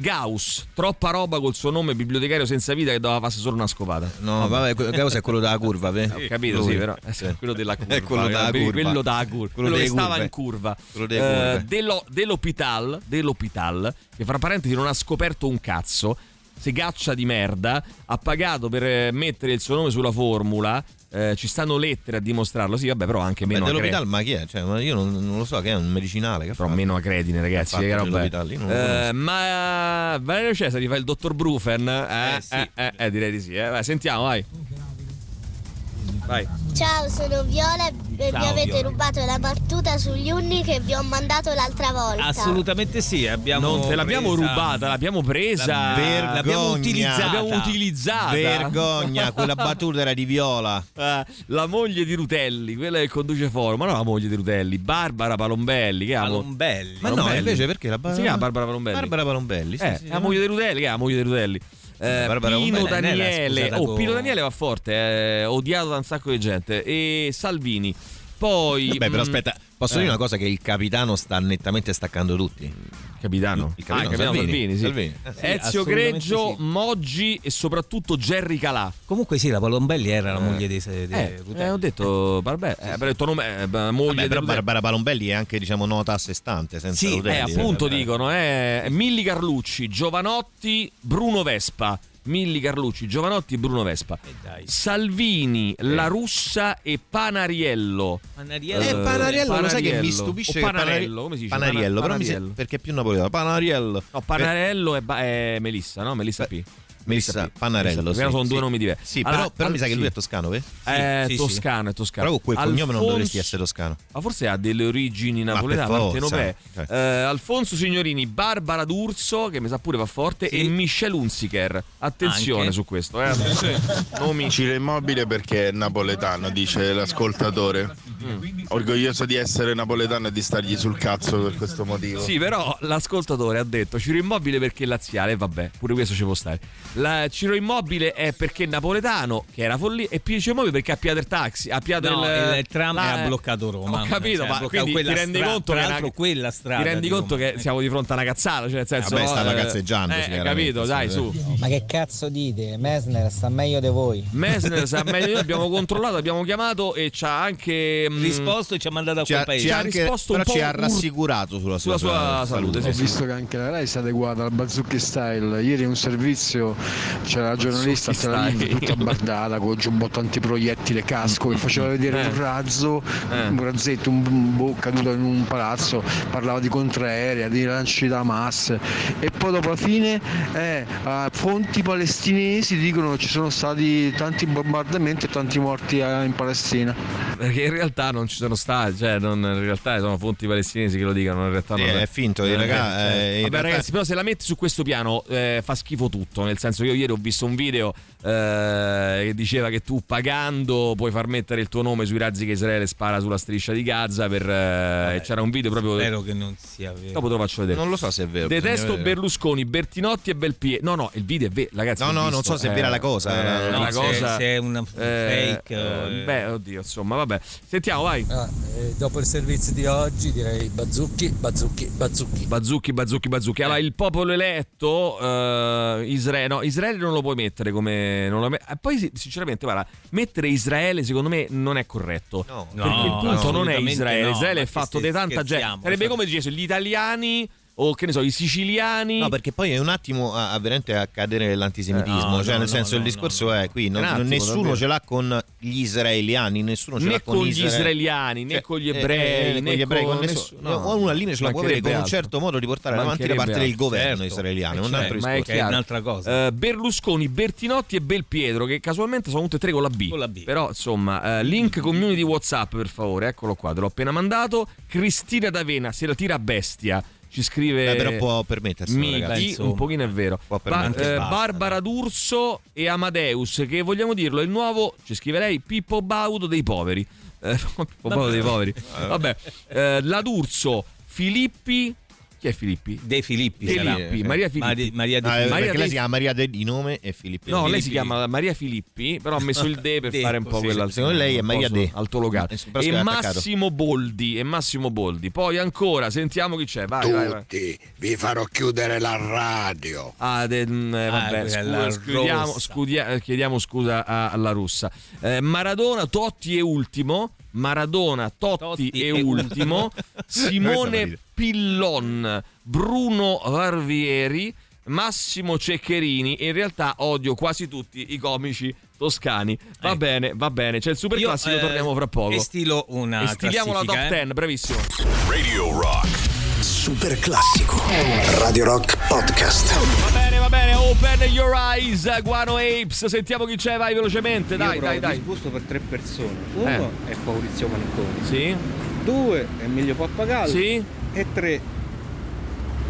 Gauss, troppa roba col suo nome, bibliotecario senza vita che doveva passare solo una scopata. No, vabbè, Gauss è quello della curva, eh? Ho capito, lui. Sì, però è quello della curva. È quello della curva. Quello della curva. Quello che stava in curva. Eh, dello, dell'Hopital, dell'Hopital, che fra parentesi non ha scoperto un cazzo, se gaccia di merda, ha pagato per mettere il suo nome sulla formula. Eh, ci stanno lettere a dimostrarlo, sì, vabbè, però anche vabbè, meno dell'Hopital, ma chi è? Cioè, io non, non lo so, che è un medicinale che però fa? Meno acredine, ragazzi, che roba è. Eh, ma Valerio Cesari fa il dottor Brufen, eh, eh, sì. eh, eh, eh direi di sì, eh. Vai, sentiamo, vai. Vai. Ciao, sono Viola e Ciao, mi avete Viola. rubato la battuta sugli unni che vi ho mandato l'altra volta. Assolutamente sì, abbiamo non te l'abbiamo presa. rubata, l'abbiamo presa, la vergogna. l'abbiamo utilizzata, l'abbiamo utilizzata. Vergogna, quella battuta era di Viola. Eh, la moglie di Rutelli, quella che conduce Forum, ma non la moglie di Rutelli, Barbara Palombelli, che Palombelli. Ma Palombelli. no, invece perché la Bar- si chiama Barbara Palombelli? Barbara Palombelli, sì, eh, sì, la sì. moglie di Rutelli, che è la moglie di Rutelli. Eh, Pino Daniele, oh, Pino Daniele va forte, eh, odiato da un sacco di gente. E Salvini. Poi Beh, però aspetta, posso eh. dire una cosa, che il capitano sta nettamente staccando tutti. Capitano. Il capitano, ah, capitano Salvini, Salvini, sì. Salvini. Eh, sì, Ezio Greggio, sì. Moggi e soprattutto Gerry Calà. Comunque sì, la Palombelli era la moglie di eh, eh, eh, ho detto Barbè, eh, ho detto nome, eh, moglie. Vabbè, però Barbara Palombelli è anche, diciamo, nota a sé stante, senza Sì, Rutelli, eh, appunto eh, dicono, eh, Milli Carlucci, Jovanotti, Bruno Vespa. Milli Carlucci, Jovanotti, Bruno Vespa, eh dai. Salvini, eh. La Russa e Panariello. Panariello. Eh, Panariello, Panariello. Lo sai che mi stupisce? Panariello, come si dice? Panariello, Panariello, però Panariello. Mi se... perché è più napoletano. Panariello. No, Panariello è, ba- è Melissa, no? Melissa P. Melissa P. Panariello. Sì, sono sì. due nomi diversi. Sì, allora, però, però al... mi sa che lui è toscano, eh? Sì, eh sì, toscano, sì. è toscano. Però con quel Alfonso... cognome non dovresti essere toscano. Ma forse ha delle origini napoletane, partenopee. Cioè. Eh, Alfonso Signorini, Barbara D'Urso, che mi sa pure va forte, sì. e Michel Hunziker. Attenzione Anche. su questo, eh. Nomi. Ciro Immobile perché è napoletano, dice l'ascoltatore. Mm. Orgoglioso di essere napoletano e di stargli sul cazzo per questo motivo. Sì, però l'ascoltatore ha detto Ciro Immobile perché è laziale, vabbè, pure questo ci può stare. La Ciro Immobile è perché è napoletano, che era follia, e Ciro Immobile perché ha piato il taxi, ha piato no, il, il tram la, e ha bloccato Roma. Ho capito, cioè, ma quindi ti rendi stra- conto che una, quella strada ti rendi conto Roma. che siamo di fronte a una cazzata, cioè nel senso Vabbè, stava eh, cazzeggiando, eh, capito, dai, su. Ma che cazzo dite? Messner sta meglio di voi. Messner sta meglio di noi, abbiamo controllato, abbiamo chiamato e ci ha anche mh, risposto e ci ha mandato a quel paese. Ci ha risposto un po', ci ha rassicurato sulla sua salute. Ho visto che anche la Rai si è adeguata al Bazzucchi Style. Ieri un servizio c'era la giornalista tutta bardata con il giubbotto antiproiettile, casco, che faceva vedere eh. un razzo, eh. un razzetto, un boh, caduto in un palazzo, parlava di contraerea, di lanci da Hamas, e poi dopo la fine eh, fonti palestinesi dicono ci sono stati tanti bombardamenti e tanti morti in Palestina, perché in realtà non ci sono stati, cioè non, in realtà sono fonti palestinesi che lo dicono, in realtà sì, non è, è finto, eh, raga, eh, vabbè, realtà... ragazzi, però se la metti su questo piano eh, fa schifo tutto, nel senso che io ieri ho visto un video eh, che diceva che tu pagando puoi far mettere il tuo nome sui razzi che Israele spara sulla striscia di Gaza per, eh, vabbè, c'era un video proprio, spero che non sia vero, dopo te lo faccio vedere, non lo so se è vero, detesto Berlusconi, Bertinotti e Belpietro, no no il video è vero, ragazzi, no no visto. non so se è vera eh, la cosa, eh, no, la se, cosa se è una eh, fake eh, beh oddio insomma vabbè sentiamo vai ah, eh, dopo il servizio di oggi direi Bazzucchi Bazzucchi Bazzucchi Bazzucchi Bazzucchi Bazzucchi allora eh. il popolo eletto eh, Israele no Israele non lo puoi mettere come non lo met- eh, poi sinceramente guarda, mettere Israele secondo me non è corretto, no, perché no, il punto non è Israele, no, Israele è fatto di tanta gente, sarebbe come dicessero gli italiani o che ne so i siciliani, no, perché poi è un attimo a, a veramente a cadere nell'antisemitismo, eh, no, cioè no, nel no, senso no, il discorso no, no. è qui non, attimo, nessuno davvero. ce l'ha con gli israeliani, nessuno ce né l'ha con gli israel... israeliani né cioè, con gli ebrei eh, né con gli ebrei con nessuno, nessuno. No. Una linea ce la può avere con un certo modo di portare avanti da parte altro. del governo certo. israeliano, un altro ma discorso. È, è un'altra cosa. uh, Berlusconi, Bertinotti e Belpietro, che casualmente sono tutte e tre con la B, con la B. Però insomma uh, link community WhatsApp per favore, eccolo qua, te l'ho appena mandato. Cristina D'Avena se la tira a bestia, ci scrive. Beh, però può permettersi, Mighi, ragazzi, un pochino è vero. Ba- eh, Barbara D'Urso e Amadeus, che vogliamo dirlo, è il nuovo, ci scrive lei, Pippo Baudo dei poveri. Eh, Pippo Baudo dei poveri. Vabbè, eh, la D'Urso, Filippi, Chi è Filippi? De Filippi, De Filippi. Filippi. Maria Filippi. Mari- Maria De Filippi. Ah, Maria perché De... lei si chiama Maria De di nome e Filippi. No, Filippi. Lei si chiama Maria Filippi, però ha messo il De per De, fare un po' sì, quella. Secondo lei è Maria De. Altologato. E Massimo Boldi, e Massimo Boldi. Poi ancora, sentiamo chi c'è. Vai, Tutti, vai, vai. Vi farò chiudere la radio. Ah, de, mh, vabbè, ah, scusa, scudiamo, scudia, chiediamo scusa alla Russa. Eh, Maradona, Totti e ultimo. Maradona, Totti, Totti e ultimo, Simone Pillon, Bruno Varvieri, Massimo Ceccherini. In realtà odio quasi tutti i comici toscani. Va eh. bene, va bene. C'è il super classico, eh, torniamo fra poco. E stilo una e stiliamo la top eh. dieci, bravissimo. Radio Rock Super Classico Radio Rock Podcast. Va bene, va bene. Open your eyes, Guano Apes. Sentiamo chi c'è, vai velocemente. Dai, Io dai, dai. Il gusto per tre persone. Uno eh. è Maurizio Manconi. Sì. Due Emilio Pappagallo. Sì. E tre.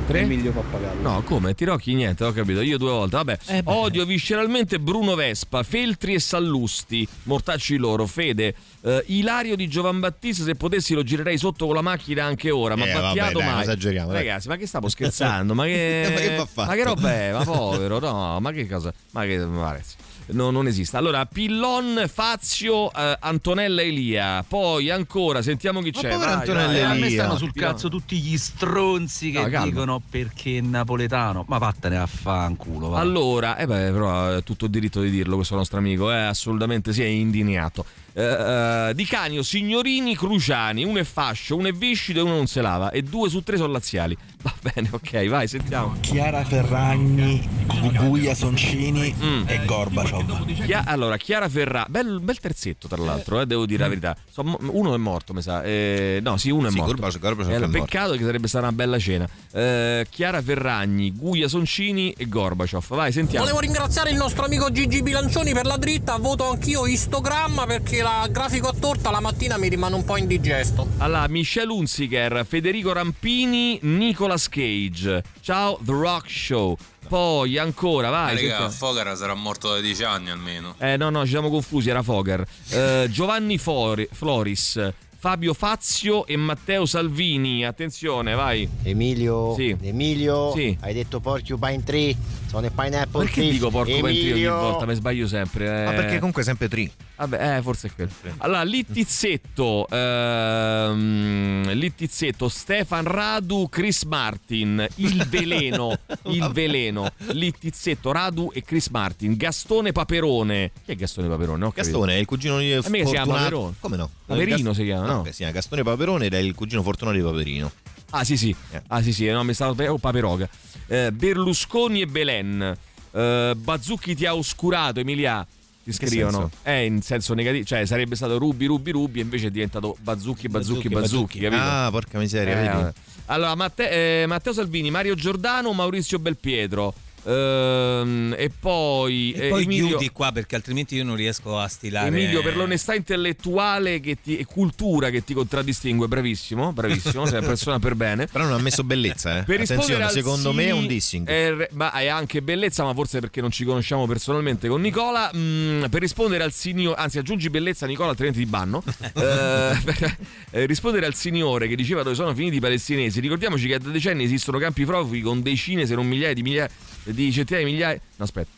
Tre? Emilio Pappagallo. No, come? Tirocchi niente, ho capito. Io due volte. Vabbè. Eh Odio visceralmente Bruno Vespa, Feltri e Sallusti, mortacci loro, Fede. Uh, Ilario di Giovanbattista, se potessi lo girerei sotto con la macchina anche ora, ma eh, battiato vabbè, dai, mai. Esageriamo, ragazzi, dai. Ma che stavo scherzando? Ma che ma che, ma che roba è? Ma povero, no, ma che cosa? Ma che ragazzi, no, non esiste. Allora, Pillon, Fazio, uh, Antonella Elia. Poi ancora, sentiamo chi ma c'è. Vai, Antonella Elia. A me stanno sul cazzo tutti gli stronzi che no, dicono perché è napoletano. Ma vattene a fanculo. Va. Allora, eh beh, però ha tutto il diritto di dirlo questo nostro amico, eh, assolutamente sì, è indignato. Uh, Di Canio, signorini, Cruciani. Uno è fascio, uno è viscido e uno non se lava. E due su tre sono laziali. Va bene, ok, vai, sentiamo. Chiara Ferragni, Guguglia Soncini mm. e Gorbaciov. Chia- allora, Chiara Ferragni, bel, bel terzetto tra l'altro, eh, devo dire la verità. So, uno è morto, mi sa. Eh, no, sì, uno è sì, morto. Gorbaciov, Gorbaciov eh, è peccato morto. Che sarebbe stata una bella cena. Eh, Chiara Ferragni, Guglia Soncini e Gorbaciov. Vai, sentiamo. Volevo ringraziare il nostro amico Gigi Bilancioni per la dritta. Voto anch'io istogramma perché la grafico a torta la mattina mi rimane un po' indigesto. Allora, Michelle Hunziker, Federico Rampini, Nicolas Cage. Ciao The Rock Show. Poi ancora, vai. Eh, raga, Fogar sarà morto da dieci anni almeno. Eh no, no, ci siamo confusi, era Fogar. Eh, Giovanni For- Floris, Fabio Fazio e Matteo Salvini. Attenzione, vai. Emilio. Sì. Emilio. Sì. Hai detto Porcupine Tree. Sono il Pineapple. Perché Tree. Dico Porcupine Tree ogni volta? Mi sbaglio sempre. Eh. Ma perché comunque sempre Tree. Vabbè, eh, forse è quello. Allora, Littizzetto. Ehm, Littizzetto, Stefan Radu, Chris Martin. Il veleno. Il veleno. Littizzetto, Radu e Chris Martin. Gastone Paperone. Chi è Gastone Paperone? Ho Gastone capito. È il cugino di Fortunato. Amica si chiama Paperone. Come no? Paperino Gast- si chiama. No, no. Si chiama Gastone Paperone ed è il cugino fortunato di Paperino. Ah sì sì, yeah. ah sì sì, no, mi stavo oh, Paperoga. Eh, Berlusconi e Belen. Eh, Bazzucchi ti ha oscurato, Emilia. Ti scrivono. Eh, in senso negativo, cioè sarebbe stato Rubi Rubi Rubi e invece è diventato Bazzucchi Bazzucchi Bazzucchi, Bazzucchi, capito? Ah, porca miseria. Eh, allora, Matte- eh, Matteo Salvini, Mario Giordano, Maurizio Belpietro. Ehm, e poi, e poi Emilio, chiudi qua perché altrimenti io non riesco a stilare. Emilio, per l'onestà intellettuale che ti, e cultura che ti contraddistingue, bravissimo, bravissimo, sei una persona per bene. Però non ha messo bellezza, eh. Per attenzione, secondo sì, me è un dissing. È, ma è anche bellezza, ma forse perché non ci conosciamo personalmente con Nicola. Mh, per rispondere al signore, anzi aggiungi bellezza Nicola, altrimenti ti banno. eh, per, eh, rispondere al signore che diceva dove sono finiti i palestinesi. Ricordiamoci che da decenni esistono campi profughi con decine, se non migliaia di migliaia di centinaia di migliaia no aspetta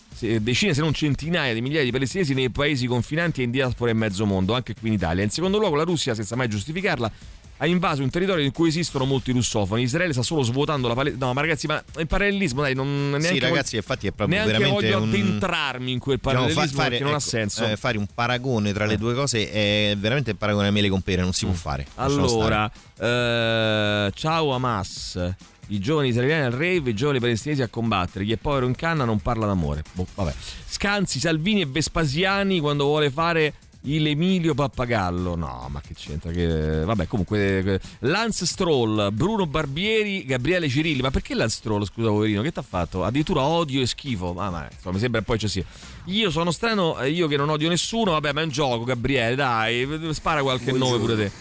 decine se non centinaia di migliaia di palestinesi nei paesi confinanti e in diaspora e mezzo mondo, anche qui in Italia. In secondo luogo, la Russia, senza mai giustificarla, ha invaso un territorio in cui esistono molti russofoni. Israele sta solo svuotando la Palestina. No, ma ragazzi, ma il parallelismo, dai, non neanche sì, ragazzi, voglio, infatti è proprio neanche veramente voglio un... addentrarmi in quel parallelismo, no, fa, fare, perché non ecco, ha senso. Eh, fare un paragone tra le due cose è veramente il paragone a mele con pere, non si può fare. Allora, eh, ciao Hamas. I giovani israeliani al rave, i giovani palestinesi a combattere. Chi è povero in canna non parla d'amore. Boh, vabbè. Scanzi, Salvini e Vespasiani quando vuole fare il Emilio Pappagallo. No, ma che c'entra? Che... Vabbè, comunque. Lance Stroll, Bruno Barbieri, Gabriele Cirilli. Ma perché Lance Stroll? Scusa, poverino, che t'ha fatto? Addirittura odio e schifo. Ma, ma insomma, mi sembra poi c'è sia. Io sono strano, io che non odio nessuno. Vabbè, ma è un gioco, Gabriele, dai, spara qualche Buongiorno. nome pure te.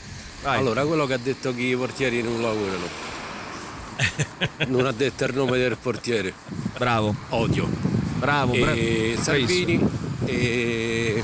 Vai. Allora, quello che ha detto che i portieri non lavorano. Non ha detto il nome del portiere. Bravo. Odio. Bravo, bravo. E Salvini e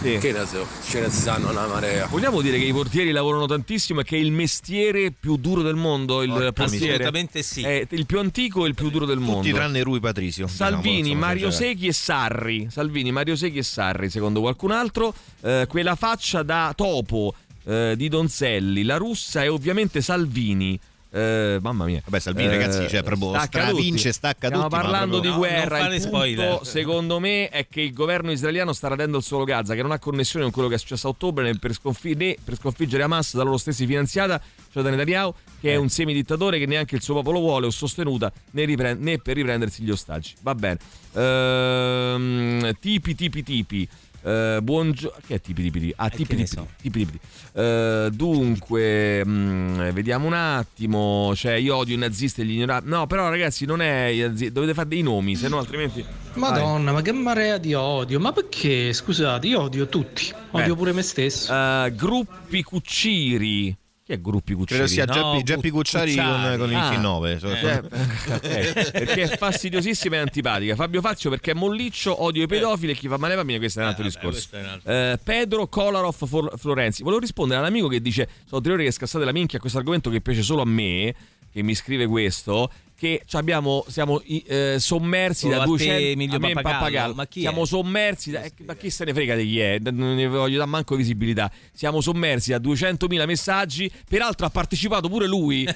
sì. Che ne so, ce ne sanno una marea. Vogliamo dire che i portieri lavorano tantissimo e che è il mestiere più duro del mondo, il oh, portiere? Assolutamente sì. È il più antico e il più duro del mondo. Tutti tranne Rui Patricio. Salvini, diciamo, Mario Secchi e Sarri. Salvini, Mario Secchi e Sarri, secondo qualcun altro. Eh, quella faccia da topo eh, di Donzelli, La Russa e ovviamente Salvini. Eh, mamma mia, vabbè, Salvini, eh, ragazzi, cioè proprio stravince, stacca tutti. Stiamo parlando proprio... di guerra. No, il punto, secondo me, è che il governo israeliano sta radendo il solo Gaza, che non ha connessione con quello che è successo a ottobre, né per, sconfi- né per sconfiggere Hamas da loro stessi finanziata, cioè da Netanyahu, che è un semidittatore che neanche il suo popolo vuole o sostenuta, né, ripre- né per riprendersi gli ostaggi. Va bene. Ehm, tipi tipi tipi Uh, buongiorno. Che è tipi tipi tipi? Ah, tipi tipi, so. tipi tipi tipi. Uh, dunque, mh, vediamo un attimo. Cioè, io odio i nazisti e gli ignoranti. No, però, ragazzi, non è. Dovete fare dei nomi, se no, altrimenti. Madonna, vai. Ma che marea di odio! Ma perché? Scusate, io odio tutti. Odio Beh. pure me stesso. Uh, gruppi Cucciari. Chi è Gruppi Cucciari? Credo sia no, Geppi, Geppi Cucciari, Cucciari con, con ah, il nove, eh. eh, perché è fastidiosissima e antipatica. Fabio Fazio perché è molliccio, odio i pedofili e chi fa male ai bambini, questo è un altro eh, discorso. Vabbè, un altro. Eh, Pedro Kolarov For- Florenzi. Volevo rispondere all'amico che dice sono tre ore che scassate la minchia a questo argomento che piace solo a me, che mi scrive questo, che abbiamo, siamo eh, sommersi solo da duecento a me Pappagallo, ma chi siamo è? sommersi da, eh, ma chi se ne frega di chi è, non ne voglio dar manco visibilità. Siamo sommersi da duecentomila messaggi, peraltro ha partecipato pure lui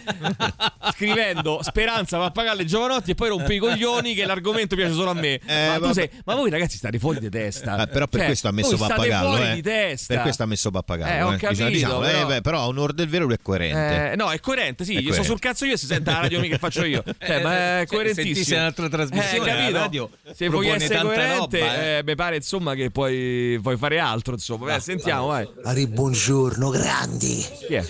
scrivendo Speranza, Pappagallo e Jovanotti e poi rompe i coglioni che l'argomento piace solo a me, eh, ma, tu sei, ma voi ragazzi state fuori di testa, eh, però per cioè, questo ha messo Pappagallo eh. per questo ha messo Pappagallo eh, eh. Capito, diciamo, però... Eh, beh, però a onor del vero lui è coerente, eh, no è coerente sì è io coerente. Sono sul cazzo io e si sente la radio mica che faccio io. Cioè, eh, ma è coerentissimo. Un'altra trasmissione, eh, capito? Radio se vuoi essere coerente, roba, eh. Eh, mi pare insomma che puoi, puoi fare altro. Insomma, no, eh, sentiamo. Vai. Ari, buongiorno, grandi. Yeah.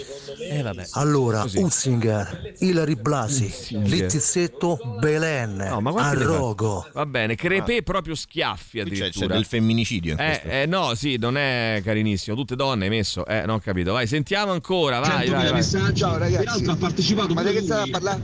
Eh, vabbè. Allora, così. Unzinger, Ilari Blasi, Unzinger. Littizzetto, Belen, no, Arrogo. Va bene, Crepè ah. proprio schiaffi addirittura. C'è, c'è del femminicidio. Eh, eh, no, sì, non è carinissimo. Tutte donne hai messo. Eh, non ho capito. Vai, sentiamo ancora. Vai, vai, vai. Ciao ragazzi. Peraltro ha partecipato. Ma di che state a parlare?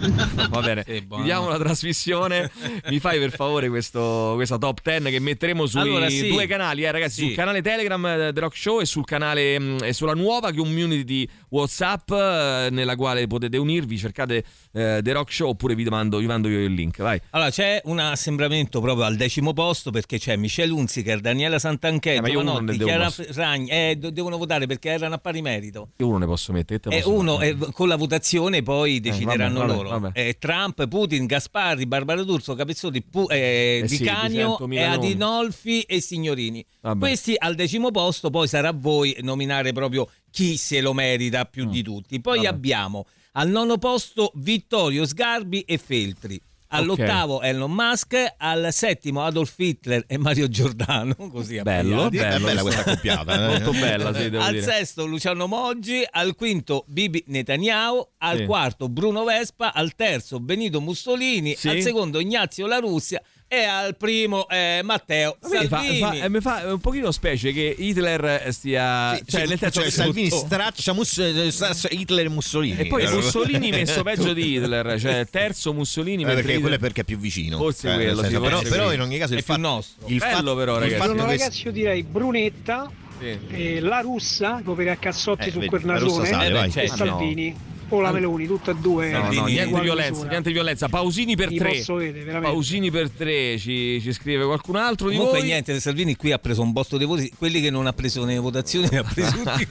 Va bene. Chiudiamo la trasmissione. Mi fai per favore questo, questa top dieci che metteremo sui allora, sì. due canali, eh, ragazzi, sì. sul canale Telegram The Rock Show e sul canale mh, e sulla nuova community di WhatsApp eh, nella quale potete unirvi. Cercate eh, The Rock Show oppure vi mando, vi mando io il link. Vai. Allora c'è un assembramento proprio al decimo posto perché c'è Michele Hunziker, Daniela Santanchè, eh, Jovanotti, Chiara Ragni. Eh, devono votare perché erano a pari merito. Io uno ne posso mettere. E eh, uno mettere. Eh, con la votazione poi decideranno eh, vabbè, loro. Vabbè, vabbè. Eh, Trump, Putin, Gasparri, Barbara D'Urso, Capezzoli, Pu- eh, eh sì, Di Canio, e Adinolfi e Signorini. Vabbè. Questi al decimo posto, poi sarà a voi nominare proprio chi se lo merita più mm. di tutti. Poi Vabbè. abbiamo al nono posto Vittorio Sgarbi e Feltri. All'ottavo okay. Elon Musk, al settimo Adolf Hitler e Mario Giordano, così a bello, bello, bella questa coppiata, eh? Molto bella, sì, devo al dire. Sesto Luciano Moggi, al quinto Bibi Netanyahu, al sì. quarto Bruno Vespa, al terzo Benito Mussolini, sì. al secondo Ignazio La Russia e al primo eh, Matteo Salvini. Fa, fa, eh, mi fa un pochino specie che Hitler stia sì, cioè sì, nel terzo cioè, Salvini straccia Musso, straccia Hitler e Mussolini e poi Mussolini messo peggio di Hitler, cioè terzo Mussolini, eh, perché quello è perché è più vicino forse eh, quello senso, sì, però, però in ogni caso è il più fatto, nostro il bello fatto, però ragazzi, il fatto ragazzi questo... io direi Brunetta sì. eh, La Russa copere a cazzotti eh, su quel nasone sale, eh, cioè, e Salvini no. o la Meloni, tutte e due. No, no, niente violenza, niente violenza. Pausini per tre. Vedere, Pausini per tre, ci, ci scrive qualcun altro. Comunque di voi. Niente, Salvini qui ha preso un botto dei voti, quelli che non ha preso nelle votazioni ne ha preso tutti.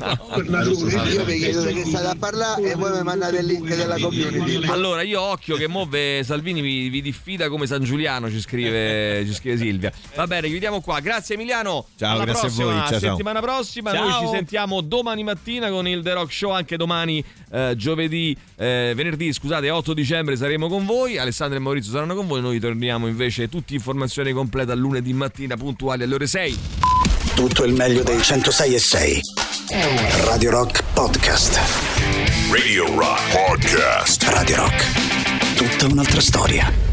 Io vi chiedo che state a parlare e voi mi mandate il link della community. Allora, io occhio che move Salvini vi, vi diffida come San Giuliano, ci scrive, ci scrive Silvia. Va bene, chiudiamo qua. Grazie Emiliano. Ciao, alla grazie prossima, a voi. Ciao, settimana ciao. prossima. Ciao. Noi ci sentiamo domani mattina con il The Rock Show, anche domani eh, giovedì. Di, eh, venerdì scusate otto dicembre saremo con voi, Alessandro e Maurizio saranno con voi, noi torniamo invece tutti informazione completa lunedì mattina puntuali alle ore sei. Tutto il meglio dei centosei e sei Radio Rock Podcast. Radio Rock Podcast. Radio Rock, tutta un'altra storia.